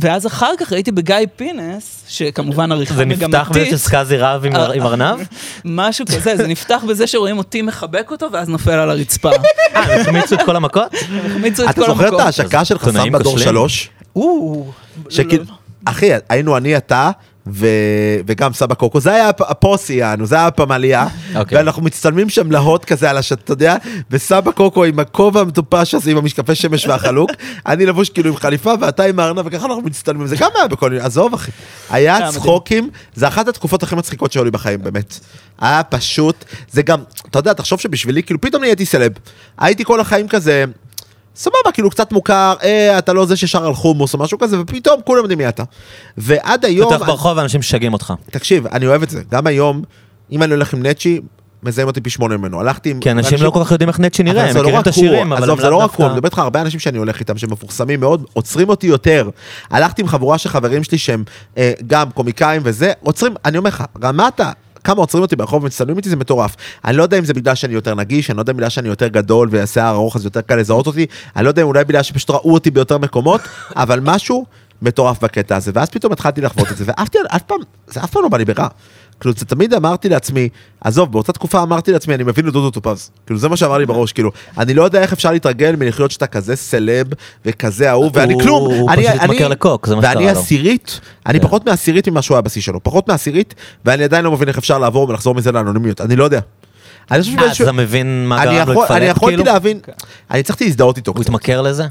ואז אחר כך ראיתי בגיא פינס, שכמובן עריכה מגמתית. זה נפתח בזה שסקאזי רב עם ארנב? משהו כזה, זה נפתח בזה שרואים אותי מחבק אותו, ואז נופל על הרצפה. אה, החמיצו את כל המכות? החמיצו את כל המכות. אתה זוכר את ההשקה של חסם בדור שלוש? אחי, היינו אני, אתה, וגם סבא קוקו, זה היה הפוסי, זה היה הפמליה, ואנחנו מצטלמים שם להות כזה על השטח, אתה יודע, וסבא קוקו עם הכובע המטופש הזה, עם המשקפי שמש והחלוק, אני לבוש כאילו עם חליפה, ואתה עם הארנב, וככה אנחנו מצטלמים, זה גם היה בכל מיני, עזוב אחי, היה צחוקים, זה אחת התקופות הכי מצחיקות שהיו לי בחיים, באמת, היה פשוט, זה גם, אתה יודע, תחשוב שבשבילי, כאילו פתאום נהייתי סלב, הייתי כל החיים כזה, סבבה, כאילו קצת מוכר, אה, אתה לא זה ששר על חומוס או משהו כזה, ופתאום כולם יודעים מי אתה. ועד היום... פתח ברחוב, אנשים שגעים אותך. תקשיב, אני אוהב את זה. גם היום, אם אני הולך עם נצ'י, מזהים אותי פי שמונה ממנו. הלכתי עם... כי אנשים לא כל כך יודעים איך נצ'י נראה, הם מכירים את השירים, אבל... עזוב, זה לא רק הוא, אני מדבר לך, הרבה אנשים שאני הולך איתם, שהם מפורסמים מאוד, עוצרים אותי יותר. הלכתי עם חבורה של חברים שלי שהם גם קומיקאים וזה, עוצרים, אני אומר לך, רמתה כמה עוצרים אותי ברחוב ומצטלמים איתי, זה מטורף. אני לא יודע אם זה בגלל שאני יותר נגיש, אני לא יודע בגלל שאני יותר גדול, והשיער הארוך הזה יותר קל לזהות אותי, אני לא יודע אם אולי בגלל שפשוט ראו אותי ביותר מקומות, אבל משהו מטורף בקטע הזה, ואז פתאום התחלתי לחוות את זה, ואף פעם, זה אף פעם לא בא לי ברע. כאילו, תמיד אמרתי לעצמי, עזוב, באותה תקופה אמרתי לעצמי, אני מבין לדודו טופז. כאילו, זה מה שאמר לי בראש, כאילו, אני לא יודע איך אפשר להתרגל מלחיות שאתה כזה סלב וכזה אהוב, ואני כלום, ואני עשירית, אני פחות מעשירית ממה שהוא הבסיס שלו, פחות מעשירית, ואני עדיין לא מבין איך אפשר לעבור ולחזור מזה לאנונימיות, אני לא יודע. אז אתה מבין מה גרם לו כפלט, אני יכולתי להבין, אני צריכתי להזדהות איתו. הוא התמכר לזה?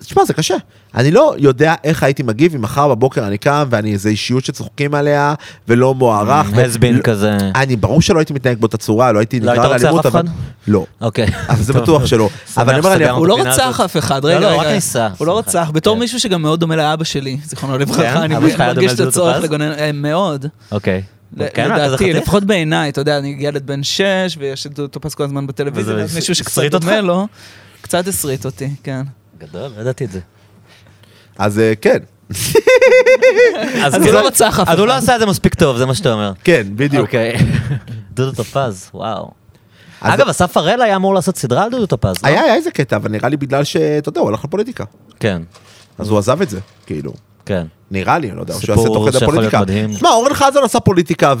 תשמע, זה קשה. אני לא יודע איך הייתי מגיב אם מחר בבוקר אני קם ואני איזו אישיות שצוחקים עליה ולא מוערך. הסבין כזה. אני ברור שלא הייתי מתנהג באותה צורה, לא הייתי נקרא לאלימות. לא. אוקיי. אבל זה בטוח שלא. הוא לא רצח אף אחד, רגע, רגע. הוא לא רצח, בתור מישהו שגם מאוד דומה לאבא שלי, זיכרונו לברכה, אני מרגיש את הצורך לגונן, מאוד. אוקיי. לדעתי, לפחות בעיניי, אתה יודע, אני ילד בן שש, ויש את אותו פסקו הזמן בטלוויזיה, מישהו שקצת דומה לו, קצת הסריט אותי, כן. גדול, ידעתי את זה. אז כן. אז הוא לא רצח אף. אז הוא לא עשה את זה מספיק טוב, זה מה שאתה אומר. כן, בדיוק. דודו טופז, וואו. אגב, אסף הראל היה אמור לעשות סדרה על דודו טופז, לא? היה, היה איזה קטע, אבל נראה לי בגלל שאתה יודע, הוא הלך לפוליטיקה. כן. אז הוא עזב את זה, כאילו. כן. נראה לי, אני לא יודע, שהוא יעשה תוך כדי פוליטיקה. מה, אורן חזן עשה פוליטיקה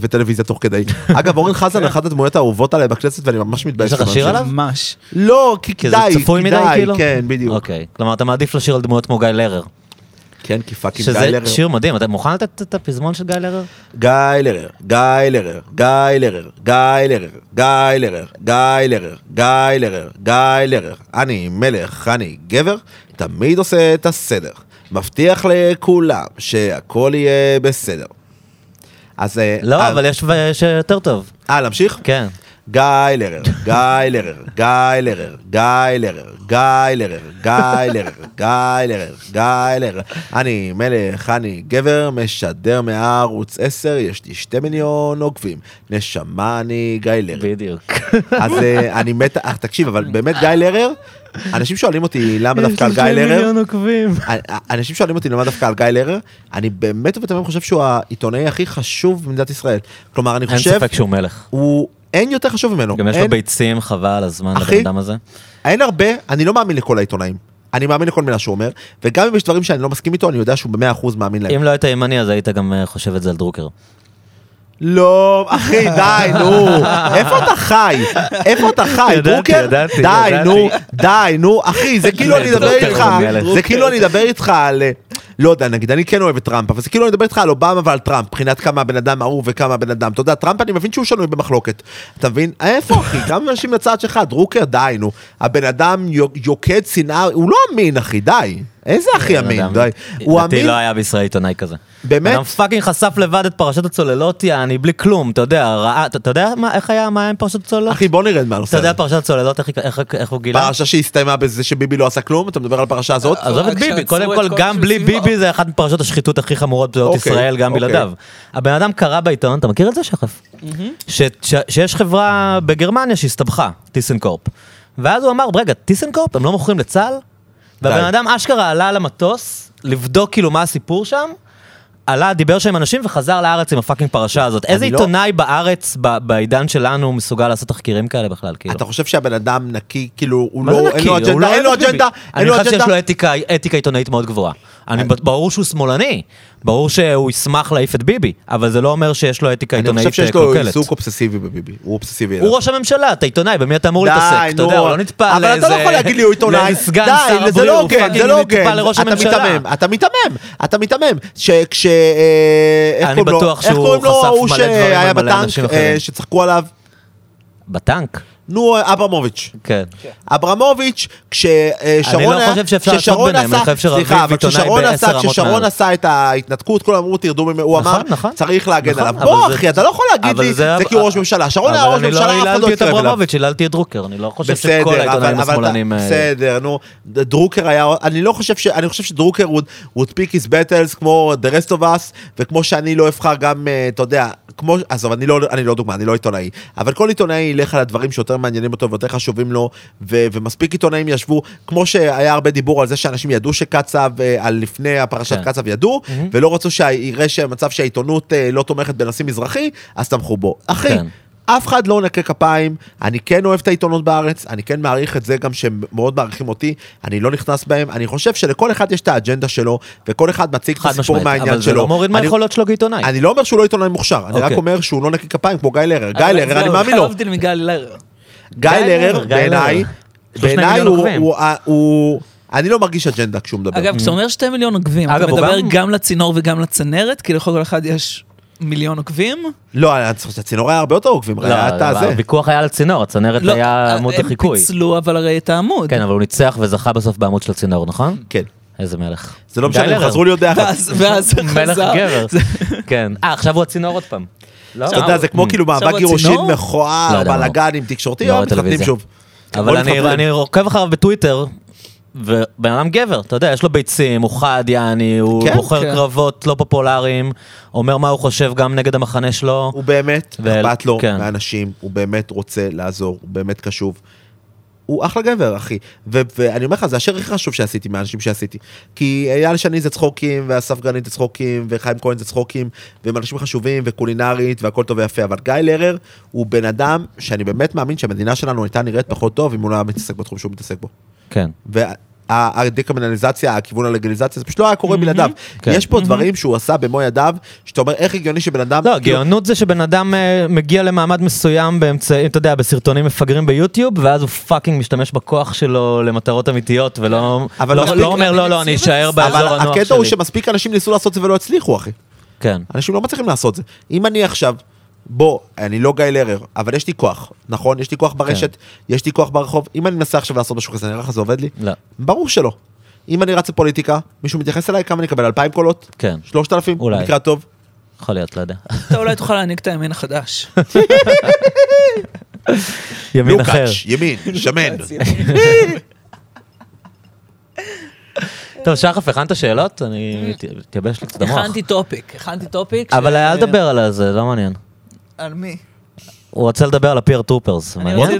וטלוויזיה תוך כדי. אגב, אורן חזן, אחת הדמויות האהובות עליי בכנסת, ואני ממש מתבייש. יש לך שיר עליו? ממש. לא, כי כדאי, כדאי, כן, בדיוק. אוקיי, כלומר, אתה מעדיף לשיר על דמויות כמו גיא לרר. כן, כי פאקינג גיא לרר. שזה שיר מדהים, אתה מוכן לתת את הפזמון של גיא לרר? גיא לרר, גיא לרר, גיא לרר, גיא לרר, גיא לרר, גיא לרר, גיא לרר, גיא לרר. אני מלך, אני גבר, תמיד עושה את הסדר. מבטיח לכולם שהכל יהיה בסדר. אז... לא, אבל יש יותר טוב. אה, להמשיך? כן. גיא לרר, גיא לרר, גיא לרר, גיא לרר, גיא לרר, גיא לרר, גיא לרר, גיא לרר. אני מלך, אני גבר, משדר מערוץ עשר, יש לי שתי מיליון עוקבים. נשמה, אני גיא לרר. בדיוק. אז אני מת... תקשיב, אבל באמת גיא לרר, אנשים שואלים אותי למה דווקא על גיא לרר, אנשים שואלים אותי למה דווקא על גיא לרר, אני באמת ובתמים חושב שהוא העיתונאי הכי חשוב במדינת ישראל, כלומר אני חושב, אין ספק שהוא מלך, אין יותר חשוב ממנו, גם יש לו ביצים חבל הזמן לבן אדם הזה, אין הרבה, אני לא מאמין לכל העיתונאים, אני מאמין לכל מילה שהוא אומר, וגם אם יש דברים שאני לא מסכים איתו, אני יודע שהוא ב-מאה אחוז מאמין להם. אם לא היית ימני אז היית גם חושב את זה על דרוקר. לא, אחי, די, נו, איפה אתה חי? איפה אתה חי, דרוקר? די, נו, די, נו, אחי, זה כאילו אני אדבר איתך, זה כאילו אני אדבר איתך על, לא יודע, נגיד, אני כן אוהב את טראמפ, אבל זה כאילו אני אדבר איתך על אובמה ועל טראמפ, מבחינת כמה הבן אדם אהוב וכמה הבן אדם, אתה יודע, טראמפ אני מבין שהוא שנוי במחלוקת, אתה מבין? איפה, אחי, כמה אנשים לצד שלך, דרוקר, די, נו, הבן אדם יוקד שנאה, הוא לא אמין, אחי, די. איזה אחי אמין, די. נתי לא היה בישראל עיתונאי כזה. באמת? אדם פאקינג חשף לבד את פרשת הצוללות, אני בלי כלום, אתה יודע, אתה יודע איך היה, מה היה עם פרשת הצוללות? אחי, בוא נראה מה נושא. אתה יודע פרשת הצוללות, איך הוא גילה? פרשה שהסתיימה בזה שביבי לא עשה כלום, אתה מדבר על פרשה הזאת? עזוב את ביבי, קודם כל, גם בלי ביבי זה אחת מפרשות השחיתות הכי חמורות בזהות ישראל, גם בלעדיו. הבן אדם קרא בעיתון, אתה מכיר את זה, שחף? שיש חברה בגרמניה שהסתבכה, טיסנקורפ. ואז הוא אמר, רגע, טיסנקורפ, הם לא מוכרים לצה"ל? והבן אדם אשכרה עלה על המטוס, לבדוק כאילו מה הסיפור שם, עלה, דיבר שם עם אנשים וחזר לארץ עם הפאקינג פרשה הזאת. איזה עיתונאי בארץ, בעידן שלנו, מסוגל לעשות תחקירים כאלה בכלל, כאילו? אתה חושב שהבן אדם נקי, כאילו, הוא לא, אין לו אג'נדה, אין לו אג'נדה. אני חושב שיש לו אתיקה, אתיקה עיתונאית מאוד גבוהה. אני ברור שהוא שמאלני, ברור שהוא ישמח להעיף את ביבי, אבל זה לא אומר שיש לו אתיקה עיתונאית קלוקלת. אני חושב שיש לו עיסוק אובססיבי בביבי, הוא אובססיבי. הוא ראש הממשלה, אתה עיתונאי, במי אתה אמור להתעסק, אתה יודע, הוא לא נתפע לאיזה... אבל אתה לא יכול להגיד לי, הוא עיתונאי, די, זה לא הוגן, זה לא הוגן, אתה מתמם, אתה מתמם, אתה מתמם, שכש... אני בטוח שהוא חשף מלא דברים מלא אנשים אחרים. שצחקו עליו. בטנק? נו, אברמוביץ'. כן. אברמוביץ', כששרון... אני לא חושב שאפשר לעשות ביניהם, אני חושב שרביב עיתונאי בעשר עמות. כששרון עשה את ההתנתקות, כולם אמרו, תרדו ממנו, הוא אמר, צריך להגן עליו. בוא, אחי, אתה לא יכול להגיד לי, זה כי הוא ראש ממשלה. שרון היה ראש ממשלה, אף אחד לא יצטרף אליו. אני לא היללתי את אברמוביץ', היללתי את דרוקר, אני לא חושב שכל העיתונאים השמאלנים... בסדר, נו, דרוקר היה... אני לא חושב ש... אני חושב שדרוקר would pick his battles כמו the rest of us, וכמו שאני לא אבחר גם, אתה יודע, כמו... אז אני לא, אני לא דוגמה, אני לא עיתונאי. אבל כל עיתונאי ילך על הדברים שיותר מעניינים אותו ויותר חשובים לו, ו- ומספיק עיתונאים ישבו, כמו שהיה הרבה דיבור על זה שאנשים ידעו שקצב, על לפני הפרשת כן. קצב ידעו, mm-hmm. ולא רצו שיראה שהמצב שהעיתונות לא תומכת בנשיא מזרחי, אז תמכו בו. אחי, כן. אף אחד לא נקה כפיים, אני כן אוהב את העיתונות בארץ, אני כן מעריך את זה גם שהם מאוד מעריכים אותי, אני לא נכנס בהם, אני חושב שלכל אחד יש את האג'נדה שלו, וכל אחד מציג את הסיפור מהעניין שלו. אבל זה לא מוריד מהיכולות שלו כעיתונאי. אני לא אומר שהוא לא עיתונאי מוכשר, אני רק אומר שהוא לא נקה כפיים, כמו גיא לרר. גיא לרר, אני מאמין לו. גיא לרר, בעיניי, בעיניי הוא... אני לא מרגיש אג'נדה כשהוא מדבר. אגב, כשאתה אומר שתי מיליון עוקבים, אתה מדבר גם לצינור וגם לצנרת, כי לכל אחד יש מיליון עוקבים? לא, הצינור היה הרבה יותר עוקבים, הוויכוח היה על צינור, הצנרת היה עמוד החיקוי. הם פיצלו אבל הרי את העמוד. כן, אבל הוא ניצח וזכה בסוף בעמוד של הצינור, נכון? כן. איזה מלך. זה לא משנה, חזרו לי עוד אחד. ואז חזר. מלך גבר. כן. אה, עכשיו הוא הצינור עוד פעם. אתה יודע, זה כמו כאילו מאבק גירושין מכוער, בלגן עם תקשורתי, או מתחתנים שוב. אבל אני עוקב אחריו בטוויטר, ובן אדם גבר, אתה יודע, יש לו ביצים, הוא חד, יעני, הוא כן, בוחר כן. קרבות לא פופולריים, אומר מה הוא חושב גם נגד המחנה שלו. הוא באמת, אכפת לו כן. מהאנשים, הוא באמת רוצה לעזור, הוא באמת קשוב. הוא אחלה גבר, אחי. ו- ואני אומר לך, זה אשר הכי חשוב שעשיתי מהאנשים שעשיתי. כי איאל שני זה צחוקים, והספגנית זה צחוקים, וחיים כהן זה צחוקים, והם אנשים חשובים, וקולינרית, והכל טוב ויפה. אבל גיא לרר הוא בן אדם שאני באמת מאמין שהמדינה שלנו הייתה נראית פחות טוב אם הוא לא מתעסק בתחום שהוא מתעסק בו. כן. הדקמנליזציה, הכיוון הלגליזציה, זה פשוט לא היה קורה בלעדיו. יש פה דברים שהוא עשה במו ידיו, שאתה אומר, איך הגיוני שבן אדם... לא, גאונות זה שבן אדם מגיע למעמד מסוים באמצעים, אתה יודע, בסרטונים מפגרים ביוטיוב, ואז הוא פאקינג משתמש בכוח שלו למטרות אמיתיות, ולא אומר, לא, לא, אני אשאר באזור הנוח שלי. אבל הקטע הוא שמספיק אנשים ניסו לעשות זה ולא הצליחו, אחי. כן. אנשים לא מצליחים לעשות זה. אם אני עכשיו... בוא, אני לא גיא לרר, אבל יש לי כוח, נכון? יש לי כוח ברשת, כן. יש לי כוח ברחוב. אם אני מנסה עכשיו לעשות משהו כזה, אני רואה לך זה עובד לי? לא. ברור שלא. אם אני רץ לפוליטיקה, מישהו מתייחס אליי, כמה אני אקבל? אלפיים קולות? כן. שלושת אלפים? אולי. נקרא טוב? יכול להיות, לא יודע. אתה אולי תוכל להעניק את הימין החדש. ימין אחר. לוקץ', ימין, שמן. טוב, שחף, הכנת שאלות? אני תייבש לצדמוך. הכנתי טופיק, הכנתי טופיק. אבל היה לדבר על זה, לא מעניין. על מי? הוא רוצה לדבר על הפיר טרופרס. אני רוצה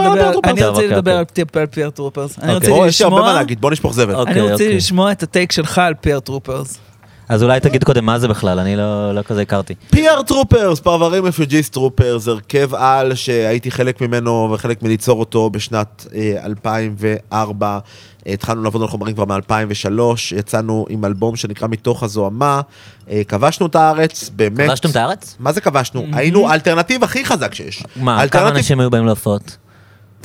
לדבר על פיר טרופרס. בואו, יש לי הרבה מה להגיד, בואו נשפוך זבל. אני רוצה לשמוע את הטייק שלך על פיר טרופרס. אז אולי תגיד קודם מה זה בכלל, אני לא כזה הכרתי. פי אר טרופרס, פרברים רפיוג'יס טרופרס, הרכב על שהייתי חלק ממנו וחלק מליצור אותו בשנת אלפיים וארבע. התחלנו לעבוד על חומרים כבר מ-אלפיים ושלוש, יצאנו עם אלבום שנקרא מתוך הזוהמה, כבשנו את הארץ, באמת... כבשנו את הארץ? מה זה כבשנו? היינו האלטרנטיב הכי חזק שיש. מה, כמה אנשים היו באים להופעות?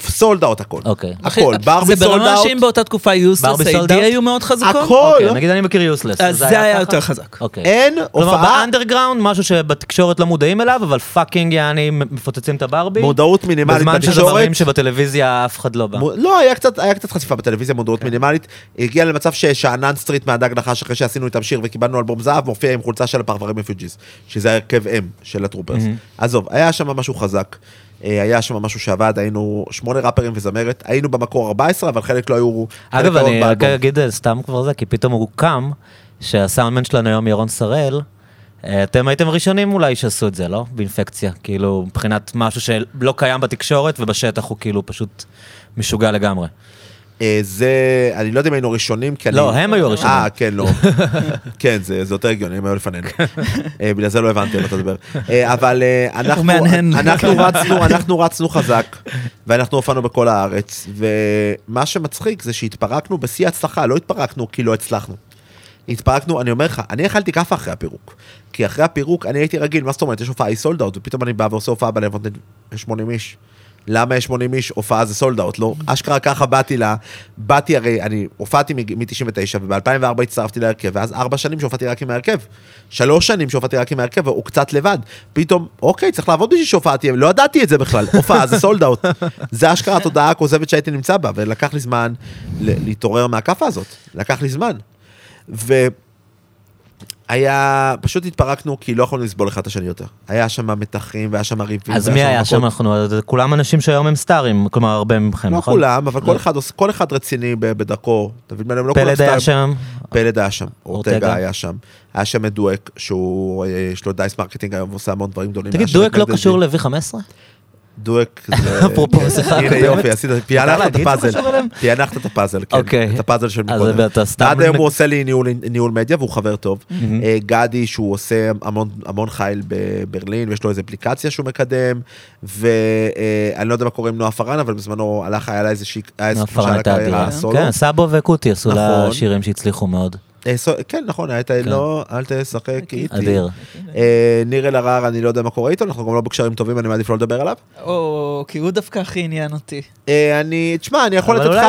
סולד אאוט הכל. אוקיי. הכל, ברבי סולד אאוט. זה ברמה שאם באותה תקופה יוסלס, הידי היו מאוד חזקות? הכל. נגיד אני מכיר יוסלס. אז זה היה יותר חזק. אין הופעה... כלומר, באנדרגראונד, משהו שבתקשורת לא מודעים אליו, אבל פאקינג יעני מפוצצים את הברבי. מודעות מינימלית בתקשורת. בזמן שזה דברים שבטלוויזיה אף אחד לא בא. לא, היה קצת חשיפה בטלוויזיה, מודעות מינימלית. הגיע למצב ששאנן סטריט מהדג נחש, אחרי שעשינו את השיר וקיבלנו אלבום זהב, מופיע עם חולצה של הפרברים רפיוג'יס, שזה הרכב אם של הטרופרס. עזוב, היה שם משהו חזק. היה שם משהו שעבד, היינו שמונה רפרים וזמרת, היינו במקור ארבע עשרה, אבל חלק לא היו... אגב, אני אגיד סתם כבר זה, כי פתאום הוא קם, שהסאונדמן שלנו היום ירון שראל, אתם הייתם ראשונים אולי שעשו את זה, לא? באינפקציה, כאילו, מבחינת משהו שלא קיים בתקשורת, ובשטח הוא כאילו פשוט משוגע לגמרי. זה, אני לא יודע אם היינו ראשונים, כי אני... לא, הם היו ראשונים. אה, כן, לא. כן, זה יותר הגיוני, הם היו לפנינו. בגלל זה לא הבנתי, לא תדבר. אבל אנחנו רצנו חזק, ואנחנו הופענו בכל הארץ, ומה שמצחיק זה שהתפרקנו בשיא הצלחה, לא התפרקנו כי לא הצלחנו. התפרקנו, אני אומר לך, אני אכלתי כפה אחרי הפירוק, כי אחרי הפירוק אני הייתי רגיל, מה זאת אומרת, יש הופעה, היא סולד אאוט, ופתאום אני בא ועושה הופעה בלבון שמונים איש. למה שמונים איש, הופעה זה סולד אאוט, לא? אשכרה ככה באתי לה, באתי הרי, אני הופעתי מ-תשעים ותשע, וב-אלפיים וארבע הצטרפתי להרכב, ואז ארבע שנים שהופעתי רק עם ההרכב, שלוש שנים שהופעתי רק עם ההרכב, והוא קצת לבד. פתאום, אוקיי, צריך לעבוד בשביל שהופעתי, לא ידעתי את זה בכלל, הופעה זה סולד אאוט. זה אשכרה התודעה הכוזבת שהייתי נמצא בה, ולקח לי זמן להתעורר מהקפה הזאת, לקח לי זמן. ו... היה, פשוט התפרקנו, כי לא יכולנו לסבול אחד השני יותר. היה שם מתחים, והיה שם ריבים. אז מי היה שם? אנחנו, כולם אנשים שהיום הם סטארים, כלומר הרבה מכם, נכון? לא כולם, אבל כל אחד רציני בדרכו. פלד היה שם? פלד היה שם, אורטגה היה שם. היה שם את דואק, שהוא, יש לו דייס מרקטינג היום, ועושה המון דברים גדולים. תגיד, דואק לא קשור ל-וי חמש עשרה? דואק זה... אפרופו מסכה. הנה יופי, עשית, תיאנחת את הפאזל. תיאנחת את הפאזל, כן. את הפאזל של מקודם. עד היום הוא עושה לי ניהול מדיה, והוא חבר טוב. גדי, שהוא עושה המון חייל בברלין, ויש לו איזו אפליקציה שהוא מקדם, ואני לא יודע מה קורה עם נועה פרן, אבל בזמנו הלך, היה לה איזושהי... נועה פרן תעדירה. כן, סבו וקוטי עשו לה שירים שהצליחו מאוד. כן, נכון, הייתה לא, אל תשחק איתי. אדיר. ניר אל הרר, אני לא יודע מה קורה איתו, אנחנו גם לא בקשרים טובים, אני מעדיף לא לדבר עליו. או, כי הוא דווקא הכי עניין אותי. אני, תשמע, אני יכול לתתך,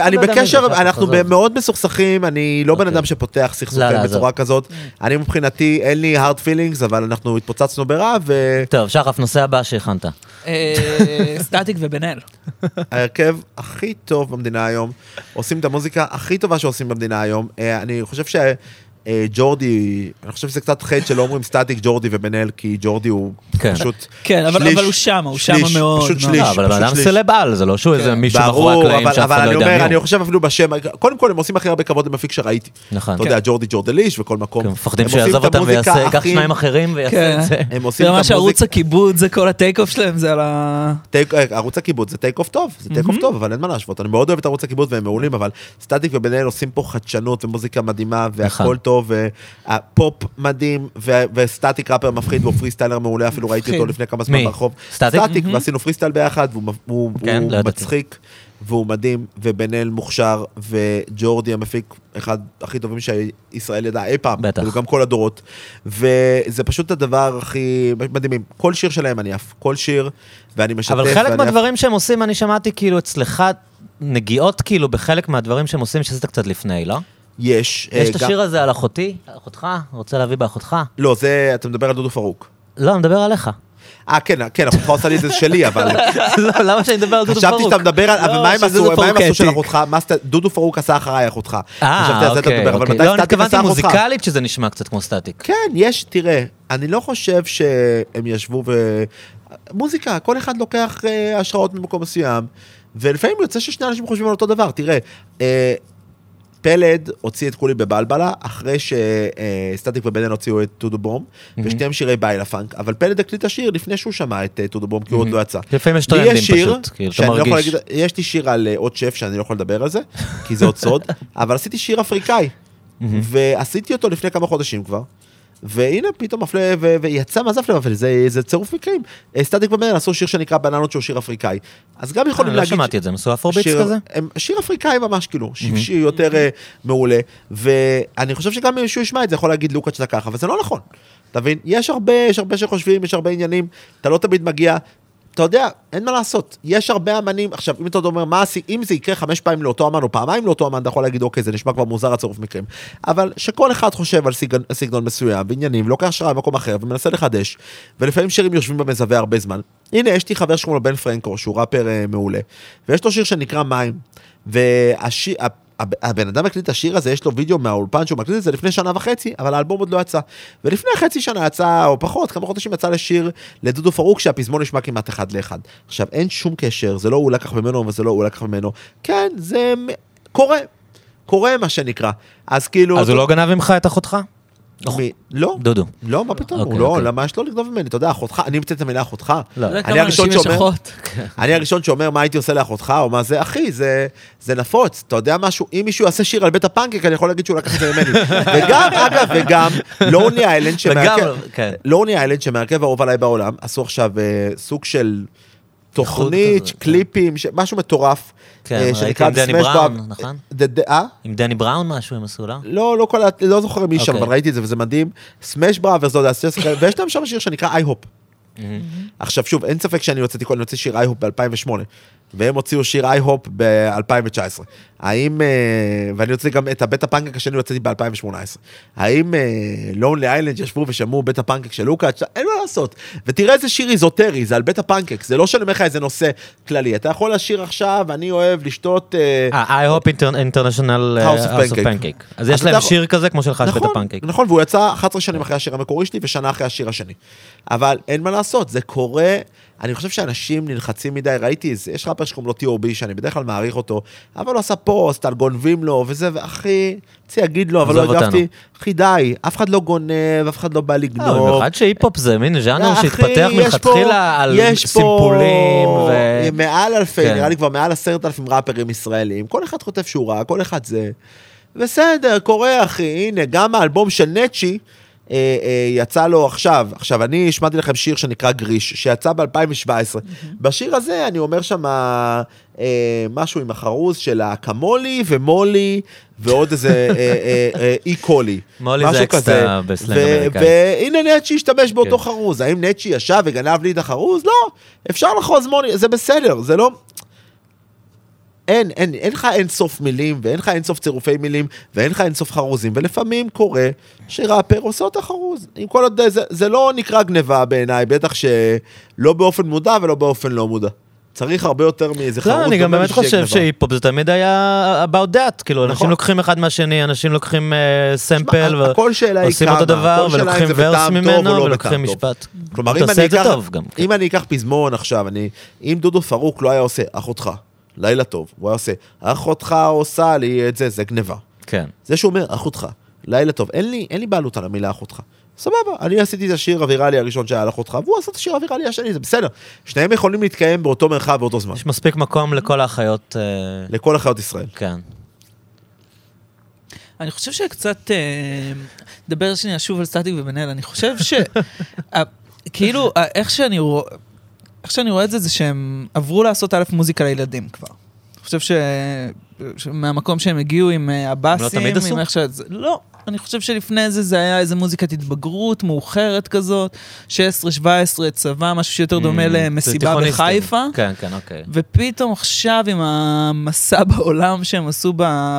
אני בקשר, אנחנו מאוד מסוכסכים, אני לא בן אדם שפותח סכסוכים בצורה כזאת, אני מבחינתי, אין לי hard feelings, אבל אנחנו התפוצצנו ברע, ו... טוב, שחף, נושא הבא שהכנת. סטטיק ובנאל. ההרכב הכי טוב במדינה היום, עושים את המוזיקה הכי טובה שעושים במדינה היום. אני חושב שג'ורדי, אני חושב שזה קצת חד שלא אומרים סטטיק, ג'ורדי ובנאל, כי ג'ורדי הוא פשוט... כן, אבל הוא שם, הוא שם מאוד. פשוט שליש. אבל אדם סלב על, זה לא שהוא איזה מישהו בחורה קלעים שאף אחד לא יודע מיהו. אני חושב אפילו בשם, קודם כל הם עושים הכי הרבה כבוד למפיק שראיתי. נכון. אתה יודע, ג'ורדי ג'ורדליש וכל מקום. מפחדים שיעזב אותם ויעשה, קח שניים אחרים ויעשה את זה. הם עושים את המוזיקה... זה ממש ערוץ הכיבוד, זה כל הטייק אוף שלהם, זה על ה... ערוץ הכיבוד זה טייק אוף טוב, זה טייק אוף טוב, אבל אין מה להשוות. אני מאוד אוהב את ערוץ הכיבוד והם מעולים, אבל סטטיק ובנאל עושים פה חדשנות ומוזיקה מדהימה והכל טוב, והפופ מדהים, וסטטיק ראפר מפחיד, והוא פריסטיילר מעולה, אפילו ראיתי אותו לפני כמה זמן ברחוב. סטטיק, ועשינו פריסטייל ביחד, והוא מצחיק, והוא מדהים, ובנאל מוכשר, וג'ורדי המפיק אחד הכי טובים שישראל ידעה אי פעם, בטח. וגם כל הדורות, וזה פשוט הדבר הכי מדהימים, כל שיר שלהם אני אף, כל שיר, ואני משתף. אבל חלק מהדברים אף... שהם עושים, אני שמעתי כאילו אצלך נגיעות כאילו בחלק מהדברים שהם עושים, שעשית קצת לפני, לא? יש. יש את השיר הזה על אחותי, אחותך, רוצה להביא באחותך? לא, זה, אתה מדבר על דודו פרוק. לא, אני מדבר עליך. אה, כן, כן, אחותך עושה לי זה שלי, אבל... לא, למה שאני מדבר על דודו פרוק? חשבתי שאתה מדבר על... אבל מה הם עשו של אחותך? דודו פרוק עשה אחריי אחותך. אה, אוקיי. לא, אני התכוונתי מוזיקלית שזה נשמע קצת כמו סטטיק. כן, יש, תראה, אני לא חושב שהם ישבו ו... מוזיקה, כל אחד לוקח השראות ממקום מסוים, ולפעמים יוצא ששני אנשים חושבים על אותו דבר. תראה, פלד הוציא את כולי בבלבלה, אחרי שסטטיק ובנאל הוציאו את טודו בום, ושתיים שירי ביי לפאנק, אבל פלד הקליט השיר לפני שהוא שמע את טודו בום, כי הוא עוד לא יצא. לפעמים יש טוענים פשוט, כי אתה מרגיש. יש לי שיר על עוד שף שאני לא יכול לדבר על זה, כי זה עוד סוד, אבל עשיתי שיר אפריקאי, ועשיתי אותו לפני כמה חודשים כבר, והנה פתאום מפלה, ויצא מזף למפלה, זה צירוף מקרים. סטטיק ובנאל עשו שיר שנקרא בננות, שהוא שיר אפריקאי. אז גם יכולים להגיד... אני לא שמעתי את זה, מסועף אורביץ כזה? שיר אפריקאי ממש, כאילו, שיר יותר מעולה, ואני חושב שגם מישהו ישמע את זה, יכול להגיד לוקץ שאתה ככה, אבל זה לא נכון. תבין, יש הרבה, יש הרבה שחושבים, יש הרבה עניינים, אתה לא תמיד מגיע, אתה יודע, אין מה לעשות, יש הרבה אמנים, עכשיו, אם אתה אומר, מה, אם זה יקרה חמש פעמים לאותו אמן, או פעמיים לאותו אמן, אתה יכול להגיד, אוקיי, זה נשמע כבר מוזר הצירוף מקרים, אבל שכל אחד חושב על סגנון מסוים, בעניינים, לוקח שרה במקום אחר, ומנסה לחדש, ולפעמים שירים יושבים במזווה הרבה זמן. הנה, יש לי חבר שקוראים לו בן פרנקו, שהוא ראפר מעולה, ויש לו שיר שנקרא מים, והשיר, הבן אדם הקליט השיר הזה, יש לו וידאו מהאולפן שהוא מקליט את זה לפני שנה וחצי, אבל האלבום עוד לא יצא. ולפני חצי שנה יצא, או פחות, כמה חודשים יצא לשיר לדודו פרוק, שהפזמון נשמע כמעט אחד לאחד. עכשיו, אין שום קשר, זה לא הוא לקח ממנו, וזה לא הוא לקח ממנו. כן, זה קורה. קורה מה שנקרא. אז כאילו... אז הוא לא גנב ממך את אחותך? לא, לא, מה פתאום, לא, למה יש לו לגנוב ממני, אתה יודע, אחותך, אני מצאת את המילה אחותך, אני הראשון שאומר מה הייתי עושה לאחותך, או מה זה, אחי, זה נפוץ, אתה יודע משהו, אם מישהו יעשה שיר על בית הפנקייק, אני יכול להגיד שהוא לקח את זה ממני, וגם, אגב, וגם, לוני איילנד שמערכב, לוני איילנד שמערכב האהוב עליי בעולם, עשו עכשיו סוג של תוכנית, קליפים, משהו מטורף, כן, ראיתי עם דני בראון, נכון? עם דני בראון משהו, עם הסולה? לא, לא זוכר מי שם, אבל ראיתי את זה, וזה מדהים. סמש בראבר, זה עוד אסס, ויש להם שם שיר שנקרא איי-הופ. עכשיו שוב, אין ספק שאני הוצאתי קודם, אני הוצאתי שיר איי-הופ ב-אלפיים ושמונה, והם הוציאו שיר איי-הופ ב-אלפיים ותשע עשרה. האם, ואני הוצאתי גם את הבית הפנקייק השני, הוצאתי ב-אלפיים ושמונה עשרה. האם לונלי איילנד ישבו ושמעו בית הפנקייק של לוקאץ'? אין מה לעשות. ותראה איזה שיר איזוטרי, זה על בית הפנקייק, זה לא שאני אומר לך איזה נושא כללי. אתה יכול לשיר עכשיו, אני אוהב לשתות... איי-הופ International House of Pancake. אז יש להם שיר כזה כמו שלך, בית הפנקייק. נכון, והוא יצא אחת עשרה שנים אחרי השיר המקורי שלי, ושנה אחרי השיר השני. אבל אין מה לעשות, זה קורה... אני חושב שאנשים נלחצים מדי, ראיתי, יש רפר שקוראים לו טי או בי, שאני בדרך כלל מעריך אותו, אבל הוא עשה פוסט, גונבים לו, וזה, ואחי, צי אגיד לו, אבל לא הגבתי, אחי די, אף אחד לא גונב, אף אחד לא בא לגנוב. במיוחד שהיפ-הופ זה מין ז'אנר שהתפתח מלכתחילה על סימפולים. מעל אלפי, נראה לי כבר מעל עשרת אלפים רפרים ישראלים, כל אחד חוטף שהוא רע, כל אחד זה, בסדר, קורה אחי, הנה, גם האלבום של נצ'י, יצא לו עכשיו, עכשיו אני שמעתי לכם שיר שנקרא גריש, שיצא ב-אלפיים ושבע עשרה, בשיר הזה אני אומר שם משהו עם החרוז של הקמולי ומולי ועוד איזה אי-קולי. מולי זה אקסטה בסלנג אמריקאי. והנה נצ'י השתמש באותו חרוז, האם נצ'י ישב וגנב לי את החרוז? לא, אפשר לחרוז מולי, זה בסדר, זה לא... אין, אין, אין לך אין סוף מילים, ואין לך אין סוף צירופי מילים, ואין לך אין סוף חרוזים, ולפעמים קורה שראפר עושה אותה חרוז. עם כל עוד, זה, זה לא נקרא גניבה בעיניי, בטח שלא באופן מודע ולא באופן לא מודע. צריך הרבה יותר מאיזה חרוז. לא, אני גם באמת חושב שהיפופ זה תמיד היה about that, כאילו, אנשים לוקחים אחד מהשני, אנשים לוקחים סמפל, ועושים אותו דבר, ולוקחים ורס ממנו, ולוקחים משפט. כלומר, אם אני אקח פזמון עכשיו, אם דודו פרוק לא היה עושה, אחותך. לילה טוב, הוא היה עושה, אחותך עושה לי את זה, זה גניבה. כן. זה שהוא אומר, אחותך, לילה טוב, אין לי, אין לי בעלות על המילה אחותך. סבבה, אני עשיתי את השיר הוויראלי הראשון שהיה על אחותך, והוא עשה את השיר הוויראלי השני, זה בסדר. שניהם יכולים להתקיים באותו מרחב, באותו זמן. יש מספיק מקום לכל האחיות... לכל האחיות ישראל. כן. אני חושב שקצת... דבר שנייה שוב על סטטיק ובנאל, אני חושב ש... כאילו, איך שאני רואה... איך שאני רואה את זה, זה שהם עברו לעשות א' מוזיקה לילדים כבר. חושב ש... מהמקום שהם הגיעו עם הבאסים, עם איך ש... לא, אני חושב שלפני זה, זה היה איזה מוזיקת התבגרות, מאוחרת כזאת, שש עשרה שבע עשרה, צבא, משהו שיותר דומה למסיבה בחיפה. כן, כן, אוקיי. ופתאום עכשיו עם המסע בעולם שהם עשו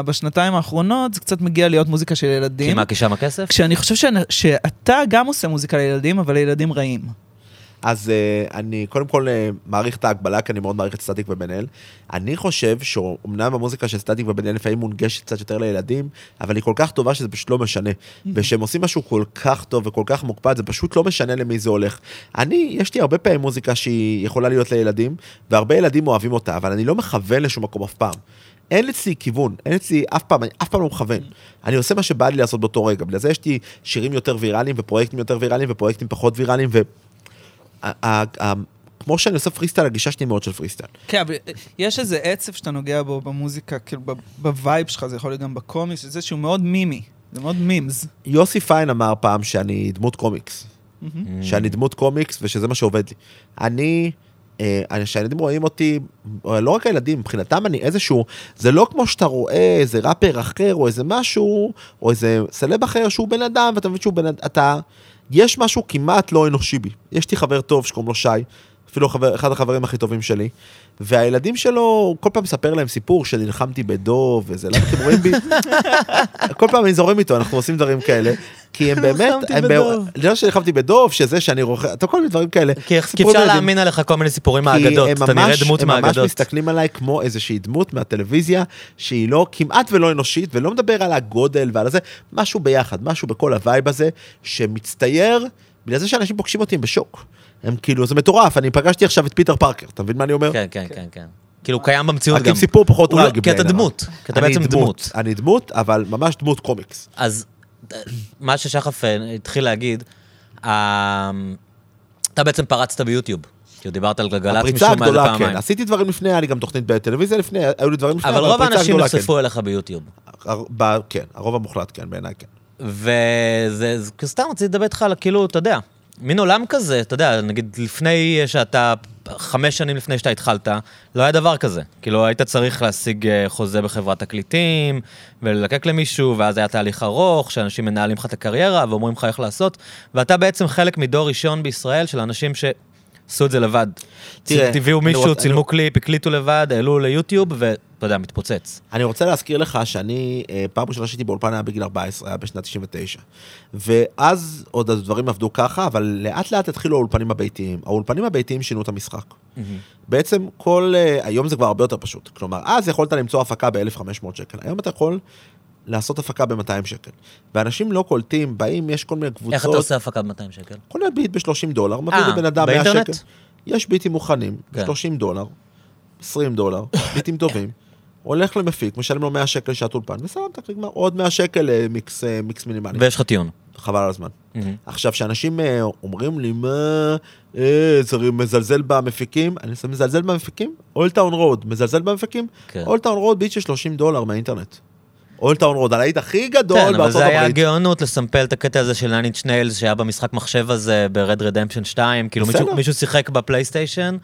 בשנתיים האחרונות, זה קצת מגיע להיות מוזיקה של ילדים. כי מה, כי שם הכסף? כשאני חושב שאתה גם עושה מוזיקה לילדים, אבל לילדים רעים. אז uh, אני קודם כל uh, מעריך את ההגבלה, כי אני מאוד מעריך את סטטיק ובנאל. אני חושב שאומנם המוזיקה של סטטיק ובנאל לפעמים מונגשת קצת יותר לילדים, אבל היא כל כך טובה שזה פשוט לא משנה. ושהם עושים משהו כל כך טוב וכל כך מוקפד, זה פשוט לא משנה למי זה הולך. אני, יש לי הרבה פעמים מוזיקה שהיא יכולה להיות לילדים, והרבה ילדים אוהבים אותה, אבל אני לא מכוון לשום מקום אף פעם. אין אצלי כיוון, אין אצלי אף פעם, אני אף פעם לא מכוון. אני עושה מה שבא לי לעשות באותו רגע. בגלל יש לי שירים יותר ויראליים, ופרויקטים יותר ויראליים, ופרויקטים פחות ויראליים, ו... כמו שאני עושה פריסטייל, הגישה שלי מאוד של פריסטייל. כן, אבל יש איזה עצב שאתה נוגע בו במוזיקה, כאילו בווייב שלך, זה יכול להיות גם בקומיקס, זה שהוא מאוד מימי, זה מאוד מימס. יוסי פיין אמר פעם שאני דמות קומיקס, שאני דמות קומיקס ושזה מה שעובד לי. אני, שהילדים רואים אותי, לא רק הילדים, מבחינתם אני איזשהו, זה לא כמו שאתה רואה איזה ראפר אחר או איזה משהו, או איזה סלב אחר שהוא בן אדם, ואתה מבין שהוא בן אדם, יש משהו כמעט לא אנושי בי. יש לי חבר טוב שקוראים לו שי, אפילו חבר, אחד החברים הכי טובים שלי, והילדים שלו, כל פעם מספר להם סיפור שנלחמתי בדוב, וזה למה אתם רואים בי? כל פעם אני זורם איתו, אנחנו עושים דברים כאלה, כי הם באמת, לא שנלחמתי בדוב, שזה שאני רוחם, אתה כל מיני דברים כאלה. כי אפשר להאמין עליך כל מיני סיפורים מהאגדות, אתה נראה דמות מהאגדות. הם ממש מסתכלים עליי כמו איזושהי דמות מהטלוויזיה, שהיא לא, כמעט ולא אנושית, ולא מדבר על הגודל ועל זה, משהו ביחד, משהו בכל הווייב הזה, שמצטייר, בגלל זה שאנשים פוגשים אותי בשוק. הם כאילו, זה מטורף, אני פגשתי עכשיו את פיטר פארקר, אתה מבין מה אני אומר? כן, כן, כן, כן. כאילו, קיים במציאות גם. רק עם סיפור פחות רגע. כי אתה דמות, כי אתה בעצם דמות. אני דמות, אבל ממש דמות קומיקס. אז מה ששחף התחיל להגיד, אתה בעצם פרצת ביוטיוב, כי דיברת על גלגלץ. הפריצה הגדולה, כן. עשיתי דברים לפני, היה לי גם תוכנית בטלוויזיה לפני, היו לי דברים לפני, אבל רוב האנשים נחשפו אליך ביוטיוב. כן, הרוב המוחלט, כן, בעיניי, כן. וזה, סתם, רציתי לדבר איתך, כאילו, אתה יודע, מין עולם כזה, אתה יודע, נגיד לפני שאתה, חמש שנים לפני שאתה התחלת, לא היה דבר כזה. כאילו היית צריך להשיג חוזה בחברת תקליטים, וללקק למישהו, ואז היה תהליך ארוך, שאנשים מנהלים לך את הקריירה, ואומרים לך איך לעשות, ואתה בעצם חלק מדור ראשון בישראל של אנשים שעשו את זה לבד. תביאו מישהו, צילמו קליפ, הקליטו לבד, העלו ליוטיוב, ואתה יודע, מתפוצץ. אני רוצה להזכיר לך שאני, פעם ראשונה שהייתי באולפן היה בגיל ארבע עשרה, היה בשנת תשעים ותשע. ואז עוד הדברים עבדו ככה, אבל לאט לאט התחילו האולפנים הביתיים. האולפנים הביתיים שינו את המשחק. בעצם כל, היום זה כבר הרבה יותר פשוט. כלומר, אז יכולת למצוא הפקה ב-אלף וחמש מאות שקל. היום אתה יכול לעשות הפקה ב-מאתיים שקל. ואנשים לא קולטים, באים, יש כל מיני קבוצות. איך אתה עושה הפקה ב-מאתיים שקל? קונה ביט ב-שלושים דולר, מביא לבן אדם מאה שקל. יש ביטים מוכנים, שלושים דולר, עשרים דולר, ביטים טובים, הולך למפיק, משלם לו מאה שקל שעת אולפן, וסלמת, נגמר, עוד מאה שקל מיקס, מיקס מינימלי. ויש לך טיון. חבל על הזמן. עכשיו, שאנשים אומרים לי, מה, זה מזלזל במפיקים, אני מזלזל במפיקים, All-town Road, מזלזל במפיקים, All-town Road, ביט של שלושים דולר מהאינטרנט. All-town Road, הלהיט הכי גדול בארצות הברית. כן, אבל זה היה גאונות לסמפל את הקטע הזה של ניינט שניילס, שהיה במשחק מחשב הזה ב-Red Redemption שתיים, כאילו מישהו שיחק בפלייסטיישן,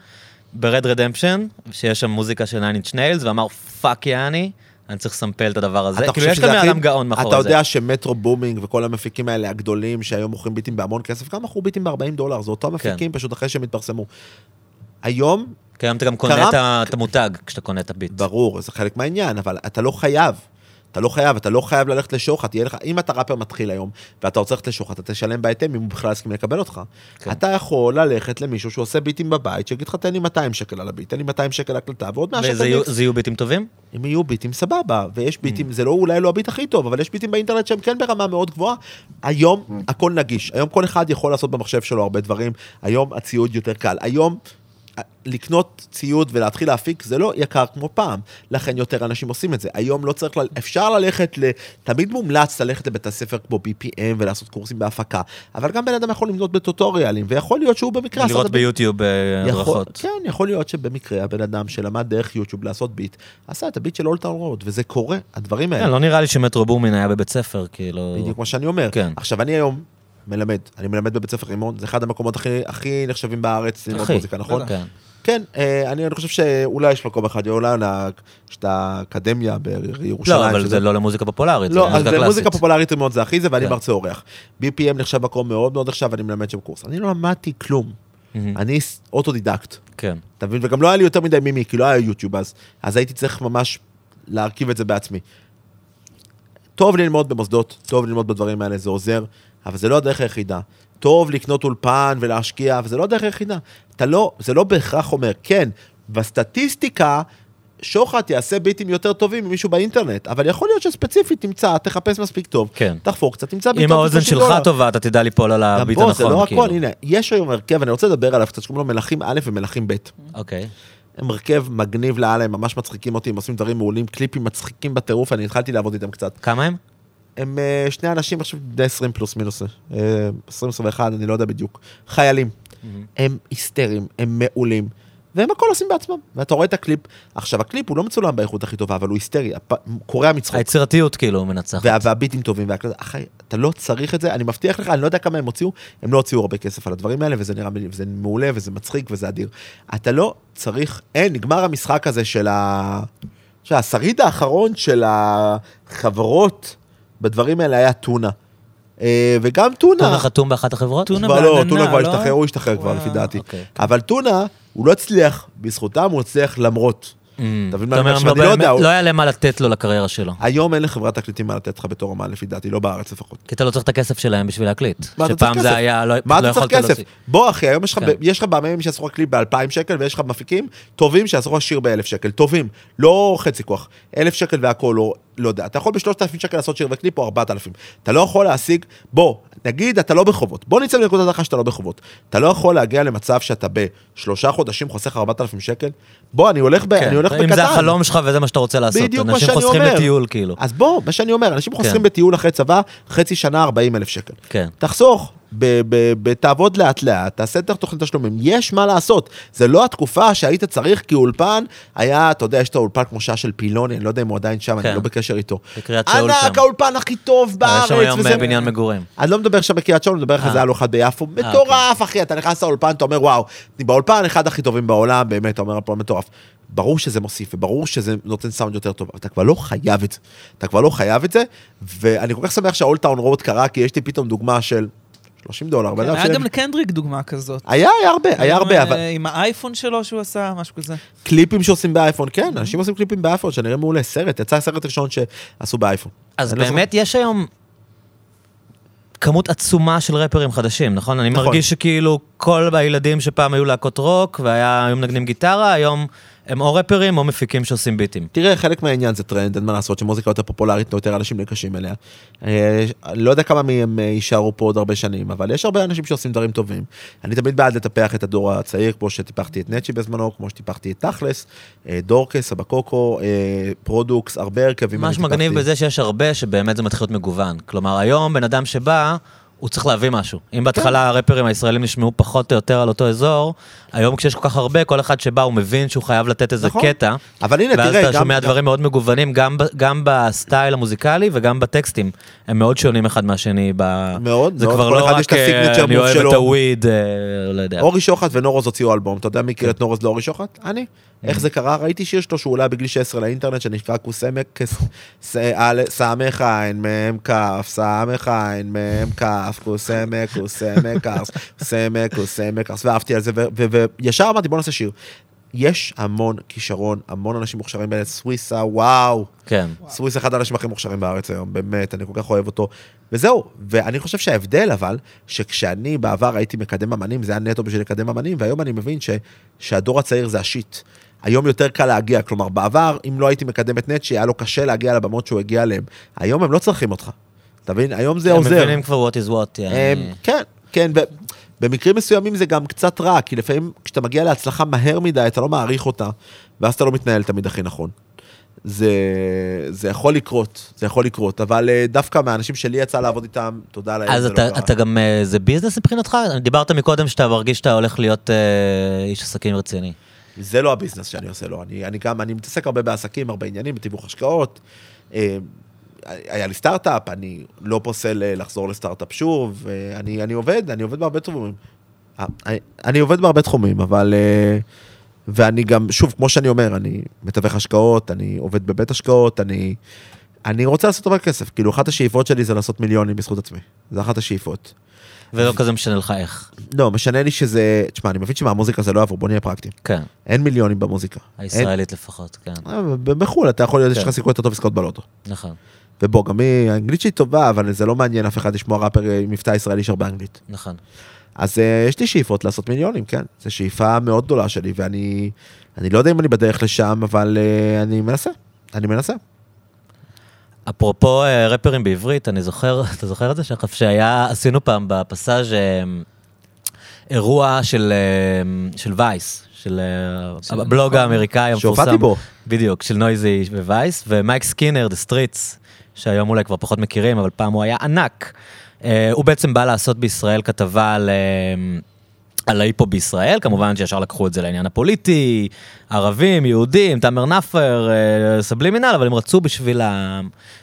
ב-Red Redemption, שיש שם מוזיקה של ניינט שניילס, ואמר, פאק יעני, אני צריך לסמפל את הדבר הזה. כאילו יש כאן אדם גאון מאחור הזה. אתה יודע שמטרו בומינג וכל המפיקים האלה הגדולים, שהיום מוכרים ביטים בהמון כסף, גם מכרו ביטים ב-ארבעים דולר, זה אותם מפיקים פשוט אחרי שהם התפרסמו. היום אתה גם קונה את המותג כשאתה קונה את הביט. ברור, זה חלק מהעניין, אבל אתה לא חייב. אתה לא חייב, אתה לא חייב ללכת לשוחט, יהיה לך, אם אתה ראפר מתחיל היום, ואתה רוצה ללכת לשוחט, אתה תשלם בהתאם, אם הוא בכלל הסכים לקבל אותך. כן. אתה יכול ללכת למישהו שעושה ביטים בבית, שיגיד לך, תן לי מאתיים שקל על הביט, תן לי מאתיים שקל הקלטה, ועוד מה שאתה... וזה יהיו ביטים טובים? הם יהיו ביטים סבבה, ויש ביטים, זה לא, אולי לא הביט הכי טוב, אבל יש ביטים באינטרנט שהם כן ברמה מאוד גבוהה. היום הכל נגיש, היום כל אחד יכול לעשות במחשב שלו הרבה דברים, היום הציוד יותר קל, היום לקנות ציוד ולהתחיל להפיק, זה לא יקר כמו פעם, לכן יותר אנשים עושים את זה. היום לא צריך, ל... אפשר ללכת, ל... תמיד מומלץ ללכת לבית הספר כמו בי פי אם ולעשות קורסים בהפקה, אבל גם בן אדם יכול למנות בטוטוריאלים, ויכול להיות שהוא במקרה... לראות ביוטיוב הדרכות. יכול... כן, יכול להיות שבמקרה הבן אדם שלמד דרך יוטיוב לעשות ביט, עשה את הביט של All Town Road, וזה קורה, הדברים האלה. כן, לא נראה לי שמטרו בומן היה בבית ספר, כאילו... בדיוק מה שאני אומר. כן. עכשיו, אני היום... מלמד, אני מלמד בבית ספר רימון, זה אחד המקומות הכי, הכי נחשבים בארץ, ללמוד מוזיקה, נכון? כן. כן, אני חושב שאולי יש מקום אחד, אולי יש את האקדמיה בירושלים. לא, אבל זה לא למוזיקה פופולרית. לא, אז למוזיקה פופולרית מאוד זה הכי זה, ואני מרצה אורח. בי פי אם נחשב מקום מאוד מאוד נחשב, אני מלמד שם קורס. אני לא למדתי כלום. אני אוטודידקט. כן. תבין, וגם לא היה לי יותר מדי מימי, כי לא היה יוטיוב אז. אז הייתי צריך ממש להרכיב את זה בעצמי. טוב ללמוד במוסדות, טוב ללמוד בדברים האלה, זה עוזר, אבל זה לא הדרך היחידה. טוב לקנות אולפן ולהשקיע, אבל זה לא הדרך היחידה. אתה לא, זה לא בהכרח אומר, כן, בסטטיסטיקה, שוחט יעשה ביטים יותר טובים ממישהו באינטרנט, אבל יכול להיות שספציפית תמצא, תחפש מספיק טוב, כן. תחפור קצת, תמצא ביטים. אם האוזן שלך טובה, אתה תדע ליפול על הביט הנכון. זה לא הכל, כאילו. הנה, יש היום הרכב, אני רוצה לדבר עליו, קצת שקוראים לו מלכים א' ומלכים ב'. אוקיי. הם הרכב מגניב לעלה, הם ממש מצחיקים אותי, הם עושים דברים מעולים, קליפים מצחיקים בטירוף, אני התחלתי לעבוד איתם קצת. כמה הם? הם שני אנשים, עכשיו די עשרים פלוס מינוס, עשרים עשרים ואחת, אני לא יודע בדיוק, חיילים. הם היסטריים, הם מעולים, והם הכל עושים בעצמם. ואתה רואה את הקליפ, עכשיו הקליפ הוא לא מצולם באיכות הכי טובה, אבל הוא היסטרי, קורא המצחוק. היצירתיות כאילו מנצחת. והביטים טובים, אתה לא צריך את זה, אני מבטיח לך, אני לא יודע כמה הם הוציאו, הם לא הוציאו הרבה כסף על הדברים האלה, וזה נראה, וזה מעולה, וזה מצחיק, וזה אדיר. אתה לא צריך, אין, נגמר המשחק הזה של השריד האחרון של החברות, בדברים האלה היה טונה. וגם טונה... טונה חתום באחת החברות? טונה בעננה, לא? לא, טונה כבר השתחרר, הוא השתחרר כבר, לפי דעתי. אבל טונה, הוא לא הצליח, בזכותם הוא הצליח למרות. אתה מבין מה אני חושב, אני לא יודע. לא היה להם מה לתת לו לקריירה שלו. היום אין לחברת תקליטים מה לתת לך בתור אומן, לפי דעתי, לא בארץ לפחות. כי אתה לא צריך את הכסף שלהם בשביל להקליט. שפעם זה היה, לא יכולת להוסיף. בוא אחי, היום יש לך בעממים שעשרו הקליט ב-אלפיים שקל, ויש לך מפיקים טובים שעשרו השיר ב-אלף שקל. טובים, לא חצי כוח. אלף שקל והכל, לא יודע. אתה יכול ב-שלושת אלפים שקל לעשות שיר וקליפ או ארבעת אלפים. אתה לא יכול להשיג, בוא, נגיד, אתה לא בחובות. בוא ניצא לנקודת אחת שאתה לא בחובות. אתה לא יכול להגיע למצב שאתה בשלושה חודשים חוסך ארבעת אלפים שקל. בוא, אני הולך ב... אם זה החלום שלך וזה מה שאתה רוצה לעשות, אנשים חוסכים בטיול כאילו. אז בוא, מה שאני אומר, אנשים חוסכים בטיול אחרי צבא, חצי שנה ארבעים אלף שקל. תחסוך, תעבוד לאט לאט, תעשה את תוכנית השלומים, יש מה לעשות. זה לא התקופה שהיית צריך, כי אולפן היה, אתה יודע, יש את האולפן כמו שעה של פילוני, אני לא יודע אם הוא עדיין שם, אני לא בקשר איתו. ענק, האולפן הכי טוב בארץ. יש שם היום בניין מגורים. אני לא מדבר שם בקריית שמונה, אני מדבר על אחד ביפו. מטורף, אחי, אתה נכנס לאולפן, אתה אומר, וואו, באולפן אחד הכי טובים בעולם, באמת, אתה אומר, מטורף. ברור שזה מוסיף, וברור שזה נותן סאונד יותר טוב, אבל אתה כבר לא חייב את זה, אתה כבר לא חייב את זה, ואני כל כך שמח שה-All-town Road קרה, כי יש לי פתאום דוגמה של שלושים דולר. היה גם לקנדריק דוגמה כזאת. היה, היה הרבה, היה הרבה. עם האייפון שלו שהוא עשה, משהו כזה. קליפים שעושים באייפון, כן, אנשים עושים קליפים באייפון, שנראה מעולה, סרט, יצא סרט ראשון שעשו באייפון. אז באמת יש היום כמות עצומה של רפרים חדשים, נכון? אני מרגיש שכאילו כל הילדים שפעם היו להקות רוק, והיום נגנים גיטרה, היום הם או רפרים או מפיקים שעושים ביטים. תראה, חלק מהעניין זה טרנד, אין מה לעשות, שמוזיקה יותר פופולרית, לא יותר אנשים נקשים אליה. לא יודע כמה מהם יישארו פה עוד הרבה שנים, אבל יש הרבה אנשים שעושים דברים טובים. אני תמיד בעד לטפח את הדור הצעיר, כמו שטיפחתי את נצ'י בזמנו, כמו שטיפחתי את תכלס, דורקס, סבא קוקו, פרודוקס, הרבה הרכבים. מה שמגניב בזה שיש הרבה שבאמת זה מתחיל להיות מגוון. כלומר, היום בן אדם שבא, הוא צריך להביא משהו. אם בהתחלה הרפרים הישראלים נשמעו פחות או יותר על אותו אזור, היום כשיש כל כך הרבה, כל אחד שבא הוא מבין שהוא חייב לתת איזה קטע, ואז אתה שומע דברים מאוד מגוונים, גם בסטייל המוזיקלי וגם בטקסטים. הם מאוד שונים אחד מהשני. זה כבר לא רק אני אוהב את הוויד, לא יודע. אורי שוחט ונורוז הוציאו אלבום, אתה יודע מי קראת נורוז לאורי שוחט? אני. איך זה קרה? ראיתי שיר שלו שאולי בגיל שש עשרה לאינטרנט, שנפרק הוא סמק, סעמך אין מהם כף, סעמך אין מהם כף, הוא סמק, הוא סמק ארס, סמק, הוא סמק ארס, ואהבתי על זה, וישר אמרתי, בוא נעשה שיר. יש המון כישרון, המון אנשים מוכשרים בארץ, סוויסה, וואו. כן. סוויסה אחד האנשים הכי מוכשרים בארץ היום, באמת, אני כל כך אוהב אותו. וזהו, ואני חושב שההבדל אבל, שכשאני בעבר הייתי מקדם אמנים, זה היה נטו בשביל לקדם אמנים, והיום אני מבין שהדור הצעיר זה השיט. היום יותר קל להגיע, כלומר בעבר, אם לא הייתי מקדם את נצ'י, היה לו קשה להגיע לבמות שהוא הגיע אליהם. היום הם לא צריכים אותך. תבין, היום זה עוזר. הם מבינים כבר what is what. כן, כן, במקרים מסוימים זה גם קצת רע, כי לפעמים כשאתה מגיע להצלחה מהר מדי, אתה לא מעריך אותה, ואז אתה לא מתנהל תמיד הכי נכון. זה, זה יכול לקרות, זה יכול לקרות, אבל דווקא מהאנשים שלי יצא לעבוד איתם, תודה להם. אז אתה, אתה גם, זה ביזנס מבחינתך? דיברת מקודם שאתה מרגיש שאתה הולך להיות איש עסקים רציני. זה לא הביזנס שאני עושה, לא. אני, אני גם, אני מתעסק הרבה בעסקים, הרבה עניינים, בתיווך השקעות. היה לי סטארט-אפ, אני לא פוסל לחזור לסטארט-אפ שוב, אני, אני עובד, אני עובד בהרבה תחומים. אני עובד בהרבה תחומים, אבל ואני גם, שוב, כמו שאני אומר, אני מטווח השקעות, אני עובד בבית השקעות, אני, אני רוצה לעשות הרבה כסף. כאילו, אחת השאיפות שלי זה לעשות מיליונים בזכות עצמי. זה אחת השאיפות. ולא כזה משנה לך איך. לא, משנה לי שזה, תשמע, אני מבין שמה, המוזיקה זה לא עבור, בוא נהיה פרקטי. כן. אין מיליונים במוזיקה. הישראלית אין... לפחות, כן. בחול, אתה יכול להיות, יש לך סיכוי יותר טוב לזכות בלוטו. נכון. ובוא, גם היא, האנגלית שהיא טובה, אבל זה לא מעניין אף אחד לשמוע ראפר עם מבטא ישראלי שר באנגלית. נכון. אז יש לי שאיפות לעשות מיליונים, כן. זו שאיפה מאוד גדולה שלי, ואני אני לא יודע אם אני בדרך לשם, אבל אני מנסה. אני מנסה. אפרופו רפרים בעברית, אני זוכר, אתה זוכר את זה? שחף שהיה, עשינו פעם בפסאז' אירוע של, של וייס, של הבלוג האמריקאי המפורסם. שהופעתי בו. בדיוק, של נויזי ווייס, ומייק סקינר, The Streets, שהיום אולי כבר פחות מכירים, אבל פעם הוא היה ענק. הוא בעצם בא לעשות בישראל כתבה על... על ההיפו בישראל, כמובן שישר לקחו את זה לעניין הפוליטי, ערבים, יהודים, תמר נפר, סבלימינל, אבל הם רצו בשביל, ה...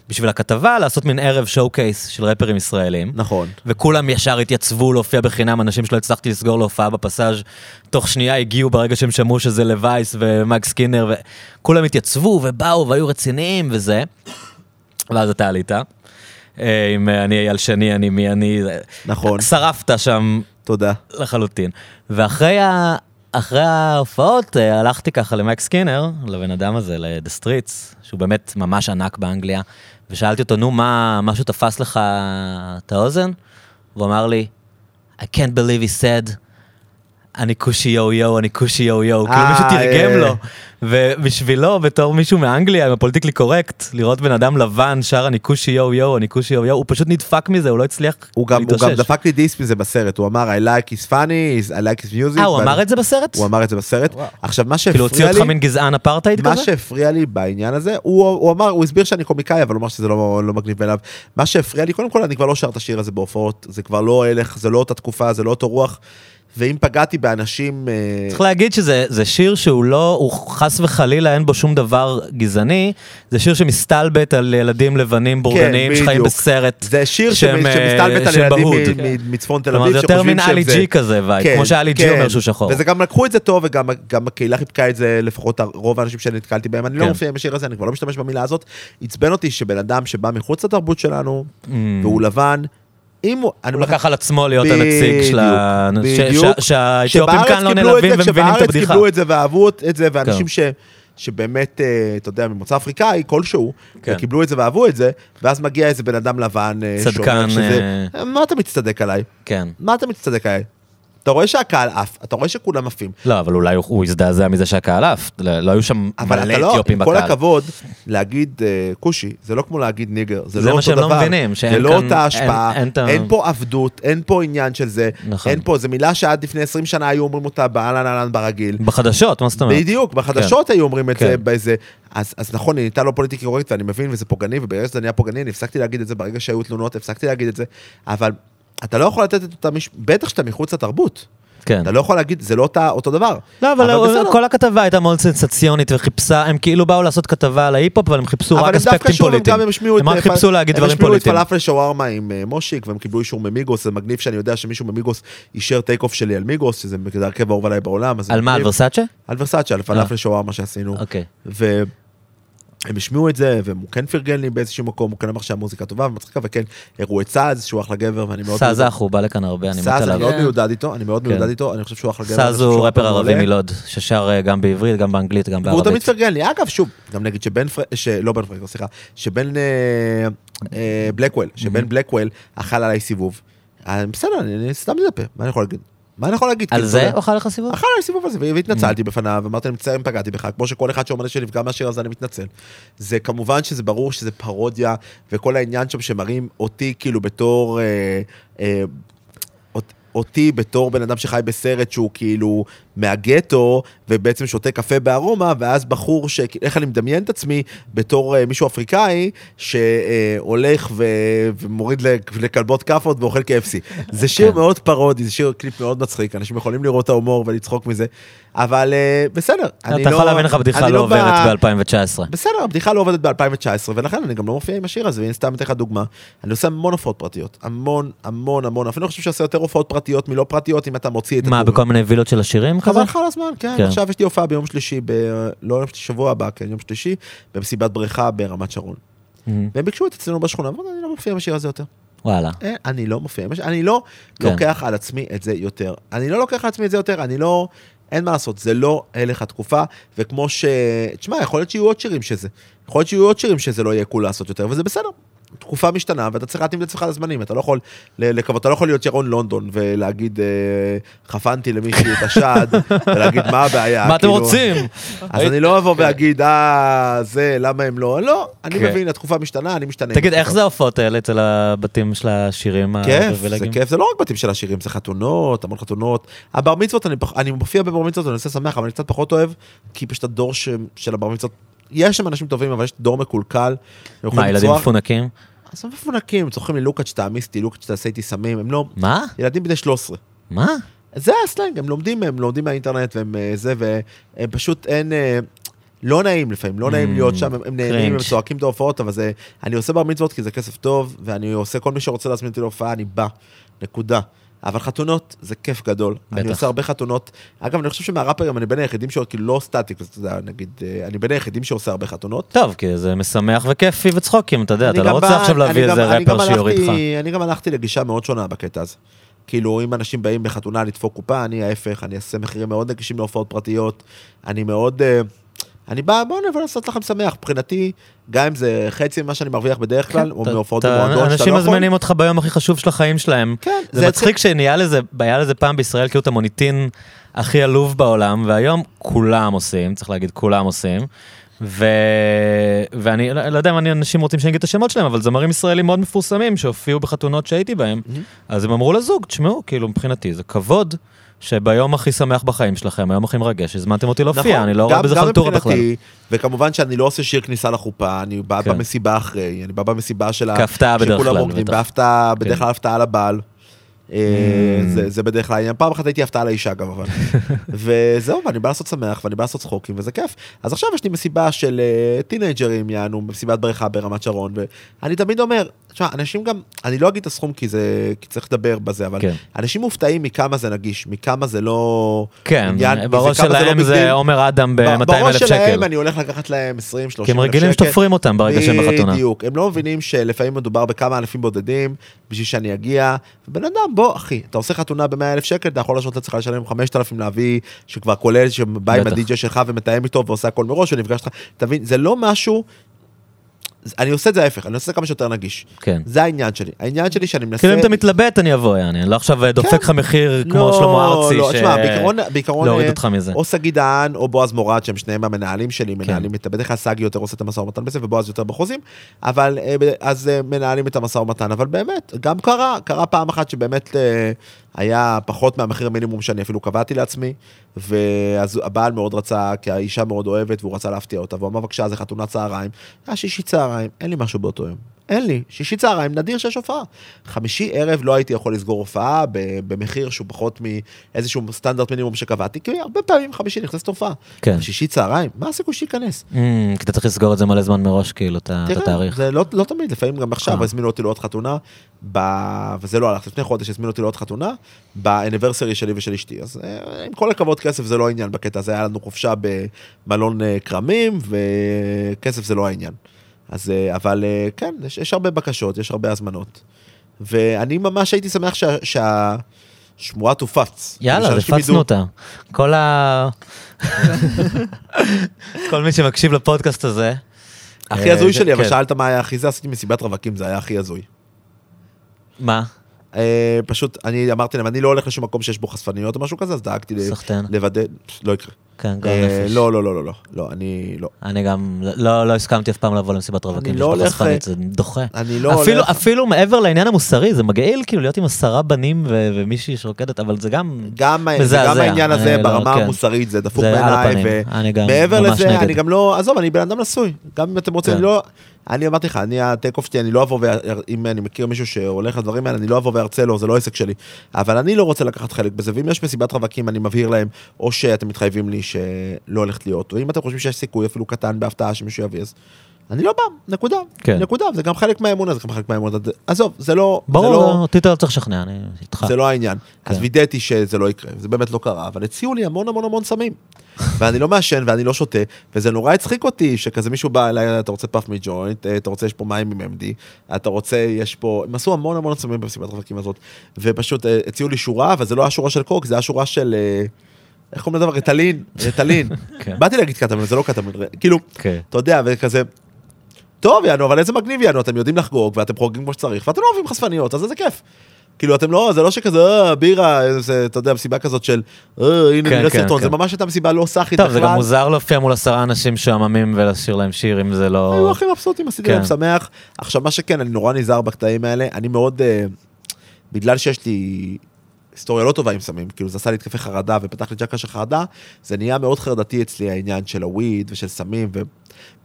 בשביל הכתבה לעשות מין ערב שואו-קייס של רפרים ישראלים. נכון. וכולם ישר התייצבו להופיע בחינם, אנשים שלא הצלחתי לסגור להופעה בפסאז' תוך שנייה הגיעו ברגע שהם שמעו שזה לווייס ומאג סקינר, וכולם התייצבו ובאו והיו רציניים וזה. ואז אתה עלית. אם אני אייל שני, אני מי אני... נכון. שרפת שם... תודה. לחלוטין. ואחרי ה... אחרי ההופעות הלכתי ככה למייק סקינר, לבן אדם הזה, ל-The Streets, שהוא באמת ממש ענק באנגליה, ושאלתי אותו, נו, מה, משהו תפס לך את האוזן? והוא אמר לי, I can't believe he said, אני קושי יו יו, אני קושי יו יו, כאילו מישהו תרגם לו. ובשבילו, בתור מישהו מאנגליה, עם הפוליטיקלי קורקט, לראות בן אדם לבן, שר אני קושי יו יו, אני קושי יו יו, הוא פשוט נדפק מזה, הוא לא הצליח להתאושש. הוא גם דפק לי דיסק מזה בסרט, הוא אמר, I like his funny, I like his music. אה, הוא אמר את זה בסרט? הוא אמר את זה בסרט. עכשיו, מה שהפריע לי... כאילו, הוציא אותך מין גזען אפרטהייד כזה? מה שהפריע לי בעניין הזה, הוא אמר, הוא הסביר שאני קומיקאי, אבל הוא אמר שזה לא מגניב אליו. מה שהפריע לי, קודם כל, אני כבר לא שר את השיר הזה בהופעות, זה כבר לא הלך, זה לא אותה תקופה, זה לא אותו רוח. ואם פגעתי באנשים... צריך להגיד שזה שיר שהוא לא, הוא חס וחלילה, אין בו שום דבר גזעני, זה שיר שמסתלבט על ילדים לבנים בורגניים שחיים בסרט. זה שיר שמסתלבט על ילדים מצפון תל אביב. זה יותר מן אלי ג'י כזה, כמו שאלי ג'י אומר שהוא שחור. וזה גם לקחו את זה טוב, וגם הקהילה חיפקה את זה, לפחות רוב האנשים שנתקלתי בהם, אני לא מופיע בשיר הזה, אני כבר לא משתמש במילה הזאת, עצבן אותי שבן אדם שבא מחוץ לתרבות שלנו, והוא לבן, הוא לקח על עצמו להיות הנציג של שהאתיופים כאן לא נלבים ומבינים את הבדיחה. שבארץ קיבלו את זה ואהבו את זה, ואנשים שבאמת, אתה יודע, ממוצא אפריקאי, כלשהו, קיבלו את זה ואהבו את זה, ואז מגיע איזה בן אדם לבן, צדקן. מה אתה מצטדק עליי? מה אתה מצטדק עליי? אתה רואה שהקהל אף, אתה רואה שכולם עפים. לא, אבל אולי הוא הזדעזע מזה שהקהל אף, לא היו שם מלא אתיופים בקהל. כל הכבוד, להגיד קושי, זה לא כמו להגיד ניגר, זה לא אותו דבר, זה לא אותה השפעה, אין פה עבדות, אין פה עניין של זה, אין פה, זו מילה שעד לפני עשרים שנה היו אומרים אותה באלן אלן ברגיל. בחדשות, מה זאת אומרת? בדיוק, בחדשות היו אומרים את זה באיזה... אז, אז נכון, היא ניתה לא פוליטיקי קורקט, ואני מבין, וזה פוגעני, וברגע שזה נהיה פוגעני, הפסקתי להגיד את זה, ברגע שהיו תלונות, הפסקתי להגיד את זה, אבל אתה לא יכול לתת את אותה, בטח שאתה מחוץ לתרבות. כן. אתה לא יכול להגיד, זה לא אותו דבר. לא, אבל, אבל כל הכתבה הייתה מאוד סנסציונית וחיפשה, הם כאילו באו לעשות כתבה על ההיפ-הופ, אבל הם חיפשו רק אספקטים פוליטיים. הם, הם, הם רק חיפשו להגיד דברים פוליטיים. הם השמיעו את פלאפל שווארמה עם מושיק, והם קיבלו אישור ממיגוס, זה מגניב שאני יודע שמישהו ממיגוס אישר טייק אוף שלי על מיגוס, שזה הרכב האהוב עליי בעולם. על מה, על ורסאצ'ה? על ורסאצ'ה, על פלאפל שווארמה שעשינו. אוקיי. ו... הם השמיעו את זה, והוא כן פרגן לי באיזשהו מקום, הוא כן אמר שהמוזיקה טובה ומצחיקה, וכן, אירועי צאז, שהוא אחלה גבר, ואני מאוד... סאז אח, הוא בא לכאן הרבה, אני מאוד מאוד מיודד איתו, אני מאוד מיודד איתו, אני חושב שהוא אחלה גבר. סאז הוא רפר ערבי מלוד, ששר גם בעברית, גם באנגלית, גם בערבית. והוא תמיד פרגן לי, אגב, שוב, גם נגיד שבן פרק, לא בן פרק, סליחה, שבן בלקוול, שבן בלקוול אכל עליי סיבוב. בסדר, אני סתם לדפה, מה אני יכול להגיד? מה אני יכול להגיד? על זה אוכל לך סיבוב? אוכל לך סיבוב הזה, והתנצלתי בפניו, ואמרתי, אני מצטער אם פגעתי בך, כמו שכל אחד שאומר שנפגע מהשיר הזה, אני מתנצל. זה כמובן שזה ברור שזה פרודיה, וכל העניין שם שמראים אותי כאילו בתור, אותי בתור בן אדם שחי בסרט, שהוא כאילו מהגטו, ובעצם שותה קפה בארומה, ואז בחור, איך אני מדמיין את עצמי, בתור מישהו אפריקאי, שהולך ומוריד לכלבות קפות, ואוכל כאפסי. זה שיר מאוד פרודי, זה שיר קליפ מאוד מצחיק, אנשים יכולים לראות ההומור ולצחוק מזה, אבל בסדר. אתה יכול להבין לך בדיחה לא עוברת ב-אלפיים תשע עשרה. בסדר, הבדיחה לא עובדת ב-אלפיים תשע עשרה, ולכן אני גם לא מופיע עם השיר הזה, ואני סתם אתן לך דוגמה, אני עושה המון הופעות פרטיות, המון, המון, המון, אפילו חושב שעושה יותר הופעות פרטיות מלא פרטיות, אם אתה מוציא את מה, בכל מיני וילות של השירים? כזה? חבל לך על הזמן, כן. כן. עכשיו יש לי הופעה ביום שלישי, ב... לא יום שלישי, שבוע הבא, כן, יום שלישי, במסיבת בריכה ברמת שרון. Mm-hmm. והם ביקשו את אצלנו בשכונה, אבל אני לא מופיע בשיר הזה יותר. וואלה. אה, אני לא מופיע, אני לא כן. לוקח על עצמי את זה יותר. אני לא לוקח על עצמי את זה יותר, אני לא... אין מה לעשות, זה לא הלך התקופה, וכמו ש... תשמע, יכול להיות שיהיו עוד שירים שזה. יכול להיות שיהיו עוד שירים שזה לא יהיה כול לעשות יותר, וזה בסדר. תקופה משתנה, ואתה צריך להתאים לצלך לזמנים, אתה לא יכול לקוות, אתה לא יכול להיות שרון לונדון, ולהגיד, חפנתי למישהו את השד, ולהגיד מה הבעיה. מה אתם רוצים? אז אני לא אבוא ואגיד, אה, זה, למה הם לא? לא, אני מבין, התקופה משתנה, אני משתנה. תגיד, איך זה הופעות האלה אצל הבתים של השירים? כיף, זה כיף, זה לא רק בתים של השירים, זה חתונות, המון חתונות. הבר מצוות, אני מופיע בבר מצוות, אני עושה שמח, אבל אני קצת פחות אוהב, כי פשוט הדור של הבר מצוות יש שם אנשים טובים, אבל יש דור מקולקל. מה, ילדים מפונקים? אז הם מפונקים, צוחקים לי לוקץ שתעמיסתי, לוקץ שתעשיתי סמים, הם לא... מה? ילדים בני שלוש עשרה. מה? זה הסלנג, הם לומדים, הם לומדים מהאינטרנט, והם זה, והם פשוט אין... לא נעים לפעמים, לא נעים להיות שם, הם נהנים, הם צועקים את ההופעות, אבל זה... אני עושה בר מצוות כי זה כסף טוב, ואני עושה כל מי שרוצה להזמין אותי להופעה, אני בא, נקודה. אבל חתונות זה כיף גדול. אני עושה הרבה חתונות. אגב, אני חושב שמהראפרים אני בין היחידים שכאילו לא סטטיק, נגיד, אני בין היחידים שעושה הרבה חתונות. טוב, כי זה משמח וכיפי וצחוקים, אתה יודע, אתה לא רוצה עכשיו להביא איזה ראפר שיוריד לך. אני גם הלכתי לגישה מאוד שונה בקטע הזה. כאילו, אם אנשים באים בחתונה לדפוק קופה, אני ההפך, אני אעשה מחירים מאוד נגישים להופעות פרטיות. אני מאוד... אני בא, בואו נבוא לעשות לכם שמח, מבחינתי, גם אם זה חצי ממה שאני מרוויח בדרך כלל, או מהופעות במועדון, אנשים מזמינים אותך ביום הכי חשוב של החיים שלהם, זה מצחיק שנהיה לזה פעם בישראל, כאילו את המוניטין הכי עלוב בעולם, והיום כולם עושים, צריך להגיד כולם עושים, ואני לא יודע אם אנשים רוצים שנגיד את השמות שלהם, אבל זמרים ישראלים מאוד מפורסמים, שהופיעו בחתונות שהייתי בהם, אז הם אמרו לזוג, תשמעו, כאילו מבחינתי, זה כבוד, שביום הכי שמח בחיים שלכם, היום הכי מרגש, הזמנתם אותי להופיע, אני לא רואה בזה חלטורה בכלל. וכמובן שאני לא עושה שיר כניסה לחופה, אני בא במסיבה אחרי, אני בא במסיבה של כולם עוגנים, בהפתעה, בדרך כלל הפתעה לבעל, זה בדרך כלל, פעם אחת הייתי הפתעה לאישה גם, אבל, וזהו, ואני בא לעשות שמח, ואני בא לעשות צחוקים, וזה כיף. אז עכשיו יש לי מסיבה של טינג'רים, יענו, מסיבת בריכה ברמת שרון, ואני תמיד אומר, תשמע, אנשים גם, אני לא אגיד את הסכום כי זה, כי צריך לדבר בזה, אבל כן. אנשים מופתעים מכמה זה נגיש, מכמה זה לא... כן, בראש שלהם זה עומר אדם ב-מאתיים אלף שקל. בראש שלהם אני הולך לקחת להם עשרים שלושים אלף שקל. כי הם רגילים שתופרים אותם ברגע שהם בחתונה. בדיוק, הם לא מבינים שלפעמים מדובר בכמה אלפים בודדים, בשביל שאני אגיע. בן אדם, בוא אחי, אתה עושה חתונה ב-מאה אלף שקל, אתה יכול לשנות לצריך לשלם חמשת אלפים להביא, שכבר כולל, שבא עם הדי-ג'יי שלך ומתאם איתו ועושה הכל מראש, ונפגש לך. תבין, זה לא משהו אני עושה את זה ההפך, אני עושה כמה שיותר נגיש. כן. זה העניין שלי. העניין שלי שאני מנסה... כאילו אם אתה מתלבט, אני אבוא, אני לא עכשיו דופק לך מחיר כמו שלמה ארצי, להוריד אותך מזה. או סגידן, או בועז מורד, שהם שניהם המנהלים שלי, מנהלים את... בדרך כלל סגי יותר עושה את המשא ומתן בזה, ובועז יותר בחוזים, אבל אז מנהלים את המשא ומתן, אבל באמת, גם קרה, קרה פעם אחת שבאמת... היה פחות מהמחיר המינימום שאני אפילו קבעתי לעצמי, ואז הבעל מאוד רצה, כי האישה מאוד אוהבת, והוא רצה להפתיע אותה, והוא אמר, בבקשה, זה חתונה צהריים, היה שישי צהריים, אין לי משהו באותו יום, אין לי, שישי צהריים, נדיר שיש הופעה, חמישי ערב לא הייתי יכול לסגור הופעה, במחיר שהוא פחות מאיזשהו סטנדרט מינימום שקבעתי, כי הרבה פעמים חמישי נכנסת הופעה, שישי צהריים, מה הסיכוי שייכנס? כי אתה צריך לסגור את זה מלא זמן מראש, כאילו, את התאריך. זה לא תמיד, לפעמים גם עכשיו, הזמינו אותי לעוד חתונה, וזה לא הלך, לפני חודש הזמינו אותי לעוד חתונה, באניברסרי שלי ושל אשתי, אז עם כל הכבוד כסף זה לא העניין בקטע, אז היה לנו חופשה במלון קרמים, וכסף זה לא העניין. אז, אבל כן, יש, יש הרבה בקשות, יש הרבה הזמנות. ואני ממש הייתי שמח שה, שהשמועה תופץ. יאללה, לפצנו אותה. כל ה... כל מי שמקשיב לפודקאסט הזה. הכי הזוי שלי, אבל שאלת מה היה הכי זה, עשיתי מסיבת רווקים, זה היה הכי הזוי. מה? פשוט, אני אמרתי להם, אני לא הולך לשום מקום שיש בו חשפניות או משהו כזה, אז דאגתי לוודא, לא יקרה. לא, לא, לא, לא, אני לא. אני גם לא הסכמתי אף פעם לבוא למסיבת רווקים, יש פה חשפנית, זה דוחה. אפילו מעבר לעניין המוסרי, זה מגעיל כאילו להיות עם עשרה בנים ומישהי שרוקדת, אבל זה גם מזעזע. גם העניין הזה ברמה המוסרית, זה דפוק בעיניי, ומעבר לזה, אני גם לא, עזוב, אני בן אדם נשוי, גם אם אתם רוצים, לא... אני אמרתי לך, אני, הטייק-אוף שלי, אני לא אבוא, אם אני מכיר מישהו שהולך לדברים האלה, אני לא אבוא וארצה לו, זה לא עסק שלי. אבל אני לא רוצה לקחת חלק בזה, ואם יש מסיבת רווקים, אני מבהיר להם, או שאתם מתחייבים לי שלא הולכת להיות, או אם אתם חושבים שיש סיכוי, אפילו קטן בהפתעה שמישהו יביא, אז אני לא בא, נקודה, כן. נקודה, זה גם חלק מהאמונה, זה גם חלק מהאמונה, עזוב, זה לא... ברור, זה לא, תיתה צריך שכנע, אני איתך. זה לא העניין, כן. אז וידאתי שזה לא יקרה, זה באמת לא קרה, אבל הציעו לי המון המון המון סמים, ואני לא מאשן ואני לא שותה, וזה נורא הצחיק אותי, שכזה מישהו בא אליי, אתה רוצה פאף מג'וינט, אתה רוצה, יש פה מים עם אמדי, אתה רוצה, יש פה, הם עשו המון המון סמים במסיבת רווקים הזאת, ופשוט הציעו לי שורה, וזה לא השורה של קוק, זה השורה של... איך קוראים לדבר? רטלין, רטלין. באתי להגיד קטמין, זה לא קטמין, כאילו, אתה יודע, וכזה, טוב יענו, אבל איזה מגניב יענו, אתם יודעים לחגוג, ואתם חוגגים כמו שצריך, ואתם לא אוהבים חשפניות, אז זה כיף. כאילו, אתם לא, זה לא שכזה, בירה, אתה יודע, מסיבה כזאת של, הנה נראה סרטון, זה ממש הייתה מסיבה לא סחית בכלל. טוב, זה גם מוזר להופיע מול עשרה אנשים שעממים ולשיר להם שיר, אם זה לא... היו הכי מבסוטים, עשיתי להם שמח. עכשיו, מה שכן, אני נורא נזהר בקטעים האלה, אני מאוד, בגלל שיש לי... היסטוריה לא טובה עם סמים, כאילו זה עשה לי התקפי חרדה, ופתח לי ג'קה של חרדה, זה נהיה מאוד חרדתי אצלי, העניין של הוויד ושל סמים,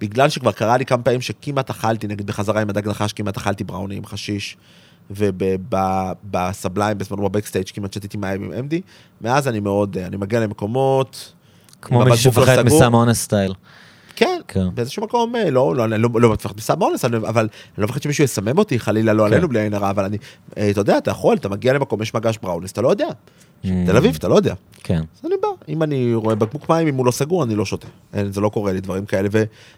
ובגלל שכבר קרה לי כמה פעמים שכמעט אכלתי, נגד בחזרה עם הדג נחש, כמעט אכלתי בראוני עם חשיש, ובסבליים, בזמנו בבקסטייג' כמעט שתיתי מים עם אמדי, מאז אני מאוד, אני מגיע למקומות, כמו מי שפחד מסם אונס סטייל. כן, באיזשהו מקום, לא, לא, לא, לא מפחד מסם אונס, אבל אני לא מפחד שמישהו יסמם אותי, חלילה לא עלינו בלי עין הרע, אבל אני, אתה יודע, אתה יכול, אתה מגיע למקום, יש מגש בראונס, אתה לא יודע. תל אביב, אתה לא יודע. כן. אז אני בא, אם אני רואה בקבוק מים, אם הוא לא סגור, אני לא שותה. זה לא קורה לי, דברים כאלה,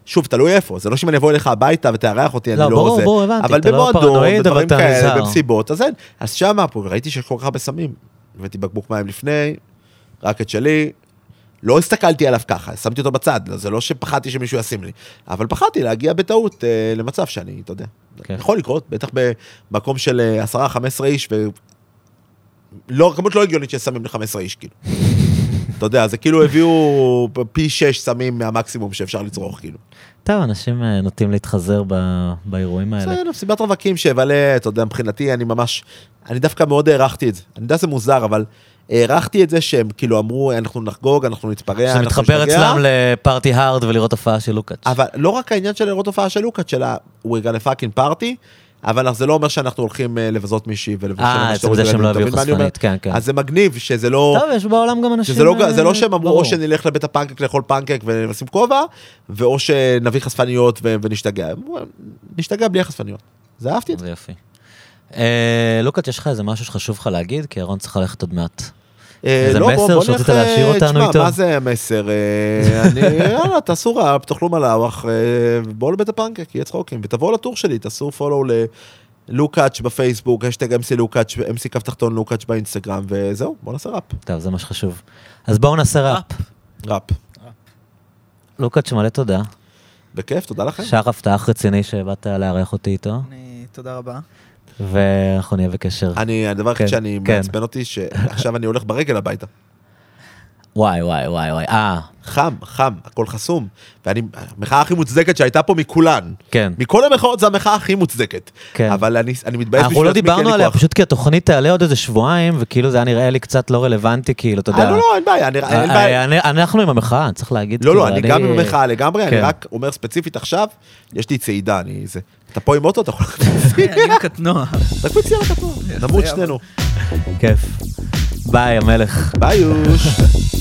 ושוב, תלוי איפה, זה לא שאם אני אבוא אליך הביתה ותארח אותי, אני לא זה, אבל במועדון, בדברים כאלה, במסיבות, אז אין. אז שמה, ראיתי שיש כל כך בסמים, הבאתי בקבוק מים לפני, רק את שלי, לא הסתכלתי עליו ככה, שמתי אותו בצד, זה לא שפחדתי שמישהו ישים לי, אבל פחדתי להגיע בטעות אה, למצב שאני, אתה יודע, okay. יכול לקרות, בטח במקום של עשרה חמש עשרה איש, ולא, כמות לא הגיונית ששמים ל-חמישה עשר איש, כאילו. אתה יודע, זה כאילו הביאו פי שש סמים מהמקסימום שאפשר לצרוך, כאילו. טוב, אנשים נוטים להתחזר באירועים האלה. זה נפסיבת רווקים שהבעלה, אתה יודע, מבחינתי, אני ממש, אני דווקא מאוד הערכתי את זה, אני יודע זה מוזר, אבל... הערכתי את זה שהם כאילו אמרו, אנחנו נחגוג, אנחנו נתפרע, אנחנו נשתגע. שמתחבר אצלם לפארטי הארד ולראות הופעה של לוקץ. אבל לא רק העניין של לראות הופעה של לוקץ, של הוא יגע לפאקינג פארטי, אבל זה לא אומר שאנחנו הולכים לבזות מישהי ולבזות מישהי. אה, עצם זה שהם לא הביאו חספנית, כן, כן. אז זה מגניב שזה לא... טוב, יש בעולם גם אנשים... זה לא שהם אמרו, או שנלך לבית הפנקייק, לאכול פנקייק ונשים כובע, ואו שנביא חספניות ונשתגע. נשתגע בלי חספניות. זה אהבתי את זה. זה יפה. לוקץ, יש לך איזה משהו שחשוב לך להגיד? כי אהרון צריך ללכת עוד מעט. איזה מסר שרצית להשאיר אותנו איתו? מה זה מסר? יאללה, תעשו רעב, תאכלו מלאווח, בואו לבית הפנקייק, יהיה צחוקים, ותבואו לטור שלי, תעשו פולו ללוקאץ' בפייסבוק, השטג אמסי לוקאץ', אמסי קו תחתון לוקאץ' באינסטגרם, וזהו, בואו נעשה ראפ. טוב, זה מה שחשוב. אז בואו נעשה ראפ. ראפ. לוקאץ', מלא תודה. בכיף, תודה לכם. שח אפתח רציני שבאת להארח אותי איתו. תודה רבה. ואנחנו נהיה בקשר. אני, הדבר הכי שאני מעצבן אותי, שעכשיו אני הולך ברגל הביתה. וואי, וואי, וואי, וואי, אה. חם, חם, הכל חסום. ואני, המחאה הכי מוצדקת שהייתה פה מכולן. כן. מכל המחאות זה המחאה הכי מוצדקת. כן. אבל אני, אני מתבייש בשביל... אנחנו לא דיברנו עליה, פשוט כי התוכנית תעלה עוד איזה שבועיים, וכאילו זה נראה לי קצת לא רלוונטי, כאילו, אתה יודע... לא, לא, אין בעיה, אין בעיה. אנחנו עם המחאה, צריך להגיד... לא, לא, אני גם עם המחאה לגמרי, אני רק אומר ספציפית עכשיו, יש לי צעידה, אני זה... אתה פה עם אוטו, אתה יכול להכניסי. אני עם קטנוע. רק מציע לקטנוע. נמות שנינו. כיף. ביי, המלך. ביי, יוש.